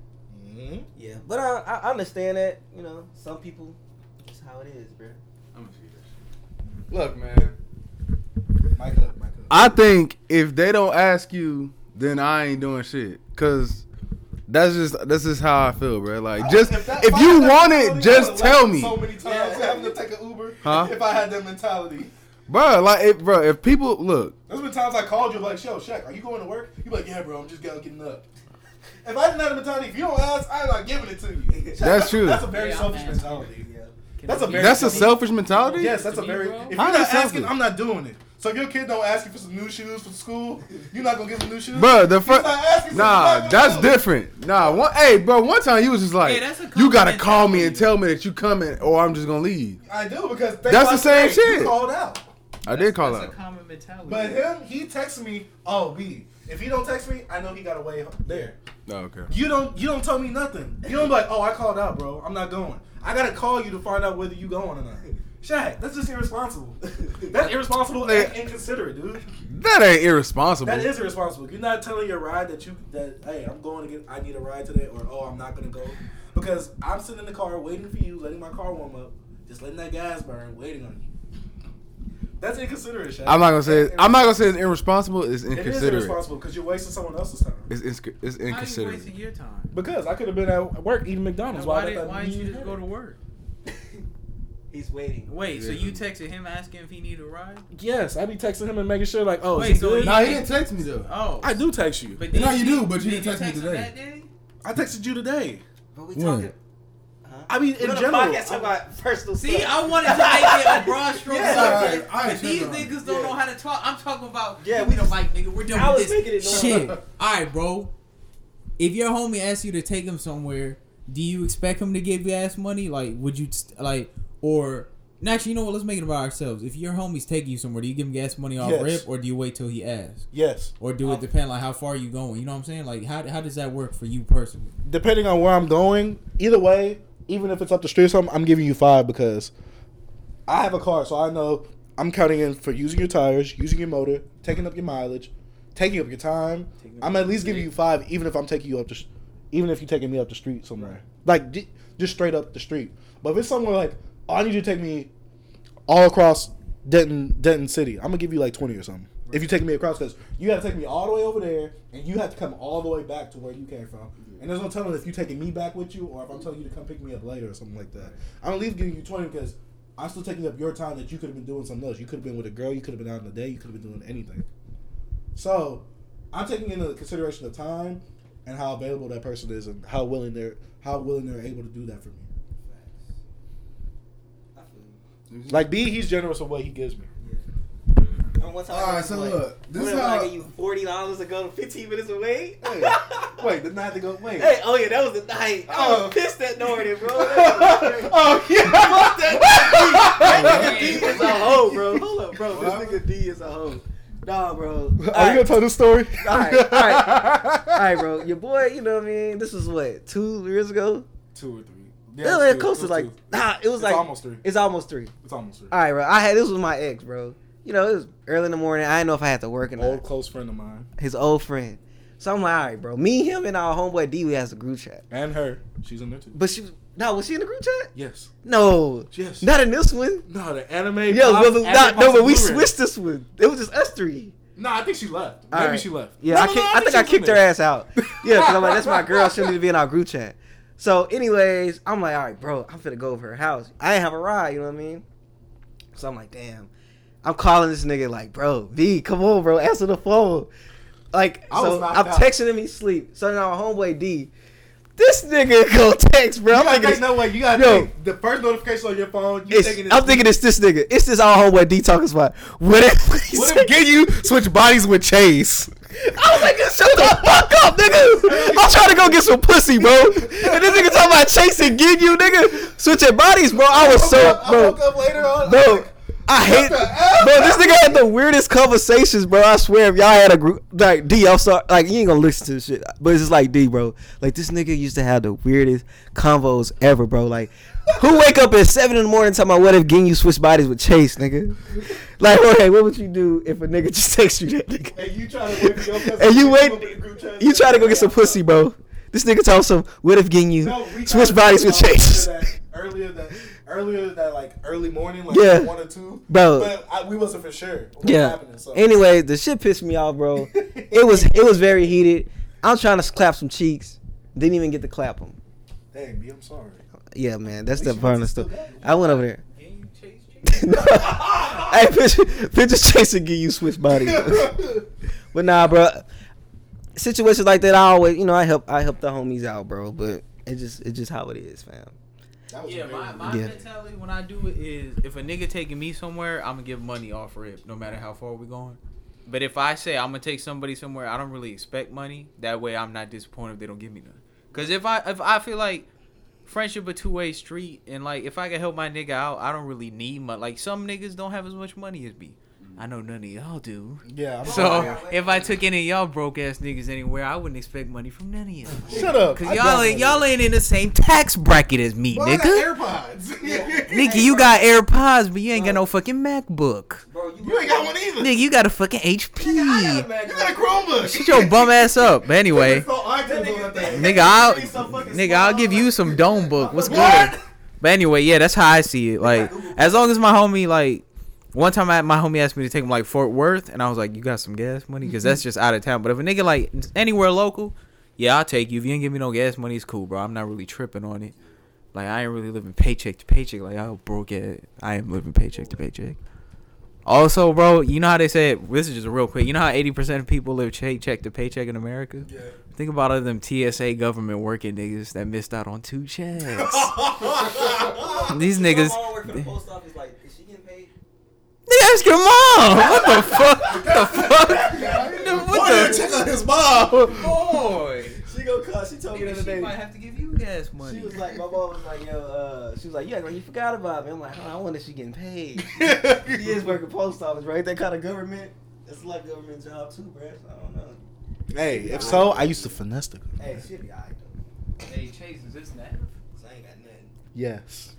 Mm-hmm. Yeah, but I understand that, you know, some people, that's how it is, bro. I'm gonna see this. Look, man. Mic up. I think if they don't ask you, then I ain't doing shit. Cause that's just how I feel, bro. Like, just if you want it, just tell me. So many times having to take an Uber. Huh? If I had that mentality. Bro, if people look. There's been times I called you like, "Yo, Shaq, are you going to work?" You be like, "Yeah, bro, I'm just getting up." If I didn't have the mentality, if you don't ask, I'm not giving it to you. That's true. That's a very selfish mentality. Yeah. That's a selfish mentality? Yes, that's a very... If you're not asking, I'm not doing it. So if your kid don't ask you for some new shoes for school, you're not going to give him new shoes? Bro, that's different. One time you was just like, you got to call me and tell me that you coming or I'm just going to leave. I do, because... That's the same shit. You called out. I did call out. That's a common mentality. But him, he texts me, if he don't text me, I know he got away there. Oh, okay. You don't tell me nothing. You don't be like, I called out, bro. I'm not going. I gotta call you to find out whether you going or not. Shaq, that's just irresponsible. That's irresponsible and inconsiderate, dude. That ain't irresponsible. That is irresponsible. You're not telling your ride that hey, I'm going to get. I need a ride today, or I'm not gonna go because I'm sitting in the car waiting for you, letting my car warm up, just letting that gas burn, waiting on you. That's inconsiderate, Shaq. I'm not gonna say it's irresponsible. It's inconsiderate. It is irresponsible because you're wasting someone else's time. It's inconsiderate. Why are you wasting your time? Because I could have been at work eating McDonald's. Why didn't you just go to work? He's waiting. Wait, so you texted him asking if he needed a ride? Yes, I be texting him and making sure like, he didn't text me though. Oh, I do text you. But you didn't text me today. That day? I texted you today. But we talking. I mean, in general. About personal stuff. I wanted to make it a broad stroke subject, but these niggas don't know how to talk. I'm talking about, we don't like nigga. We're doing this shit. All right, bro. If your homie asks you to take him somewhere, do you expect him to give you ass money? Like, would you actually, you know what? Let's make it about ourselves. If your homies take you somewhere, do you give him gas money off rip, or do you wait till he asks? Yes. Or do it depend like how far you going? You know what I'm saying? Like, how does that work for you personally? Depending on where I'm going, either way. Even if it's up the street or something, I'm giving you 5 because I have a car, so I know I'm counting in for using your tires, using your motor, taking up your mileage, taking up your time. I'm at least giving you 5, even if I'm taking you up the, even if you're taking me up the street somewhere, right. Like just straight up the street. But if it's somewhere like, I need you to take me all across Denton City, I'm gonna give you like 20 or something. If you take me across, because you have to take me all the way over there, and you have to come all the way back to where you came from. And there's no telling if you're taking me back with you, or if I'm telling you to come pick me up later or something like that. I'm at least giving you 20 because I'm still taking up your time that you could have been doing something else. You could have been with a girl, you could have been out on a day, you could have been doing anything. So I'm taking into consideration the time and how available that person is, and how willing they're able to do that for me. Like B, he's generous with what he gives me. Alright, so look. This is how I gave you $40 to go 15 minutes away. Hey, wait, the night to go. Wait. Hey, that was the night. I was pissed that morning, bro. Fuck that nigga D. That nigga D is a hoe, bro. Hold up, bro. This nigga D is a hoe. Nah, bro. Are you gonna tell this story? Alright, bro. Your boy, you know what I mean? This was what, 2 years ago? 2 or 3. Yeah, it was close to like. Nah, it was like. It's almost three. Alright, bro. This was my ex, bro. You know, it was early in the morning. I didn't know if I had to work or not. Old close friend of mine. His old friend. So I'm like, all right, bro. Me, him, and our homeboy D, we has a group chat. And her. She's in there too. But was she in the group chat? Yes. No. Yes. Not in this one. No, the anime. But we switched this one. It was just us three. No, I think she left. Maybe she left. Yeah, I think I kicked her ass out. Yeah, because I'm like, that's my girl. She needs to be in our group chat. So anyways, I'm like, all right, bro. I'm finna go over her house. I didn't have a ride, you know what I mean? So I'm like, damn. I'm calling this nigga like, bro, V, come on, bro, answer the phone. Like, so I'm texting him, he's asleep. So now my homeboy D, this nigga go text, bro. I'm thinking, no way, you gotta think the first notification on your phone. You thinking I'm thinking it's this nigga. It's this all homeboy D talking spot. What if get you switch bodies with Chase? I was like, shut the fuck up, nigga. I'm trying to go get some pussy, bro. And this nigga talking about Chase and get you, nigga. Switching bodies, bro. I was I woke up later on, bro. I hate, bro. This nigga had the weirdest conversations, bro. I swear, if y'all had a group like D, I'm sorry, like you ain't gonna listen to this shit, but it's just like D, bro. Like this nigga used to have the weirdest convos ever, bro. Like, who wake up at 7 a.m. talking about what if Ginyu switch bodies with Chase, nigga? Like, okay, what would you do if a nigga just texts you that, nigga? And you try to wait for your cousin and you wait, you try to go get some pussy, bro. This nigga talks some what if Ginyu switch bodies with Chase earlier that like early morning, like 1 or 2, bro. But we wasn't for sure what was happening, so. Anyway, the shit pissed me off, bro. it was very heated. I'm trying to clap some cheeks, didn't even get to clap them. Dang, B, I'm sorry. Yeah, man, that's the part of the stuff. I went over there. Can you chase? No. Hey, bitches chasing get you switch bodies. But nah, bro. Situations like that, I always, you know, I help the homies out, bro. But it's just how it is, fam. Yeah, my mentality when I do it is if a nigga taking me somewhere, I'm going to give money off rip no matter how far we're going. But if I say I'm going to take somebody somewhere, I don't really expect money. That way I'm not disappointed if they don't give me none. Because if I feel like friendship a two-way street, and like if I can help my nigga out, I don't really need much. Like some niggas don't have as much money as me. I know none of y'all do. Yeah. So if I took any of y'all broke ass niggas anywhere, I wouldn't expect money from none of y'all. Shut up. Cause y'all ain't in the same tax bracket as me, nigga. AirPods. Nigga, you got AirPods, but you ain't got no fucking MacBook. Bro, you ain't got one either. Nigga, you got a fucking HP. Nigga, you got a Chromebook. Shut your bum ass up. But anyway, nigga, I'll give you some Domebook. What's good? But anyway, yeah, that's how I see it. Like, as long as my homie like. One time, my homie asked me to take him, like, Fort Worth, and I was like, you got some gas money? Because that's just out of town. But if a nigga, like, anywhere local, yeah, I'll take you. If you ain't give me no gas money, it's cool, bro. I'm not really tripping on it. Like, I ain't really living paycheck to paycheck. Like, I broke it. I am living paycheck to paycheck. Also, bro, you know how they say it? This is just real quick. You know how 80% of people live paycheck to paycheck in America? Yeah. Think about all them TSA government working niggas that missed out on 2 checks. These niggas. I work for the post office, like, is she getting paid? Nigga, ask your mom. What the fuck? Check out his mom. Boy. She gonna call. She told me the other day. She might have to give you gas money. She was like, my mom was like, yo, she was like, yeah, you forgot about me. I'm like, I wonder if she getting paid. She is working post office, right? That kind of government. It's like a government job too, bruh. So I don't know. Hey, if so, I used to finesse the girl. Hey, she'll be all right, though. Hey, Chase, is this Nav? Because I ain't got nothing. Yes.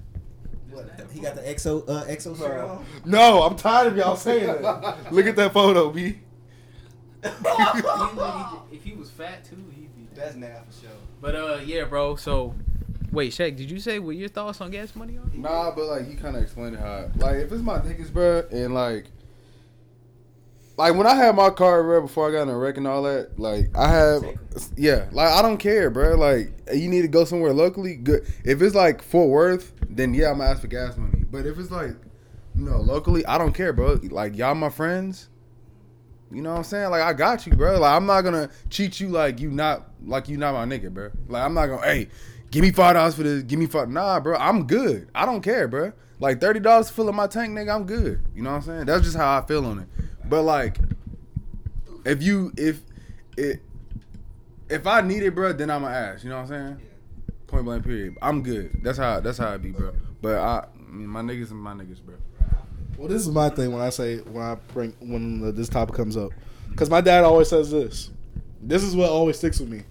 What, he got the exo shirt on? No, I'm tired of y'all saying that. Look at that photo, B. If he was fat, too, he'd be... That's Nav for sure. But, yeah, bro, so... Wait, Shaq, did you say what your thoughts on gas money are? Nah, but, like, he kind of explained how... Like, if it's my niggas, bro, and, like... Like, when I had my car, bro, before I got in a wreck and all that, like, I have... Yeah, like, I don't care, bro. Like, you need to go somewhere locally, good. If it's, like, Fort Worth... Then yeah, I'm gonna ask for gas money. But if it's like, you know, locally, I don't care, bro. Like y'all my friends, you know what I'm saying? Like I got you, bro. Like I'm not gonna cheat you like you not my nigga, bro. Like I'm not gonna give me $5 for this, give me $5. Nah, bro, I'm good. I don't care, bro. Like $30 to fill up my tank, nigga, I'm good. You know what I'm saying? That's just how I feel on it. But like, if I need it, bro, then I'm gonna ask. You know what I'm saying? Yeah. Point blank period. I'm good. That's how I be, bro. But my niggas and my niggas, bro. Well, this is my thing when this topic comes up, because my dad always says this. This is what always sticks with me.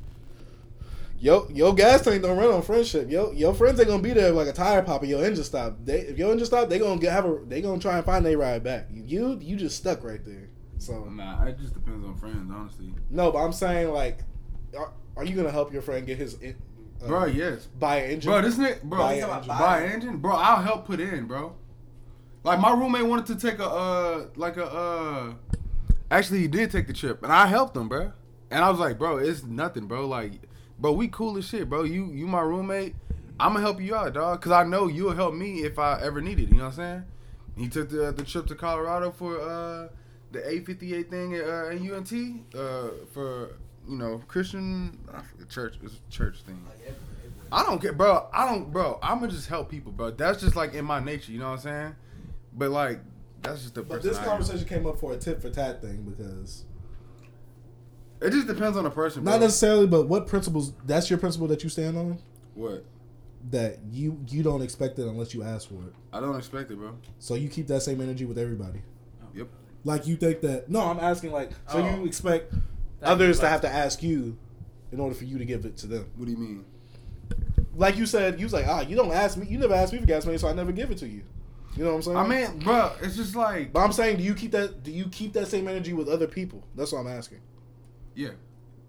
Yo, gas tank don't run on friendship. Yo, friends ain't gonna be there like a tire pop and your engine stop. If your engine stop, they gonna try and find their ride back. You just stuck right there. So nah, it just depends on friends, honestly. No, but I'm saying like, are you gonna help your friend get his? Bro, yes. Buy an engine. Bro, this nigga. Bro, buy an engine. Bro, I'll help put in, bro. Like my roommate wanted to take actually he did take the trip, and I helped him, bro. And I was like, bro, it's nothing, bro. Like, bro, we cool as shit, bro. You my roommate. I'm gonna help you out, dog, cause I know you'll help me if I ever need it. You know what I'm saying? He took the trip to Colorado for the A58 thing at UNT for, you know, Christian church. It's a church thing. I don't care, bro. I'm gonna just help people, bro. That's just like in my nature. You know what I'm saying? But like, that's just the. But this conversation came up for a tit for tat thing because. It just depends on the person. Not necessarily, but what principles? That's your principle that you stand on. What? That you don't expect it unless you ask for it. I don't expect it, bro. So you keep that same energy with everybody. Oh. Yep. Like you think that? No, I'm asking. Like, so you expect others to have to ask you in order for you to give it to them. What do you mean? Like you said, you was like, you don't ask me. You never asked me for gas money, so I never give it to you. You know what I'm saying? I mean, bro, it's just like. But I'm saying, do you keep that same energy with other people? That's what I'm asking. Yeah.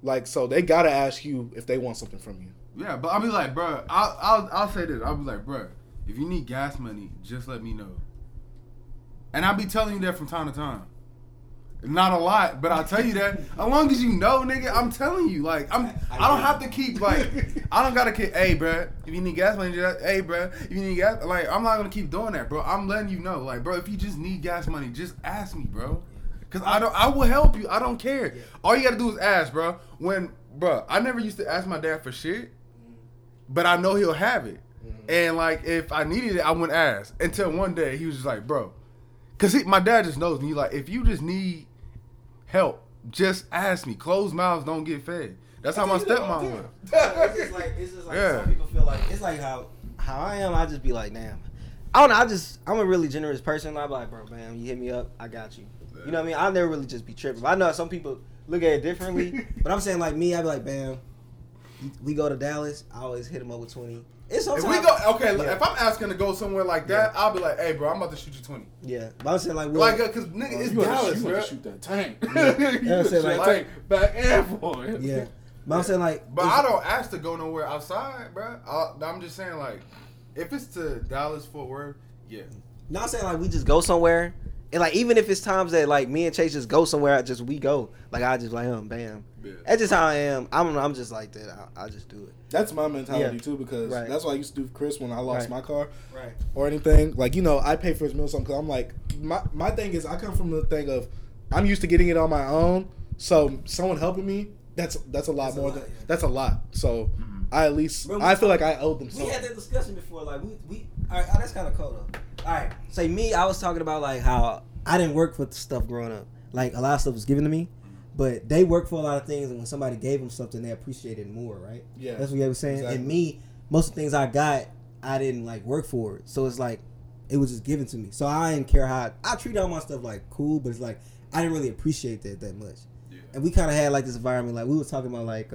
Like, so they gotta ask you if they want something from you. Yeah, but I'll be like, bro, I'll say this. I'll be like, bro, if you need gas money, just let me know. And I'll be telling you that from time to time. Not a lot, but I'll tell you that. As long as you know, nigga, I'm telling you. Like, I don't have to keep, like, I don't gotta keep, hey, bro, if you need gas money, just, hey, bro, if you need gas, like, I'm not gonna keep doing that, bro. I'm letting you know. Like, bro, if you just need gas money, just ask me, bro. Cause I will help you. I don't care. Yeah. All you gotta do is ask, bro. I never used to ask my dad for shit, but I know he'll have it. Mm-hmm. And like, if I needed it, I wouldn't ask. Until one day he was just like, bro, cause my dad just knows me. Like, if you just need help, just ask me. Closed mouths don't get fed. That's how my stepmom was. It's just like yeah. Some people feel like it's like how I am. I just be like, damn. I don't know. I'm a really generous person. I'm like, bro, man, you hit me up, I got you. You know what I mean? I'll never really just be tripping. I know some people look at it differently, but I'm saying, like, me, I'd be like, bam, we go to Dallas, I always hit him up with 20. It's if we go, okay, yeah. If I'm asking to go somewhere like that, yeah. I'll be like, hey, bro, I'm about to shoot you 20. Yeah, but I'm saying, like, because, nigga, it's Dallas, bro. You want to shoot that tank. Yeah. you shoot that tank. Back and forth. Yeah, but I'm saying, like. But I don't ask to go nowhere outside, bro. I'm just saying, like, if it's to Dallas, Fort Worth, yeah. No, I'm saying, like, we just go somewhere. And, like, even if it's times that, like, me and Chase just go somewhere, we go. Like, I just, like, bam. Yeah. That's just how I am. I'm just like that. I just do it. That's my mentality, too, because that's what I used to do for Chris when I lost my car or anything. Like, you know, I pay for his meal something because I'm like, my thing is I come from the thing of I'm used to getting it on my own. So, someone helping me, that's a lot. So, I at least, I feel like I owe them something. We had that discussion before. Like, we all right, that's kind of cold, though. All right, say me, I was talking about, like, how I didn't work for stuff growing up. Like, a lot of stuff was given to me, but they worked for a lot of things, and when somebody gave them something, they appreciated more, right? Yeah. That's what you were saying. Exactly. And me, most of the things I got, I didn't, like, work for it. So it's like, it was just given to me. So I didn't care how I treat all my stuff, like, cool, but it's like, I didn't really appreciate that much. Yeah. And we kind of had, like, this environment, like, we were talking about, like,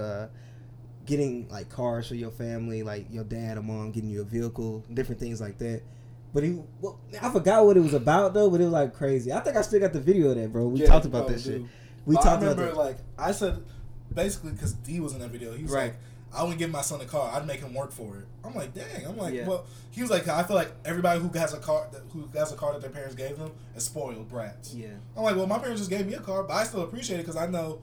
getting, like, cars for your family, like, your dad or mom getting you a vehicle, different things like that. But I forgot what it was about, though, but it was, like, crazy. I think I still got the video of that, bro. We talked about that shit. I said, basically, because D was in that video. He was like, I wouldn't give my son a car. I'd make him work for it. I'm like, dang. I'm like, well, he was like, I feel like everybody who has a car that their parents gave them is spoiled brats. Yeah. I'm like, well, my parents just gave me a car, but I still appreciate it because I know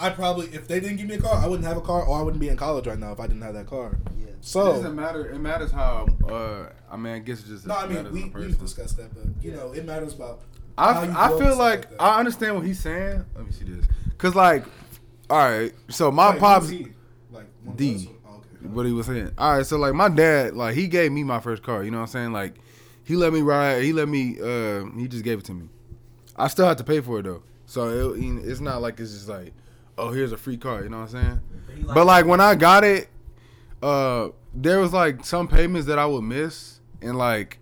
I probably, if they didn't give me a car, I wouldn't have a car or I wouldn't be in college right now if I didn't have that car. Yeah. So it doesn't matter. It matters how. I mean, I guess it's just. No, I mean, we've discussed that, but you know, it matters about. I feel like I understand what he's saying. Let me see this, cause like, all right, so my pops, what he was saying. All right, so like my dad, like he gave me my first car. You know what I'm saying? Like, he let me ride. He let me. He just gave it to me. I still have to pay for it though, so it's not like it's just like, oh, here's a free car. You know what I'm saying? But like when I got it. There was like some payments that I would miss, and like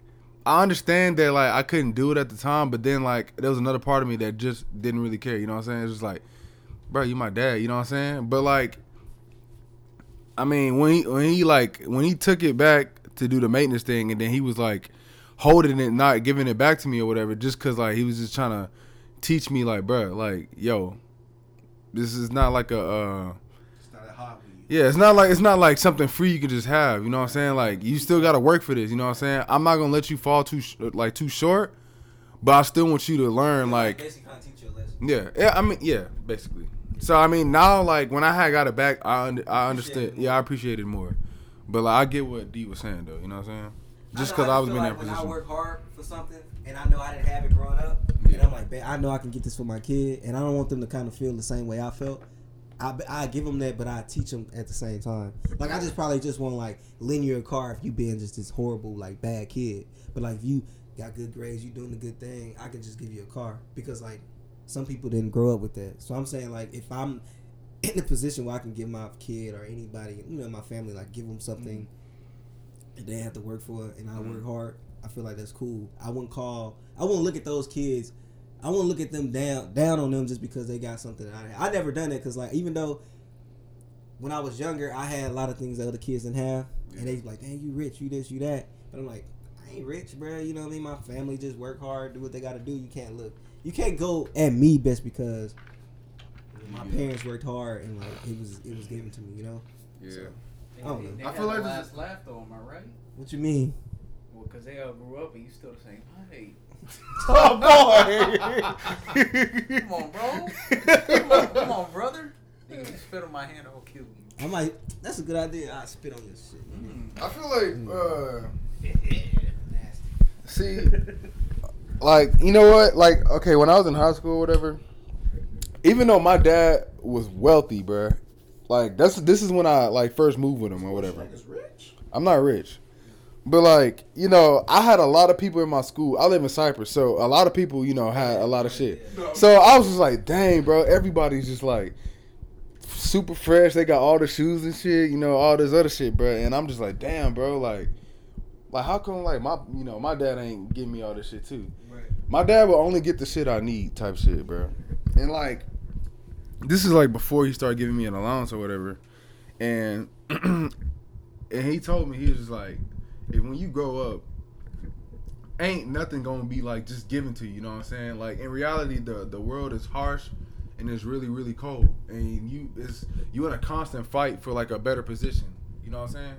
I understand that like I couldn't do it at the time, but then like there was another part of me that just didn't really care. You know what I'm saying? It's just like, bro, you my dad. You know what I'm saying? But like, I mean, when he took it back to do the maintenance thing, and then he was like holding it, not giving it back to me or whatever, just cause like he was just trying to teach me like, bro, like yo, this is not like a. Yeah, it's not like something free you can just have. You know what I'm saying? Like you still gotta work for this. You know what I'm saying? I'm not gonna let you fall too short, but I still want you to learn. Like basically, kind of teach you a lesson. Yeah. I mean, yeah, basically. So I mean, now like when I had got it back, I understood. Yeah, I appreciate it more. But like I get what D was saying though. You know what I'm saying? Just because I was in that position. When I work hard for something, and I know I didn't have it growing up, and I'm like, man, I know I can get this for my kid, and I don't want them to kind of feel the same way I felt. I give them that, but I teach them at the same time. Like, I just probably just want, like, linear car if you being just this horrible, like, bad kid. But, like, if you got good grades, you doing a good thing, I could just give you a car. Because, like, some people didn't grow up with that. So I'm saying, like, if I'm in a position where I can give my kid or anybody, you know, my family, like, give them something that they have to work for and I work hard, I feel like that's cool. I wouldn't look at those kids. I won't look at them down on them just because they got something that I had. I never done that because, like, even though when I was younger, I had a lot of things that other kids didn't have. Yeah. And they was like, dang, you rich, you this, you that. But I'm like, I ain't rich, bro. You know what I mean? My family just work hard, do what they got to do. You can't go at me best because my parents worked hard and, like, it was given to me, you know? Yeah. So, I don't know. I feel like this is laughed on, am I right? What you mean? Well, because they all grew up and you still the same height. Oh boy! Come on, bro! Come on, brother! You can spit on my hand, I'll kill you. I'm like, that's a good idea. I spit on this shit. I feel like, nasty. See, like, you know what? Like, okay, when I was in high school, or whatever. Even though my dad was wealthy, bro, like this is when I like first moved with him or whatever. I'm not rich. But, like, you know, I had a lot of people in my school. I live in Cypress, so a lot of people, you know, had a lot of shit. So I was just like, dang, bro, everybody's just, like, super fresh. They got all the shoes and shit, you know, all this other shit, bro. And I'm just like, damn, bro, like how come, like, my dad ain't giving me all this shit, too? Right. My dad will only get the shit I need type shit, bro. And, like, this is, like, before he started giving me an allowance or whatever. And, he told me, he was just like, if when you grow up, ain't nothing gonna be like just given to you, you know what I'm saying? Like, in reality, the world is harsh and it's really, really cold. And you in a constant fight for like a better position. You know what I'm saying?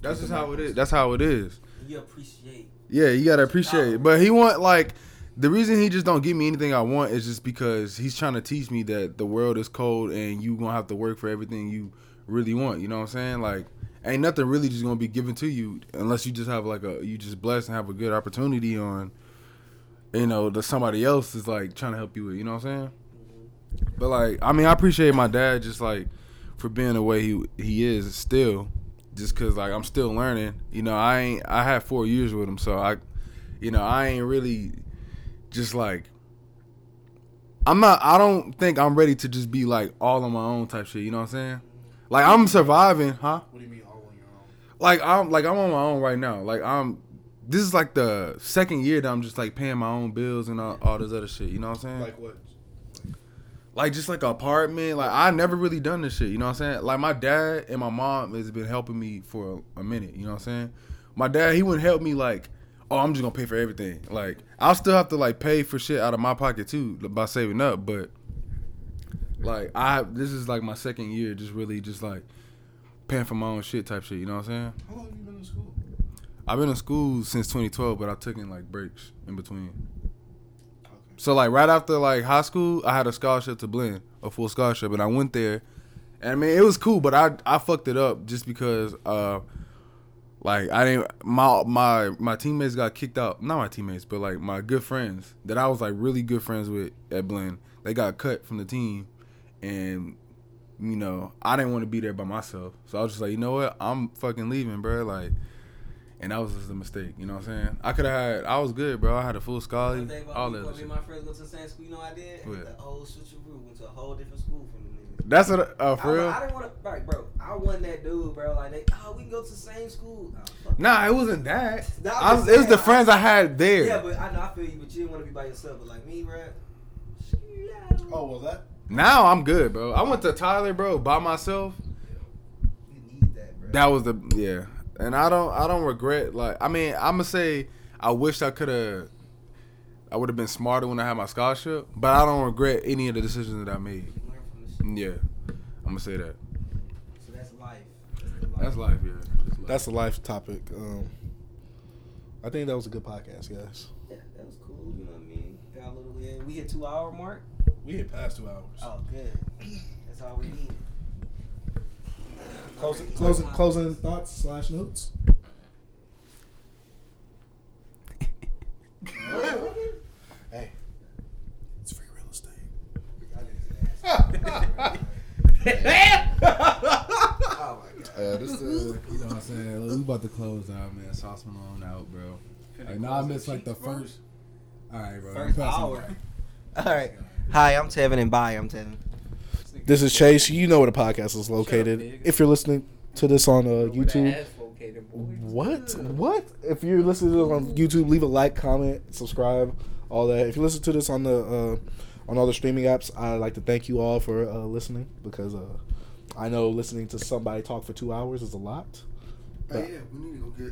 That's just how it is. That's how it is. You appreciate. Yeah, you gotta appreciate. But he want like the reason he just don't give me anything I want is just because he's trying to teach me that the world is cold and you gonna have to work for everything you really want. You know what I'm saying? Like, ain't nothing really just gonna be given to you unless you just have like you just blessed and have a good opportunity on, you know, that somebody else is like trying to help you with, you know what I'm saying? But like, I mean, I appreciate my dad just like for being the way he is still, just cause like I'm still learning, you know. I had 4 years with him, so I ain't really just like. I don't think I'm ready to just be like all on my own type shit, you know what I'm saying? Like I'm surviving, huh? What do you mean? Like I'm on my own right now. Like this is like the second year that I'm just like paying my own bills and all this other shit. You know what I'm saying? Like what? Like just like an apartment. Like I never really done this shit. You know what I'm saying? Like my dad and my mom has been helping me for a minute. You know what I'm saying? My dad, he wouldn't help me like, oh, I'm just gonna pay for everything. Like I'll still have to like pay for shit out of my pocket too by saving up. But like this is like my second year, just really just like. Paying for my own shit type shit, you know what I'm saying? How long have you been in school? I've been in school since 2012, but I took in like breaks in between. Okay. So like right after like high school, I had a scholarship to Blend, a full scholarship, and I went there. And I mean, it was cool, but I fucked it up just because like I didn't my teammates got kicked out. Not my teammates, but like my good friends that I was like really good friends with at Blend. They got cut from the team, and you know, I didn't want to be there by myself. So I was just like, you know what? I'm fucking leaving, bro. Like, and that was just a mistake. You know what I'm saying? I was good, bro. I had a full scholarship. All that shit. My friends go to the same school. You know I did? Yeah. The old switcheroo went to a whole different school from the niggas. That's what, for real? I didn't want to, like, bro, I wasn't that dude, bro. Like, we can go to the same school. Nah, it wasn't that. It was the friends I had there. Yeah, but I know, I feel you, but you didn't want to be by yourself. But like me, bro. Oh, was that? Now I'm good, bro. I went to Tyler, bro, by myself. You need that, bro. That was yeah. And I don't regret, like, I mean, I'm going to say I would have been smarter when I had my scholarship, but I don't regret any of the decisions that I made. You learn from this shit. Yeah. I'm going to say that. So that's life. That's life, yeah. That's a life topic. I think that was a good podcast, guys. Yeah, that was cool. You know what I mean? Got a little weird. We hit 2 hour mark. We hit past 2 hours. Oh, good. That's all we need. Closing thoughts /notes. about to close out, man. Sauce Malone out, bro. Like, now I missed like the first. All right, bro. First hour. All right. Hi, I'm Tevin, and bye, I'm Tevin. This is Chase. You know where the podcast is located. If you're listening to this on YouTube. What? What? If you're listening to this on YouTube, leave a like, comment, subscribe, all that. If you listen to this on the on all the streaming apps, I'd like to thank you all for listening, because I know listening to somebody talk for 2 hours is a lot. But, oh, yeah, we need to go get